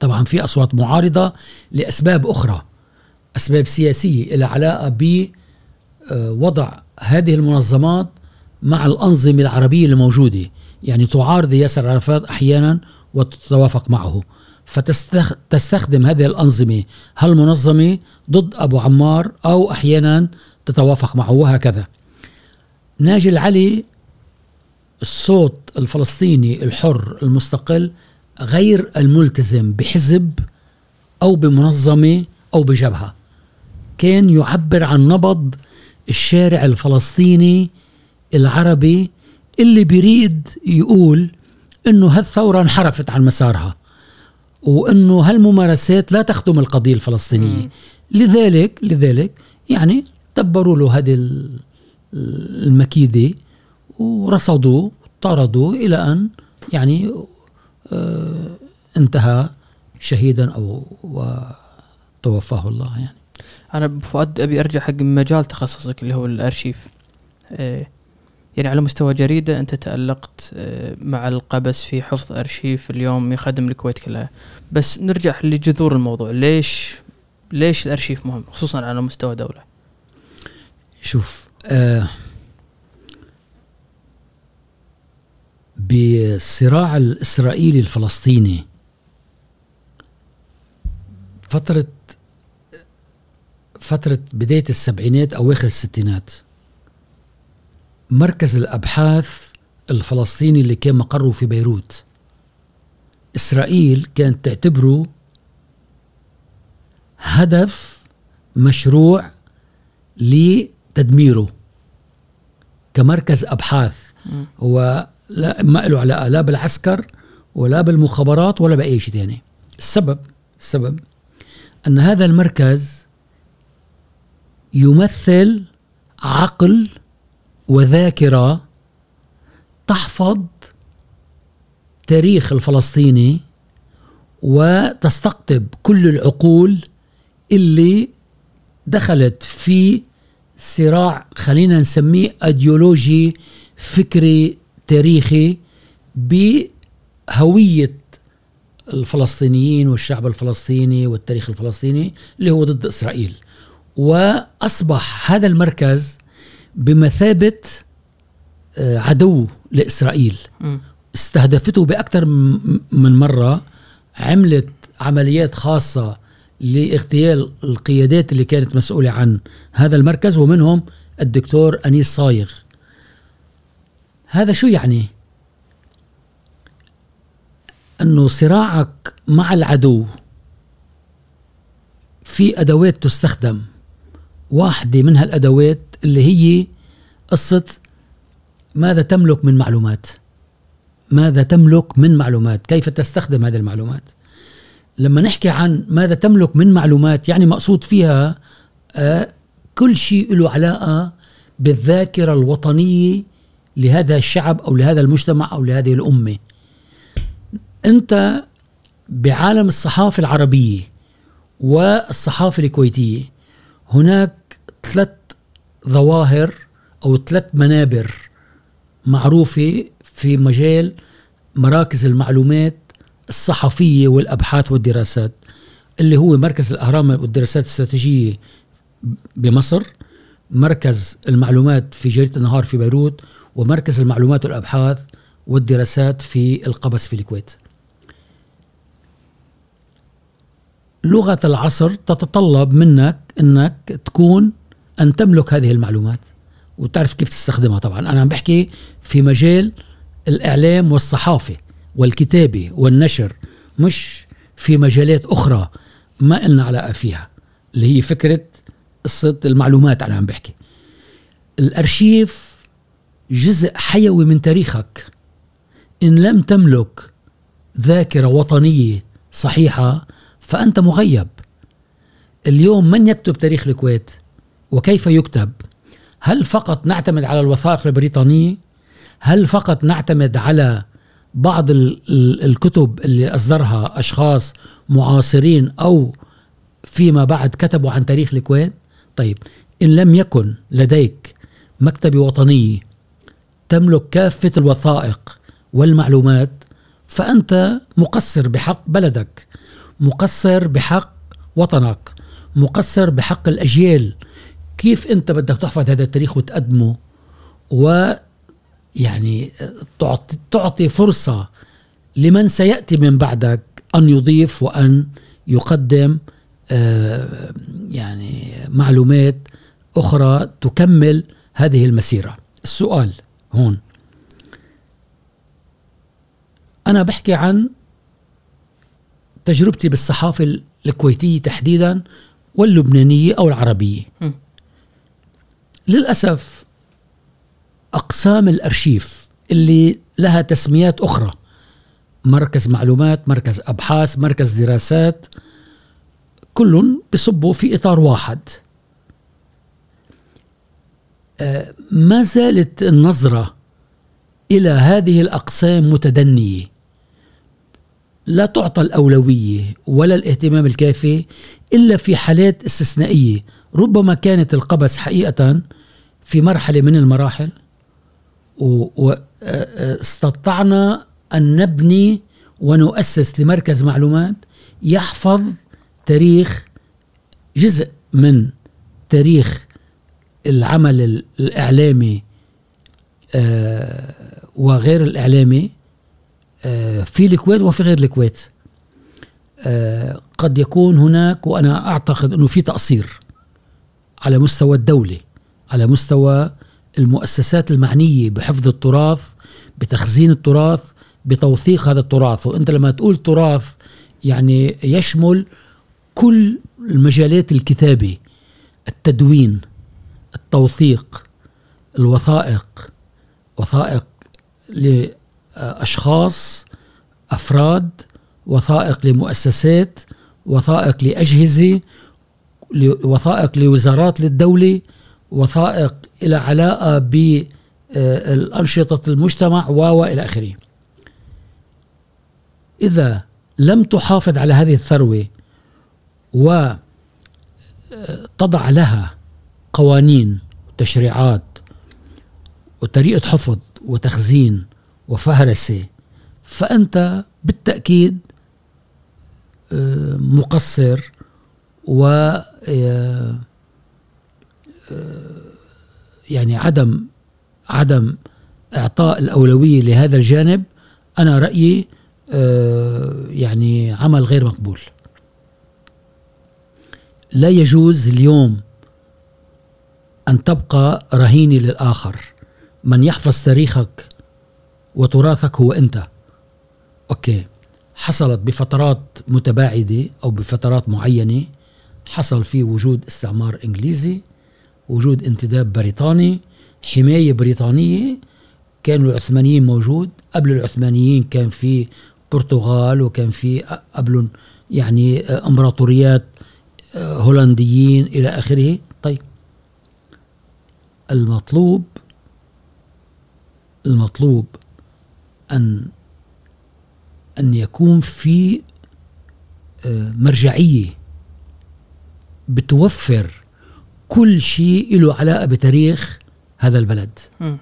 طبعا في أصوات معارضة لأسباب أخرى، أسباب سياسية لها علاقة بوضع هذه المنظمات مع الأنظمة العربية الموجودة، يعني تعارض ياسر عرفات أحيانا وتتوافق معه، فتستخدم هذه الأنظمة هالمنظمة ضد أبو عمار أو أحيانا تتوافق معه وهكذا. ناجي العلي الصوت الفلسطيني الحر المستقل غير الملتزم بحزب أو بمنظمة أو بجبهة، كان يعبر عن نبض الشارع الفلسطيني العربي اللي بيريد يقول انه هالثورة انحرفت عن مسارها وانه هالممارسات لا تخدم القضية الفلسطينية. م. لذلك لذلك يعني دبروا له هذه المكيدة ورصدوه طردوه الى ان يعني آه انتهى شهيدا او وتوفاه الله. يعني انا بفؤاد ابي ارجع حق مجال تخصصك اللي هو الارشيف. إيه يعني على مستوى جريدة أنت تألقت مع القبس في حفظ أرشيف اليوم يخدم الكويت كلها، بس نرجع لجذور الموضوع. ليش ليش الأرشيف مهم خصوصا على مستوى دولة؟ شوف، آه بالصراع الإسرائيلي الفلسطيني فترة فترة بداية السبعينات أو آخر الستينات، مركز الأبحاث الفلسطيني اللي كان مقره في بيروت، إسرائيل كانت تعتبره هدف مشروع لتدميره كمركز أبحاث، ولا ما له علاقة لا بالعسكر ولا بالمخابرات ولا بأي شيء تاني. السبب السبب أن هذا المركز يمثل عقل وذاكرة تحفظ تاريخ الفلسطيني وتستقطب كل العقول اللي دخلت في صراع خلينا نسميه أيديولوجي فكري تاريخي بهوية الفلسطينيين والشعب الفلسطيني والتاريخ الفلسطيني اللي هو ضد إسرائيل. وأصبح هذا المركز بمثابة عدو لإسرائيل، استهدفته بأكثر من مرة، عملت عمليات خاصة لاغتيال القيادات اللي كانت مسؤولة عن هذا المركز ومنهم الدكتور أنيس الصايغ. هذا شو يعني؟ أنه صراعك مع العدو في أدوات تستخدم، واحدة من هالأدوات اللي هي قصة ماذا تملك من معلومات، ماذا تملك من معلومات، كيف تستخدم هذه المعلومات. لما نحكي عن ماذا تملك من معلومات يعني مقصود فيها آه كل شيء له علاقة بالذاكرة الوطنية لهذا الشعب أو لهذا المجتمع أو لهذه الأمة. أنت بعالم الصحافة العربية والصحافة الكويتية هناك ثلاث ظواهر أو ثلاث منابر معروفة في مجال مراكز المعلومات الصحفية والأبحاث والدراسات، اللي هو مركز الأهرام والدراسات الاستراتيجية بمصر، مركز المعلومات في جريدة النهار في بيروت، ومركز المعلومات والأبحاث والدراسات في القبس في الكويت. لغة العصر تتطلب منك أنك تكون أن تملك هذه المعلومات وتعرف كيف تستخدمها. طبعا أنا عم بحكي في مجال الإعلام والصحافة والكتابة والنشر، مش في مجالات أخرى ما إلنا علاقة فيها، اللي هي فكرة قصة المعلومات. أنا عم بحكي الأرشيف جزء حيوي من تاريخك. إن لم تملك ذاكرة وطنية صحيحة فأنت مغيب. اليوم من يكتب تاريخ الكويت وكيف يكتب؟ هل فقط نعتمد على الوثائق البريطانية؟ هل فقط نعتمد على بعض الكتب اللي أصدرها أشخاص معاصرين أو فيما بعد كتبوا عن تاريخ الكويت؟ طيب، إن لم يكن لديك مكتبة وطنية تملك كافة الوثائق والمعلومات فأنت مقصر بحق بلدك، مقصر بحق وطنك، مقصر بحق الأجيال. كيف أنت بدك تحفظ هذا التاريخ وتقدمه ويعني تعطي, تعطي فرصة لمن سيأتي من بعدك أن يضيف وأن يقدم آه يعني معلومات أخرى تكمل هذه المسيرة. السؤال هون أنا بحكي عن تجربتي بالصحافة الكويتية تحديدا واللبنانية أو العربية. م. للأسف أقسام الأرشيف اللي لها تسميات أخرى، مركز معلومات، مركز أبحاث، مركز دراسات، كلهم بصبوا في إطار واحد. آه ما زالت النظرة إلى هذه الأقسام متدنية، لا تعطى الأولوية ولا الاهتمام الكافي إلا في حالات استثنائية. ربما كانت القبس حقيقة في مرحلة من المراحل واستطعنا أن نبني ونؤسس لمركز معلومات يحفظ تاريخ، جزء من تاريخ العمل الإعلامي آه وغير الإعلامي آه في الكويت وفي غير الكويت. آه قد يكون هناك، وأنا أعتقد أنه في تقصير على مستوى الدولة، على مستوى المؤسسات المعنية بحفظ التراث، بتخزين التراث، بتوثيق هذا التراث. وأنت لما تقول تراث يعني يشمل كل المجالات: الكتابة، التدوين، التوثيق، الوثائق، وثائق لأشخاص أفراد، وثائق لمؤسسات، وثائق لأجهزة، وثائق لوزارات للدولة، وثائق إلى علاقة بالأنشطة المجتمع وإلى آخره. إذا لم تحافظ على هذه الثروة وتضع لها قوانين وتشريعات وطريقة حفظ وتخزين وفهرسة، فأنت بالتأكيد مقصر و يعني عدم عدم إعطاء الأولوية لهذا الجانب أنا رأيي يعني عمل غير مقبول. لا يجوز اليوم أن تبقى رهينة للآخر. من يحفظ تاريخك وتراثك هو أنت. أوكي، حصلت بفترات متباعدة أو بفترات معينة حصل فيه وجود استعمار إنجليزي، وجود انتداب بريطاني، حماية بريطانية، كانوا العثمانيين موجود، قبل العثمانيين كان في برتغال وكان في قبل يعني امبراطوريات هولنديين إلى آخره. طيب، المطلوب المطلوب أن أن يكون في مرجعية بتوفر كل شيء له علاقة بتاريخ هذا البلد. م.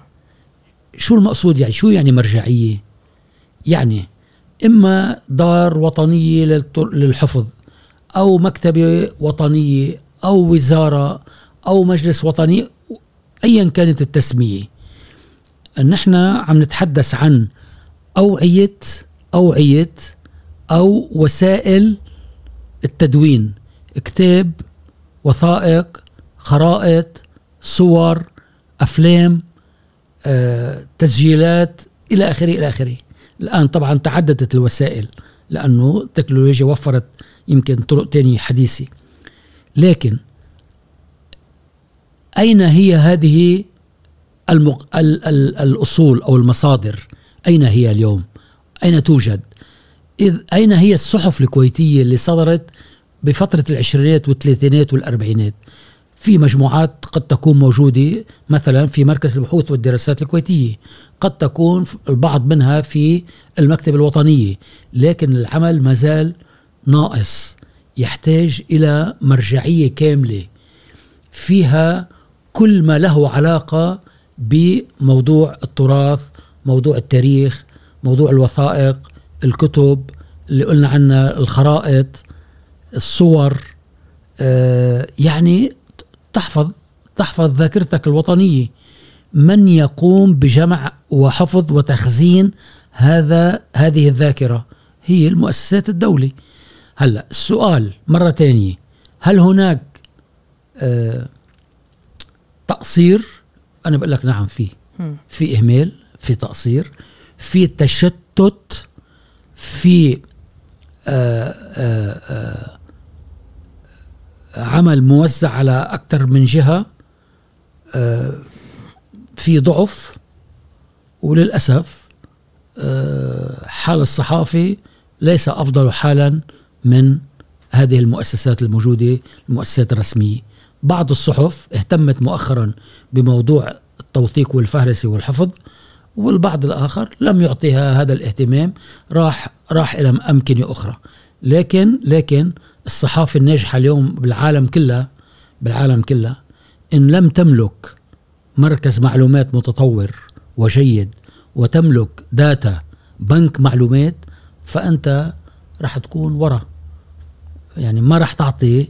شو المقصود يعني؟ شو يعني مرجعية؟ يعني إما دار وطنية للحفظ، أو مكتبة وطنية، أو وزارة، أو مجلس وطني، أيا كانت التسمية. أن احنا عم نتحدث عن أوعية أوعية أو وسائل التدوين، كتاب، وثائق، خرائط، صور، أفلام، آه، تسجيلات، إلى آخره إلى آخره. الآن طبعا تعددت الوسائل لأنه التكنولوجيا وفرت يمكن طرق تانية حديثة، لكن أين هي هذه المغ... ال... ال... الأصول أو المصادر؟ أين هي اليوم؟ أين توجد؟ إذ أين هي الصحف الكويتية اللي صدرت بفترة العشرينات والثلاثينات والأربعينات؟ في مجموعات قد تكون موجودة مثلا في مركز البحوث والدراسات الكويتية، قد تكون البعض منها في المكتبة الوطنية، لكن العمل مازال ناقص، يحتاج إلى مرجعية كاملة فيها كل ما له علاقة بموضوع التراث، موضوع التاريخ، موضوع الوثائق، الكتب اللي قلنا عنها، الخرائط، الصور، آه يعني تحفظ تحفظ ذاكرتك الوطنية. من يقوم بجمع وحفظ وتخزين هذا هذه الذاكرة؟ هي المؤسسات الدولية. هلا السؤال مرة تانية، هل هناك آه تقصير؟ أنا بقول لك نعم، فيه في إهمال، في تقصير، في تشتت، في آآ آآ عمل موزع على أكثر من جهة، في ضعف، وللأسف حال الصحافي ليس أفضل حالا من هذه المؤسسات الموجودة، المؤسسات الرسمية. بعض الصحف اهتمت مؤخرا بموضوع التوثيق والفهرسة والحفظ، والبعض الآخر لم يعطيها هذا الاهتمام، راح راح إلى أمكنة أخرى. لكن لكن الصحافة الناجحة اليوم بالعالم كله بالعالم كله إن لم تملك مركز معلومات متطور وجيد وتملك داتا بنك معلومات، فأنت راح تكون وراء، يعني ما راح تعطي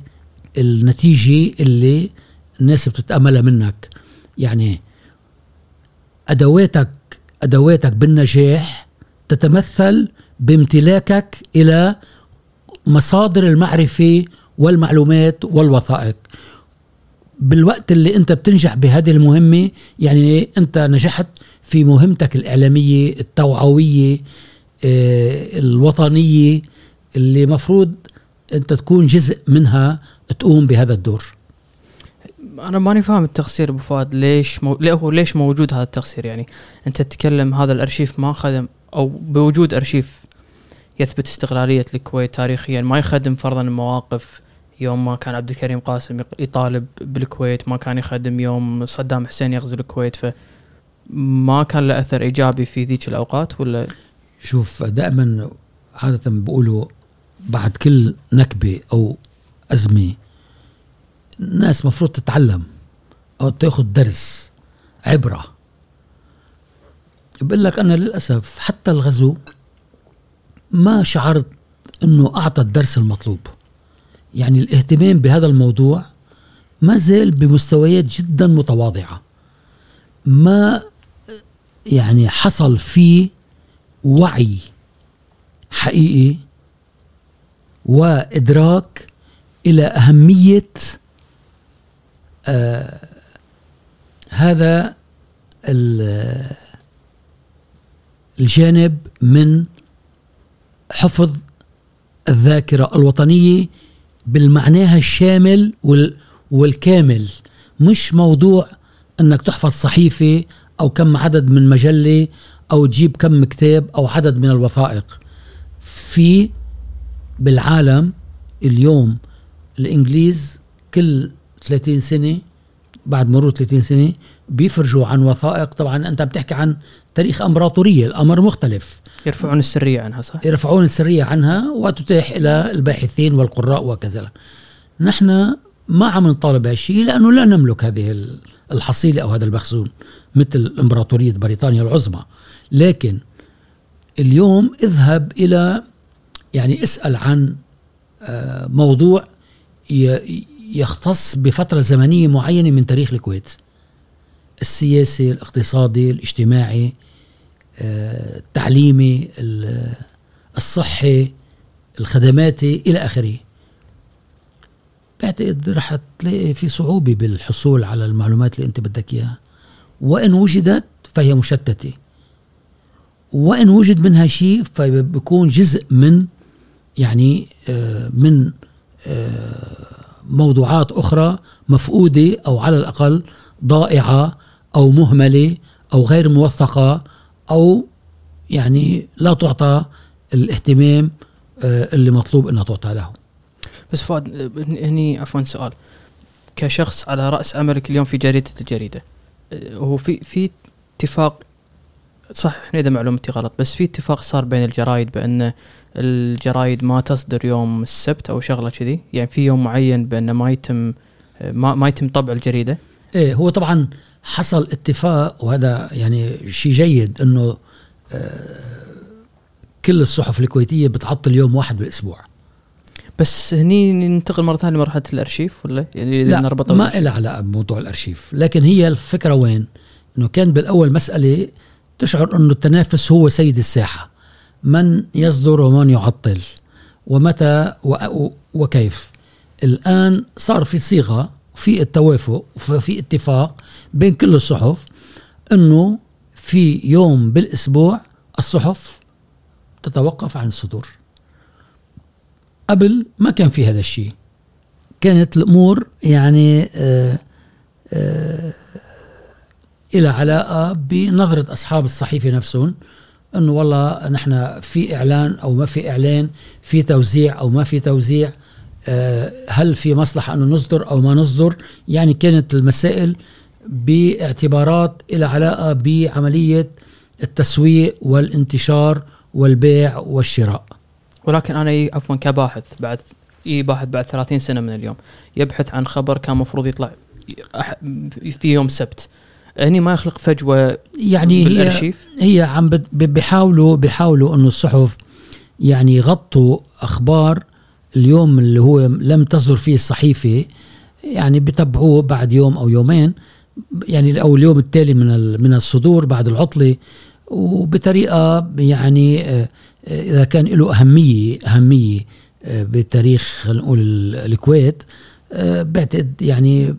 النتيجة اللي الناس بتتأملها منك. يعني أدواتك أدواتك بالنجاح تتمثل بامتلاكك إلى مصادر المعرفة والمعلومات والوثائق. بالوقت اللي أنت بتنجح بهذه المهمة، يعني أنت نجحت في مهمتك الإعلامية التوعوية الوطنية اللي مفروض أنت تكون جزء منها، تقوم بهذا الدور. أنا ماني فاهم التقصير أبو فهد، ليش مو... ليش موجود هذا التقصير؟ يعني أنت تتكلم هذا الأرشيف ما خدم، أو بوجود أرشيف يثبت استقلالية الكويت تاريخيا ما يخدم فرضا المواقف. يوم ما كان عبد الكريم قاسم يطالب بالكويت ما كان يخدم، يوم صدام حسين يغزو الكويت فما كان له أثر إيجابي في ذيك الأوقات. ولا شوف، دائما عادة بقولوا بعد كل نكبة أو أزمة الناس مفروض تتعلم أو تأخذ درس، عبرة. بقول لك أنا للأسف حتى الغزو ما شعرت أنه أعطى الدرس المطلوب. يعني الاهتمام بهذا الموضوع ما زال بمستويات جدا متواضعة، ما يعني حصل فيه وعي حقيقي وإدراك إلى أهمية آه هذا الجانب من حفظ الذاكرة الوطنية بالمعناها الشامل والكامل، مش موضوع أنك تحفظ صحيفة أو كم عدد من مجلة أو تجيب كم كتاب أو عدد من الوثائق. في بالعالم اليوم الإنجليز كل ثلاثين سنة، بعد مرور ثلاثين سنة، بيفرجوا عن وثائق. طبعا أنت بتحكي عن تاريخ أمبراطورية، الأمر مختلف. يرفعون السرية عنها، صح؟ يرفعون السرية عنها وتتيح إلى الباحثين والقراء وكذا. نحن ما عم نطالب هالشيء لأنه لا نملك هذه الحصيلة أو هذا المخزون مثل إمبراطورية بريطانيا العظمى. لكن اليوم اذهب إلى يعني اسأل عن موضوع يختص بفترة زمنية معينة من تاريخ الكويت، السياسي، الاقتصادي، الاجتماعي، التعليمي، الصحي، الخدماتي، إلى آخره. بعتقد رح تلاقي في صعوبة بالحصول على المعلومات اللي أنت بدك إياها، وإن وجدت فهي مشتتة، وإن وجد منها شيء فبيكون جزء من يعني من موضوعات أخرى مفقودة أو على الأقل ضائعة أو مهملة أو غير موثقة أو يعني لا تعطى الاهتمام اللي مطلوب أنها تعطى له. بس فؤاد هني عفوا سؤال، كشخص على رأس عملك اليوم في جريدة الجريدة، هو في في اتفاق، صح احنا اذا معلومتي غلط، بس في اتفاق صار بين الجرايد بان الجرايد ما تصدر يوم السبت او شغله كذي، يعني في يوم معين بان ما يتم ما, ما يتم طبع الجريده. ايه هو طبعا حصل اتفاق، وهذا يعني شيء جيد انه كل الصحف الكويتيه بتعطل يوم واحد بالاسبوع. بس هني ننتقل مره ثانيه لمرحله الارشيف ولا يعني لا نربطه؟ ما له علاقه بموضوع الارشيف، لكن هي الفكره وين انه كان بالاول مساله تشعر أنه التنافس هو سيد الساحة، من يصدر ومن يعطل ومتى وكيف. الآن صار في صيغة، في التوافق وفي اتفاق بين كل الصحف أنه في يوم بالأسبوع الصحف تتوقف عن الصدور. قبل ما كان في هذا الشيء، كانت الأمور يعني آآ آآ إلى علاقة بنظرة أصحاب الصحيفة نفسهم أنه والله نحن في إعلان أو ما في إعلان، في توزيع أو ما في توزيع، هل في مصلحة أنه نصدر أو ما نصدر. يعني كانت المسائل باعتبارات إلى علاقة بعملية التسويق والانتشار والبيع والشراء. ولكن أنا عفوا كباحث بعد إيه باحث بعد ثلاثين سنة من اليوم يبحث عن خبر كان مفروض يطلع في يوم سبت، يعني ما يخلق فجوة يعني بالأرشيف. هي, هي عم بيحاولوا بيحاولوا أنه الصحف يعني يغطوا أخبار اليوم اللي هو لم تصدر فيه الصحيفة، يعني بتبعوه بعد يوم أو يومين، يعني أو اليوم التالي من من الصدور بعد العطلة، وبطريقة يعني إذا كان له أهمية أهمية بتاريخ نقول الكويت، بعتقد يعني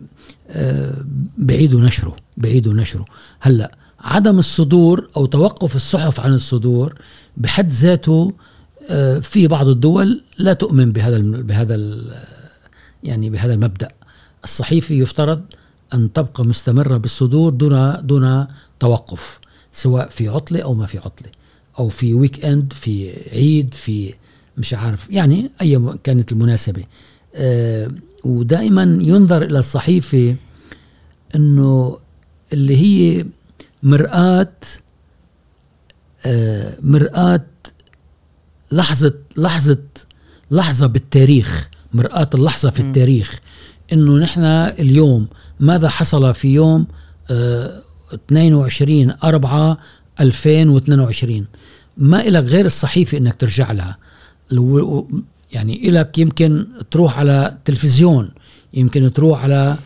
بعيدوا نشره بعيدوا نشره هلأ عدم الصدور أو توقف الصحف عن الصدور بحد ذاته في بعض الدول لا تؤمن بهذا بهذا يعني بهذا المبدأ. الصحيفة يفترض أن تبقى مستمرة بالصدور دون دون توقف، سواء في عطلة أو ما في عطلة، أو في ويك أند، في عيد، في مش عارف يعني أي كانت المناسبة. ودائما ينظر إلى الصحيفة أنه اللي هي مرآة آه مرآة لحظة لحظة لحظة بالتاريخ، مرآة اللحظة في التاريخ، أنه نحن اليوم ماذا حصل في يوم آه 22 أربعة ألفين واثنين وعشرين ما إلك غير الصحيفة إنك ترجع لها، يعني إلك يمكن تروح على تلفزيون، يمكن تروح على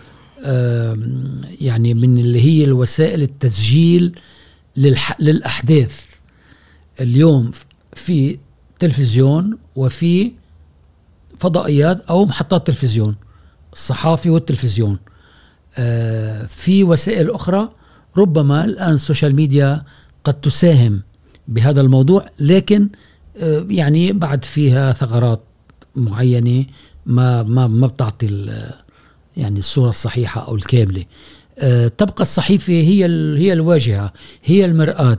يعني من اللي هي الوسائل التسجيل للأحداث. اليوم في تلفزيون وفي فضائيات أو محطات تلفزيون، الصحافي والتلفزيون، في وسائل أخرى. ربما الآن السوشيال ميديا قد تساهم بهذا الموضوع، لكن يعني بعد فيها ثغرات معينة ما ما ما بتعطي يعني الصورة الصحيحة أو الكاملة. تبقى الصحيفة هي هي الواجهة، هي المرآة،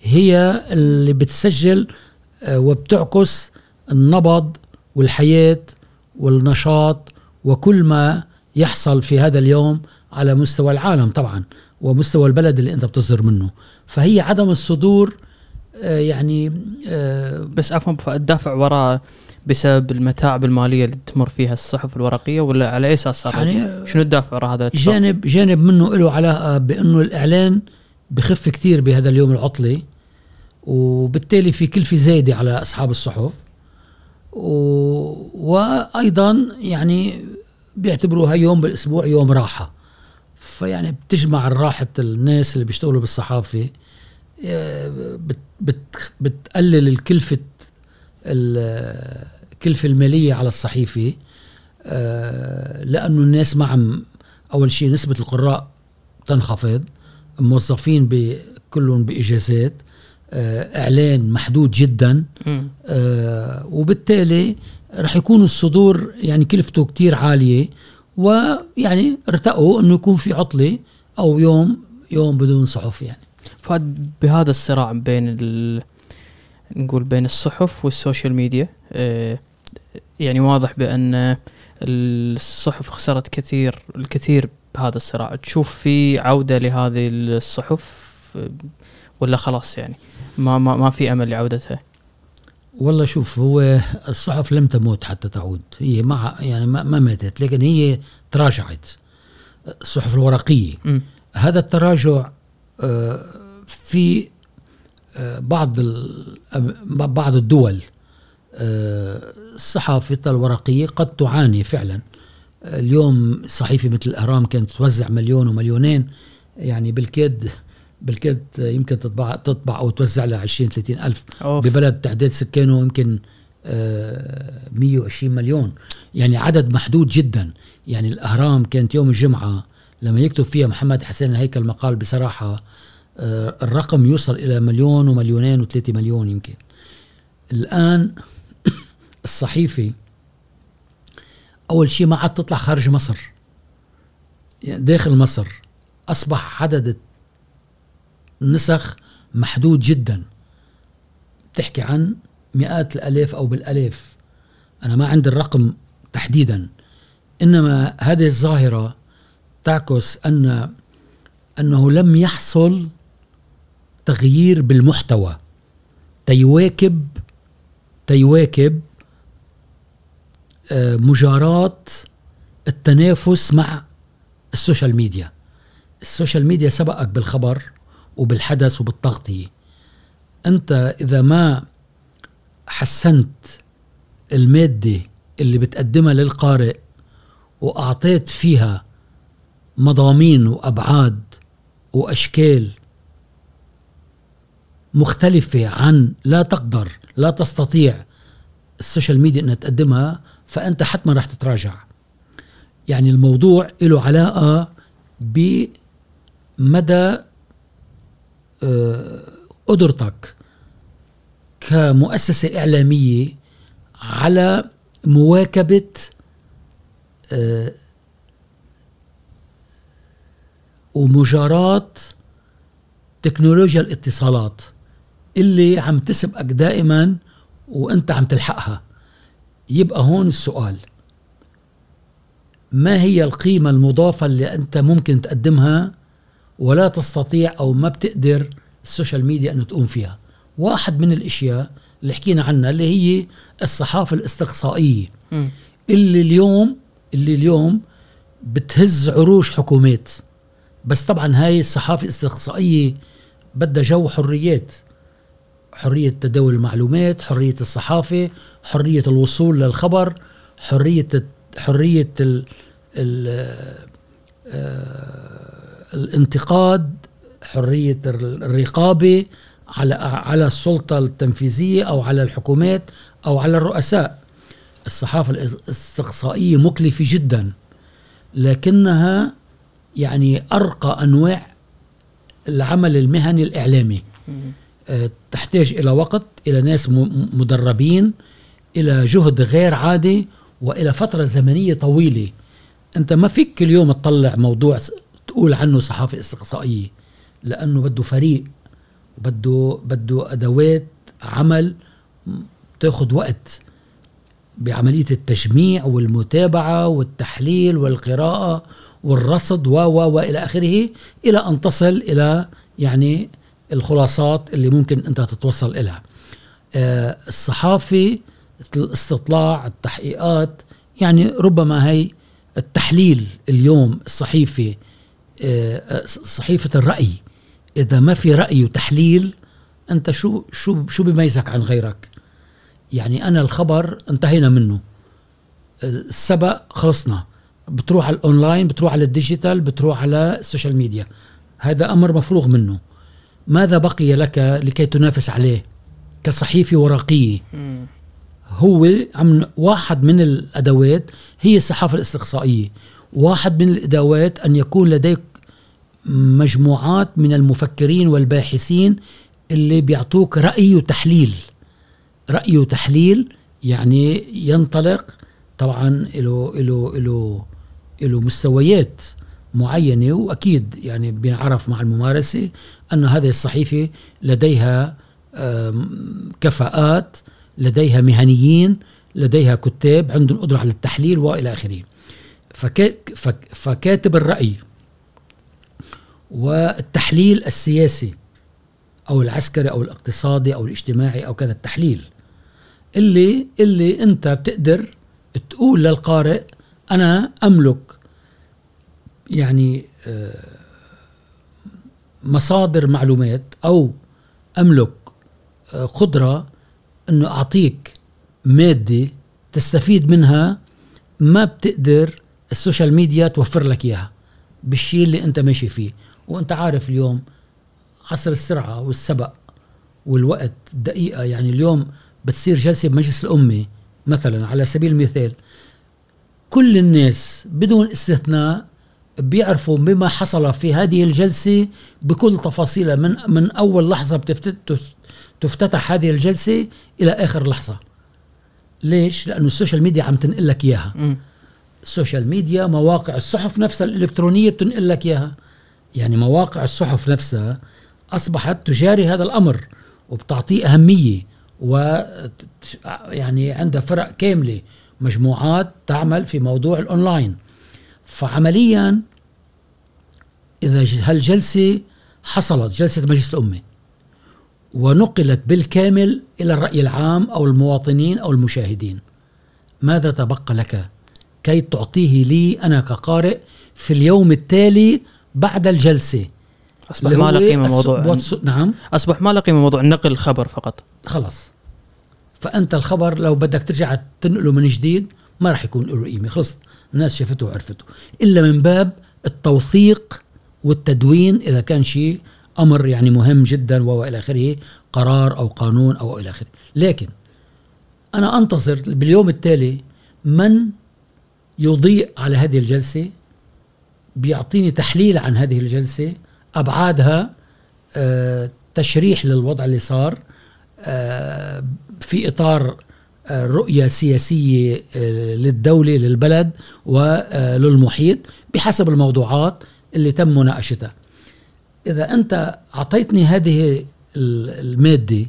هي اللي بتسجل وبتعكس النبض والحياة والنشاط وكل ما يحصل في هذا اليوم على مستوى العالم طبعا ومستوى البلد اللي انت بتصدر منه. فهي عدم الصدور آه يعني آه بس عفوا الدافع وراء بسبب المتاعب المالية اللي تمر فيها الصحف الورقية، ولا على أي أساس صار؟ يعني شنو الدافع وراء هذا الاتفاق؟ جانب جانب منه له علاقة بأنه الإعلان بخف كتير بهذا اليوم العطلي، وبالتالي في كلفة زايدة على أصحاب الصحف، وأيضا يعني بيعتبروها يوم بالأسبوع يوم راحة، فيعني بتجمع الراحة الناس اللي بيشتغلوا بالصحافة، بتقلل الكلفة الكلفة المالية على الصحيفة، لأنه الناس ما عم أول شيء نسبة القراء تنخفض، موظفين بكلهم بإجازات، إعلان محدود جدا، وبالتالي رح يكون الصدور يعني كلفته كتير عالية، ويعني ارتقوا أنه يكون في عطلة أو يوم يوم بدون صحف. يعني فبهذا الصراع بين نقول بين الصحف والسوشيال ميديا، يعني واضح بأن الصحف خسرت كثير الكثير بهذا الصراع. تشوف في عودة لهذه الصحف ولا خلاص يعني ما ما ما في أمل لعودتها؟ والله شوف، هو الصحف لم تموت حتى تعود، هي مع يعني ما ما ماتت، لكن هي تراجعت. الصحف الورقية م. هذا التراجع في بعض بعض الدول الصحافة الورقية قد تعاني فعلا. اليوم صحيفة مثل الأهرام كانت توزع مليون ومليونين، يعني بالكاد بالكاد يمكن تطبع تطبع أو توزع لها عشرين ثلاثين ألف أوف. ببلد تعداد سكانه يمكن مية وعشرين مليون، يعني عدد محدود جدا. يعني الأهرام كانت يوم الجمعة لما يكتب فيها محمد حسين هيك المقال بصراحة الرقم يوصل إلى مليون ومليونين وثلاثة مليون يمكن. الآن الصحيفة أول شيء ما عاد تطلع خارج مصر، يعني داخل مصر أصبح عدد النسخ محدود جدا، بتحكي عن مئات الألاف أو بالألاف، أنا ما عندي الرقم تحديدا. إنما هذه الظاهرة تعكس أن أنه لم يحصل تغيير بالمحتوى تيواكب تيواكب مجارات التنافس مع السوشيال ميديا. السوشيال ميديا سبقك بالخبر وبالحدث وبالتغطية، أنت إذا ما حسنت المادة اللي بتقدمها للقارئ وأعطيت فيها مضامين وأبعاد وأشكال مختلفة عن لا تقدر لا تستطيع السوشيال ميديا أن تقدمها، فأنت حتما راح تتراجع. يعني الموضوع له علاقة بمدى قدرتك كمؤسسة إعلامية على مواكبة ومجارات تكنولوجيا الاتصالات اللي عم تسبقك دائما وانت عم تلحقها. يبقى هون السؤال، ما هي القيمة المضافة اللي انت ممكن تقدمها ولا تستطيع او ما بتقدر السوشيال ميديا ان تقوم فيها؟ واحد من الاشياء اللي حكينا عنها اللي هي الصحافة الاستقصائية م. اللي اليوم اللي اليوم بتهز عروش حكومات. بس طبعا هاي الصحافة الاستقصائية بدها جو حريات، حرية تداول المعلومات، حرية الصحافة، حرية الوصول للخبر، حرية حرية ال ال الانتقاد، حرية الرقابة على على السلطة التنفيذية أو على الحكومات أو على الرؤساء. الصحافة الاستقصائية مكلفة جدا، لكنها يعني أرقى أنواع العمل المهني الإعلامي. تحتاج إلى وقت، إلى ناس مدربين، إلى جهد غير عادي، وإلى فترة زمنية طويلة. أنت ما فيك اليوم تطلع موضوع تقول عنه صحافة استقصائية، لأنه بده فريق، بده بده أدوات عمل تأخذ وقت بعملية التجميع والمتابعة والتحليل والقراءة والرصد و و إلى آخره، إلى أن تصل إلى يعني الخلاصات اللي ممكن أنت تتوصل إليها. آه الصحافة الاستطلاع، التحقيقات، يعني ربما هي التحليل اليوم الصحيفة، آه صحيفة الرأي. إذا ما في رأي وتحليل، أنت شو شو شو بيميزك عن غيرك؟ يعني أنا الخبر انتهينا منه، السبق خلصنا، بتروح على الأونلاين، بتروح على الديجيتال، بتروح على السوشيال ميديا. هذا أمر مفروغ منه. ماذا بقي لك لكي تنافس عليه كصحيفة ورقية؟ هو عم واحد من الأدوات هي الصحافة الاستقصائية. واحد من الأدوات أن يكون لديك مجموعات من المفكرين والباحثين اللي بيعطوك رأي وتحليل. رأي وتحليل يعني ينطلق طبعا له له له له مستويات معينة، وأكيد يعني بنعرف مع الممارسة أن هذه الصحيفة لديها كفاءات، لديها مهنيين، لديها كتاب عندهم قدرة على التحليل وإلى آخره. فكاتب الرأي والتحليل السياسي أو العسكري أو الاقتصادي أو الاجتماعي أو كذا، التحليل اللي اللي أنت بتقدر تقول للقارئ أنا أملك يعني مصادر معلومات، أو أملك قدرة أنه أعطيك مادة تستفيد منها ما بتقدر السوشيال ميديا توفر لك إياها بالشيء اللي أنت ماشي فيه. وأنت عارف اليوم عصر السرعة والسبق والوقت دقيقة. يعني اليوم بتصير جلسة بمجلس الأمة مثلا على سبيل المثال، كل الناس بدون استثناء بيعرفوا بما حصل في هذه الجلسة بكل تفاصيلها، من من أول لحظة تفتتح هذه الجلسة إلى آخر لحظة. ليش؟ لأنه السوشيال ميديا عم تنقل لك إياها. السوشيال ميديا، مواقع الصحف نفسها الإلكترونية بتنقل لك إياها. يعني مواقع الصحف نفسها أصبحت تجاري هذا الأمر وبتعطيه أهمية، و يعني عندها فرق كاملة، مجموعات تعمل في موضوع الأونلاين. فعمليا إذا هالجلسة حصلت، جلسة مجلس الأمة، ونقلت بالكامل إلى الرأي العام أو المواطنين أو المشاهدين، ماذا تبقى لك كي تعطيه لي أنا كقارئ في اليوم التالي بعد الجلسة؟ أصبح ما لا قيمة موضوع. نعم، أصبح ما لا قيمة موضوع نقل الخبر فقط، خلاص. فأنت الخبر لو بدك ترجع تنقله من جديد ما راح يكون له قيمة، خلص، الناس شافته وعرفته، إلا من باب التوثيق والتدوين إذا كان شيء أمر يعني مهم جدا وإلى آخره، قرار أو قانون أو إلى آخره. لكن أنا أنتظر باليوم التالي من يضيء على هذه الجلسة، بيعطيني تحليل عن هذه الجلسة، أبعادها، آه، تشريح للوضع اللي صار، آه، في إطار آه، رؤية سياسية آه، للدولة، للبلد وللمحيط، بحسب الموضوعات اللي تم مناقشتها. إذا أنت أعطيتني هذه المادة،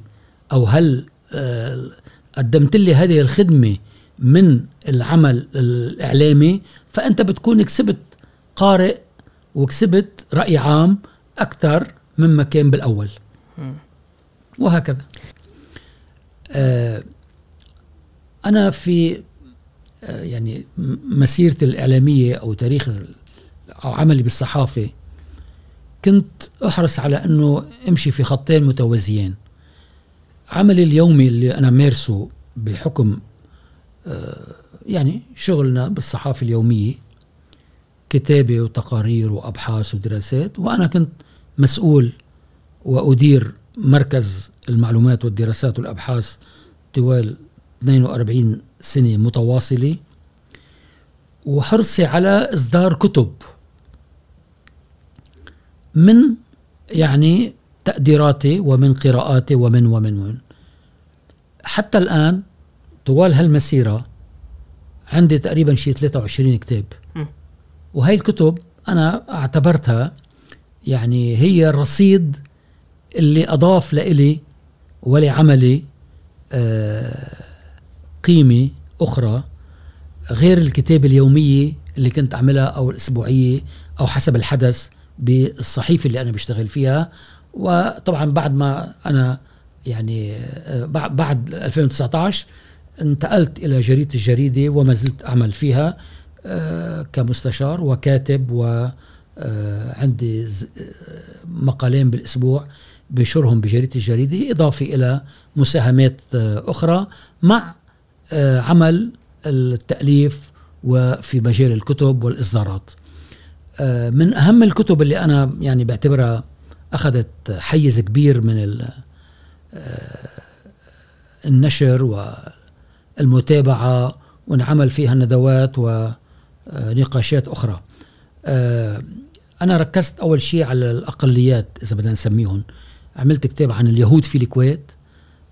أو هل آه، قدمت لي هذه الخدمة من العمل الإعلامي، فأنت بتكون كسبت قارئ وكسبت رأي عام أكثر مما كان بالأول، وهكذا. آه أنا في آه يعني مسيرتي الإعلامية أو تاريخ أو عملي بالصحافة، كنت أحرص على أنه أمشي في خطين متوازيين. عملي اليومي اللي أنا مارسه بحكم يعني شغلنا بالصحافة اليومية، كتابة وتقارير وأبحاث ودراسات، وأنا كنت مسؤول وأدير مركز المعلومات والدراسات والأبحاث طوال اثنين وأربعين سنة متواصلة، وحرصي على إصدار كتب من يعني تقديراتي ومن قراءاتي ومن ومن ومن حتى الآن. طوال هالمسيرة عندي تقريبا شيء ثلاثة وعشرين كتاب، وهي الكتب أنا اعتبرتها يعني هي الرصيد اللي أضاف لإلي ولعملي قيمة أخرى غير الكتاب اليومية اللي كنت أعملها أو الأسبوعية أو حسب الحدث بالصحيفة اللي أنا بشتغل فيها. وطبعا بعد ما أنا يعني بعد ألفين وتسعة عشر انتقلت إلى جريدة الجريدة وما زلت أعمل فيها كمستشار وكاتب، وعندي مقالين بالأسبوع بشرهم بجريدة الجريدة، إضافة إلى مساهمات أخرى مع عمل التأليف وفي مجال الكتب والإصدارات. من أهم الكتب اللي أنا يعني بعتبرها أخذت حيز كبير من النشر والمتابعة ونعمل فيها ندوات ونقاشات أخرى. أنا ركزت أول شيء على الأقليات إذا بدنا نسميهم، عملت كتاب عن اليهود في الكويت،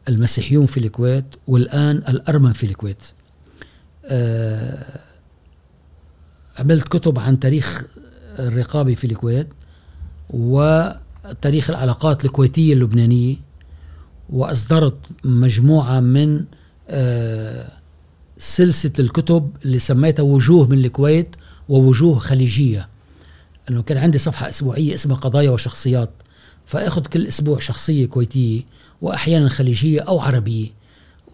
المسيحيون في الكويت، والآن الأرمن في الكويت. عملت كتب عن تاريخ الرقابة في الكويت وتاريخ العلاقات الكويتية اللبنانية، وأصدرت مجموعة من سلسلة الكتب اللي سميتها وجوه من الكويت ووجوه خليجية، أنه كان عندي صفحة أسبوعية اسمها قضايا وشخصيات، فأخذ كل أسبوع شخصية كويتية وأحيانا خليجية أو عربية،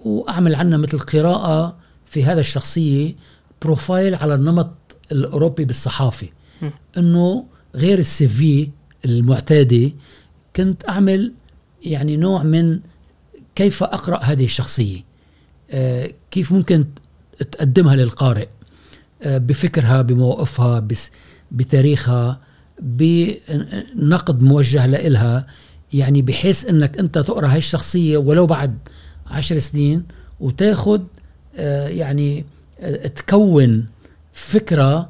وأعمل عنها مثل قراءة في هذا الشخصية، بروفايل على النمط الأوروبي بالصحافة، أنه غير السيفي المعتادة كنت أعمل يعني نوع من كيف أقرأ هذه الشخصية، آه كيف ممكن تقدمها للقارئ، آه بفكرها، بمواقفها، بس بتاريخها، بنقد موجه لإلها، يعني بحيث أنك أنت تقرأ هاي الشخصية ولو بعد عشر سنين وتاخد آه يعني آه تكون فكرة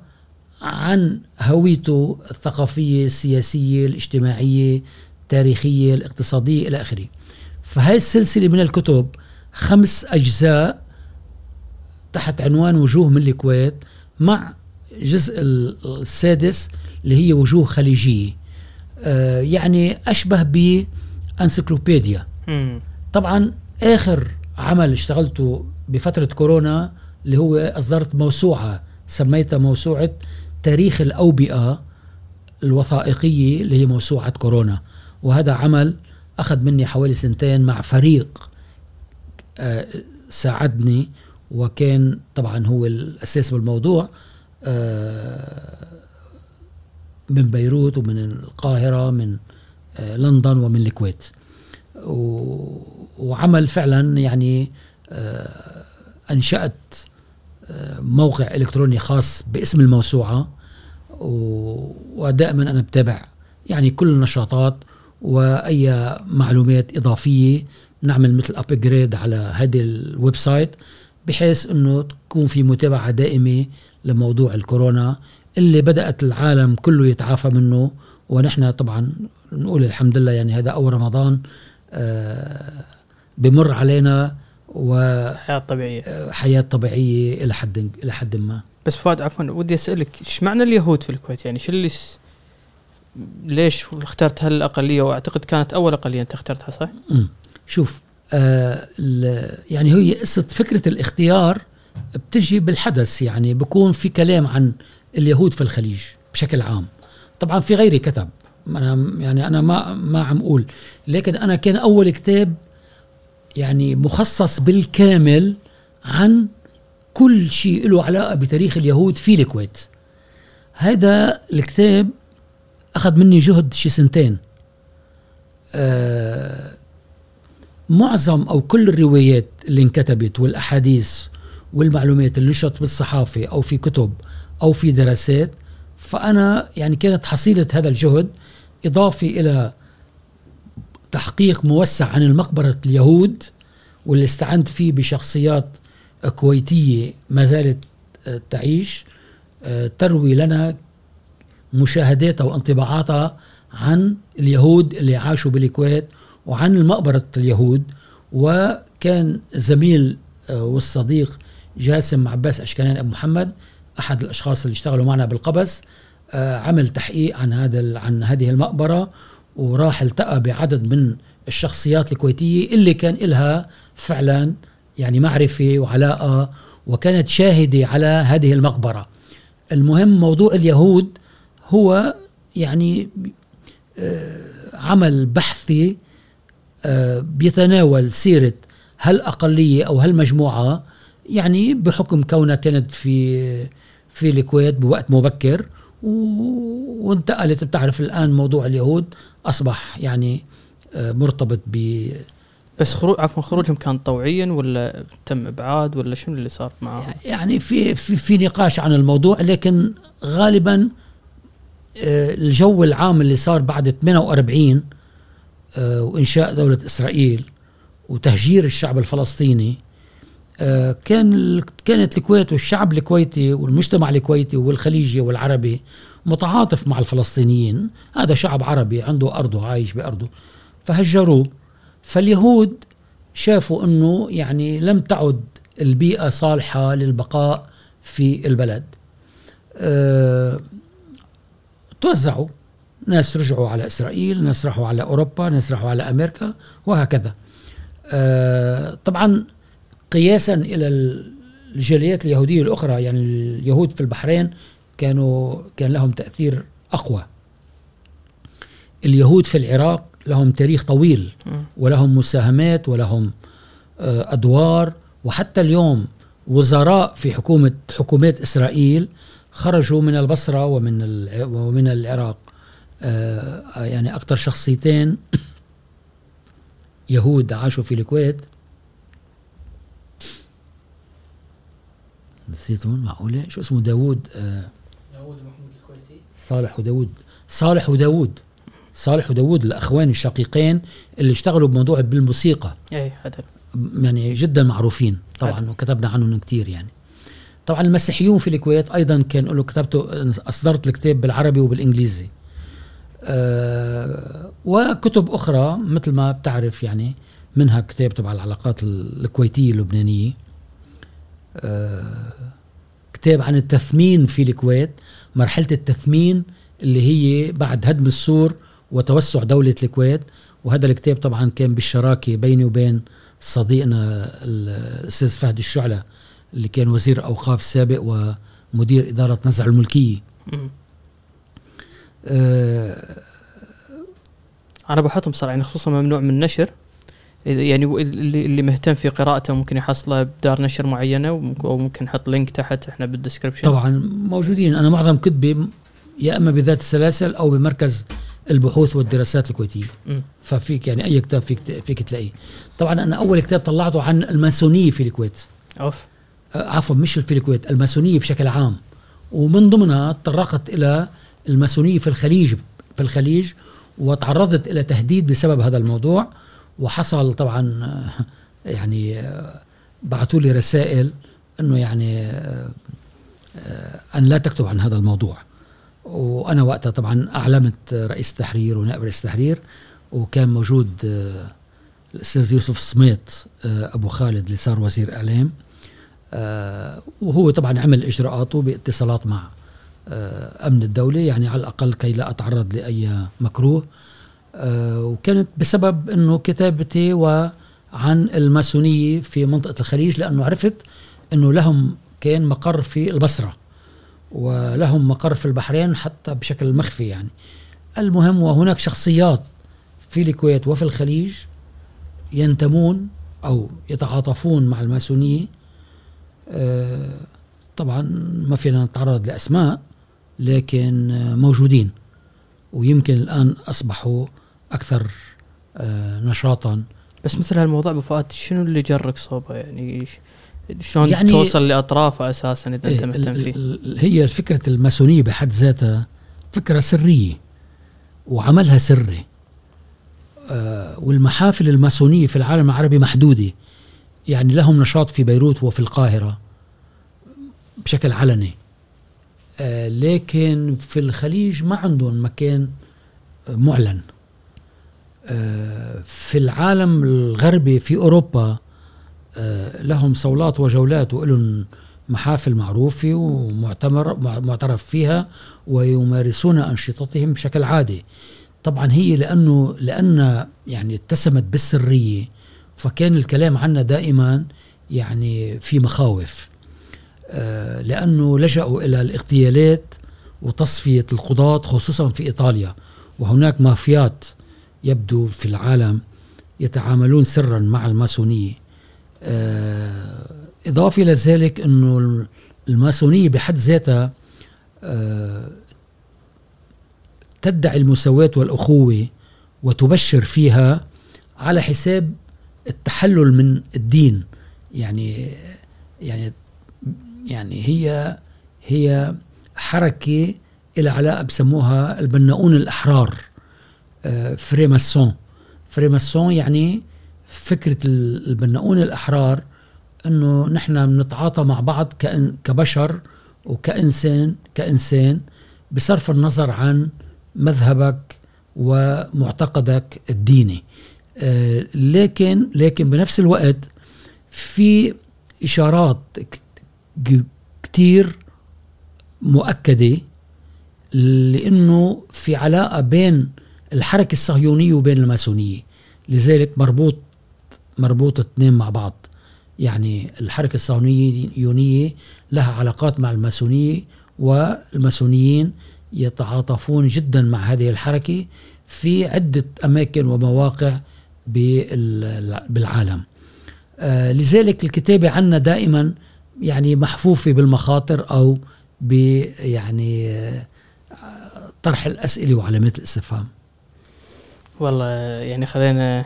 عن هويته الثقافية، السياسية، الاجتماعية، التاريخية، الاقتصادية إلى آخره. فهاي السلسلة من الكتب خمس أجزاء تحت عنوان وجوه من الكويت، مع جزء السادس اللي هي وجوه خليجية، آه يعني أشبه بأنسيكلوبيديا. طبعا آخر عمل اشتغلته بفترة كورونا اللي هو أصدرت موسوعة سميتها موسوعة تاريخ الأوبئة الوثائقية اللي هي موسوعة كورونا، وهذا عمل أخذ مني حوالي سنتين مع فريق آه ساعدني، وكان طبعا هو الأساس بالموضوع آه من بيروت ومن القاهرة، من آه لندن ومن الكويت، وعمل فعلا يعني آه أنشأت آه موقع إلكتروني خاص باسم الموسوعة، ودائما أنا بتابع يعني كل النشاطات وأي معلومات إضافية، نعمل مثل أبجريد على هذه الويب سايت بحيث أنه تكون في متابعة دائمة لموضوع الكورونا اللي بدأت العالم كله يتعافى منه، ونحن طبعا نقول الحمد لله، يعني هذا أول رمضان آه بمر علينا وحياة طبيعية، حياة طبيعية إلى حد إلى حد ما. بس فؤاد عفوا ودي أسألك، إيش معنى اليهود في الكويت؟ يعني شو اللي س... ليش اخترت هالأقلية؟ وأعتقد كانت أول أقلية أنت اخترتها صح؟ امم شوف آه يعني هي قصة فكرة الاختيار بتجي بالحدث، يعني بكون في كلام عن اليهود في الخليج بشكل عام، طبعا في غيري كتب أنا يعني أنا ما ما عم أقول، لكن أنا كان أول كتاب يعني مخصص بالكامل عن كل شيء له علاقة بتاريخ اليهود في الكويت. هذا الكتاب أخذ مني جهد شي سنتين. آه معظم أو كل الروايات اللي انكتبت والأحاديث والمعلومات اللي نشرت بالصحافة أو في كتب أو في دراسات، فأنا يعني كانت حصيلة هذا الجهد إضافة إلى تحقيق موسع عن المقبرة اليهود واللي استعنت فيه بشخصيات كويتية ما زالت تعيش تروي لنا مشاهداتها وانطباعاتها عن اليهود اللي عاشوا بالكويت وعن المقبرة اليهود. وكان زميل والصديق جاسم عباس أشكنان أبو محمد أحد الأشخاص اللي اشتغلوا معنا بالقبس عمل تحقيق عن هذا عن هذه المقبرة، وراح التقى بعدد من الشخصيات الكويتية اللي كان إلها فعلا يعني معرفة وعلاقة وكانت شاهدة على هذه المقبرة. المهم موضوع اليهود هو يعني عمل بحثي بيتناول سيرة هالأقلية أو هالمجموعة، يعني بحكم كونها كانت في في الكويت بوقت مبكر وانتقلت. بتعرف الآن موضوع اليهود أصبح يعني مرتبط ب بس خروج عفوا خروجهم كان طوعيا ولا تم إبعاد ولا شنو اللي صار معهم؟ يعني في في في نقاش عن الموضوع، لكن غالبا الجو العام اللي صار بعد ثمانية وأربعين وإنشاء دولة إسرائيل وتهجير الشعب الفلسطيني كان كانت الكويت والشعب الكويتي والمجتمع الكويتي والخليجي والعربي متعاطف مع الفلسطينيين. هذا شعب عربي عنده أرضه عايش بأرضه، فهجروه. فاليهود شافوا أنه يعني لم تعد البيئة صالحة للبقاء في البلد. أه توزعوا، ناس رجعوا على إسرائيل، ناس راحوا على أوروبا، ناس راحوا على أمريكا وهكذا. أه طبعا قياسا إلى الجاليات اليهودية الأخرى، يعني اليهود في البحرين كانوا كان لهم تأثير أقوى. اليهود في العراق لهم تاريخ طويل ولهم مساهمات ولهم أدوار، وحتى اليوم وزراء في حكومة حكومات إسرائيل خرجوا من البصرة ومن ومن العراق. يعني أكثر شخصيتين يهود عاشوا في الكويت نسيتهم، معقولة؟ شو اسمه داود داود محمود الكويتي، صالح وداود صالح وداود صالح وداود الأخوان الشقيقين اللي اشتغلوا بموضوع بالموسيقى، أي هذا يعني جدا معروفين طبعا هدل. وكتبنا عنهم كتير. يعني طبعا المسيحيون في الكويت أيضا كان له كتبته، أصدرت الكتاب بالعربي وبالإنجليزي. أه وكتب أخرى مثل ما بتعرف، يعني منها كتاب تبع العلاقات الكويتية اللبنانية، أه كتاب عن التثمين في الكويت، مرحلة التثمين اللي هي بعد هدم السور وتوسع دولة الكويت. وهذا الكتاب طبعا كان بالشراكة بيني وبين صديقنا الأستاذ فهد الشعلة اللي كان وزير أوقاف سابق ومدير إدارة نزع الملكية. آه أنا بحطهم صراحة يعني خصوصا ممنوع من النشر، يعني اللي مهتم في قراءته ممكن يحصلها بدار نشر معينة، أو ممكن نحط لينك تحت احنا بالديسكريبشن. طبعا موجودين، أنا معظم كتبي يا إما بذات السلاسل أو بمركز البحوث والدراسات الكويتية، ففيك يعني أي كتاب فيك فيك تلاقيه. طبعا أنا أول كتاب طلعته عن الماسونية في الكويت، أوف عفوا مش في الكويت، الماسونية بشكل عام، ومن ضمنها تطرقت إلى الماسونية في الخليج في الخليج وتعرضت إلى تهديد بسبب هذا الموضوع. وحصل طبعا يعني بعثوا لي رسائل أنه يعني أن لا تكتب عن هذا الموضوع، وأنا وقتها طبعا أعلمت رئيس التحرير ونائب رئيس التحرير، وكان موجود الأستاذ يوسف سميط أبو خالد اللي صار وزير إعلام، وهو طبعا عمل إجراءاته باتصالات مع أمن الدولة يعني على الأقل كي لا أتعرض لأي مكروه. وكانت بسبب أنه كتابتي وعن الماسونية في منطقة الخليج، لأنه عرفت أنه لهم كان مقر في البصرة ولهم مقر في البحرين حتى بشكل مخفي يعني. المهم وهناك شخصيات في الكويت وفي الخليج ينتمون أو يتعاطفون مع الماسونية. أه طبعا ما فينا نتعرض لأسماء، لكن موجودين. ويمكن الآن أصبحوا أكثر نشاطا. بس مثل هالموضوع بفؤاد، شنو اللي جرك صوبه؟ يعني شلون يعني توصل لأطرافه أساسا إذا أنت مهتم فيه؟ هي فكرة الماسونية بحد ذاتها فكرة سرية وعملها سري، والمحافل الماسونية في العالم العربي محدودة، يعني لهم نشاط في بيروت وفي القاهرة بشكل علني، لكن في الخليج ما عندهم مكان معلن. في العالم الغربي في أوروبا لهم صولات وجولات وإلهم محافل معروفة ومعترف فيها ويمارسون أنشطتهم بشكل عادي. طبعا هي لأنه لأن يعني اتسمت بالسرية، فكان الكلام عنا دائما يعني في مخاوف، لأنه لجأوا إلى الاغتيالات وتصفية القضاة خصوصا في إيطاليا، وهناك مافيات يبدو في العالم يتعاملون سرا مع الماسونية. إضافة لذلك أنه الماسونية بحد ذاتها تدعي المساواة والأخوة وتبشر فيها على حساب التحلل من الدين، يعني يعني يعني هي هي حركة إلى علاقة بسموها البناؤون الأحرار، فريماسون. فريماسون يعني فكرة البناؤون الأحرار أنه نحن بنتعاطى مع بعض كبشر وكإنسان كإنسان بصرف النظر عن مذهبك ومعتقدك الديني، لكن لكن بنفس الوقت في إشارات كتير مؤكدة لأنه في علاقة بين الحركة الصهيونية وبين الماسونية، لذلك مربوط مربوط اثنين مع بعض، يعني الحركة الصهيونية لها علاقات مع الماسونية، والماسونيين يتعاطفون جدا مع هذه الحركة في عدة أماكن ومواقع بالعالم. آه لذلك الكتابة عنا دائما يعني محفوفة بالمخاطر أو يعني آه طرح الأسئلة وعلامات الاستفهام. والله يعني خلينا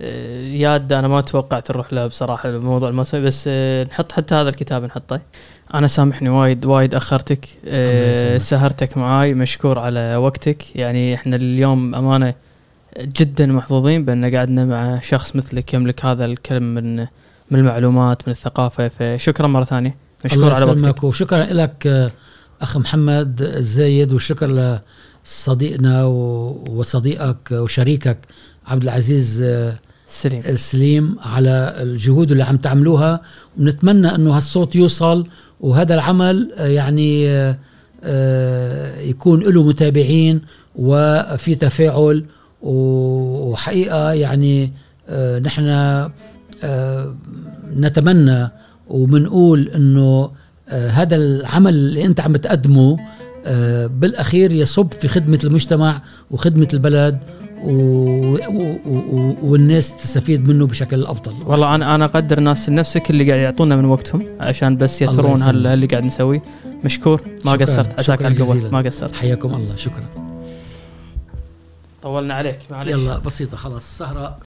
آه ياد أنا ما توقعت نروح لها بصراحة الموضوع المصري، بس آه نحط حتى هذا الكتاب نحطه. أنا سامحني وايد وايد أخرتك، أه سهرتك معاي، مشكور على وقتك. يعني إحنا اليوم أمانة جدا محظوظين بأن قعدنا مع شخص مثلك يملك هذا الكلام من من المعلومات من الثقافة، فشكرا مرة ثانية، مشكور على وقتك. وشكرا لك أخ محمد الزايد، وشكرا لصديقنا وصديقك وشريكك عبد العزيز السليم. السليم على الجهود اللي عم تعملوها، ونتمنى أنه هالصوت يوصل وهذا العمل يعني يكون له متابعين وفي تفاعل. وحقيقة يعني نحن نتمنى ومنقول أنه هذا العمل اللي أنت عم تقدمه بالأخير يصب في خدمة المجتمع وخدمة البلد، والناس تستفيد منه بشكل أفضل. والله أنا أنا أقدر ناس نفسك اللي قاعد يعطونا من وقتهم عشان بس يثرون هال اللي قاعد نسويه. مشكور، ما قصرت، عساك على القوة، ما قصرت، حياكم الله، شكرا. طولنا عليك، معليش. يلا بسيطة خلاص، سهرة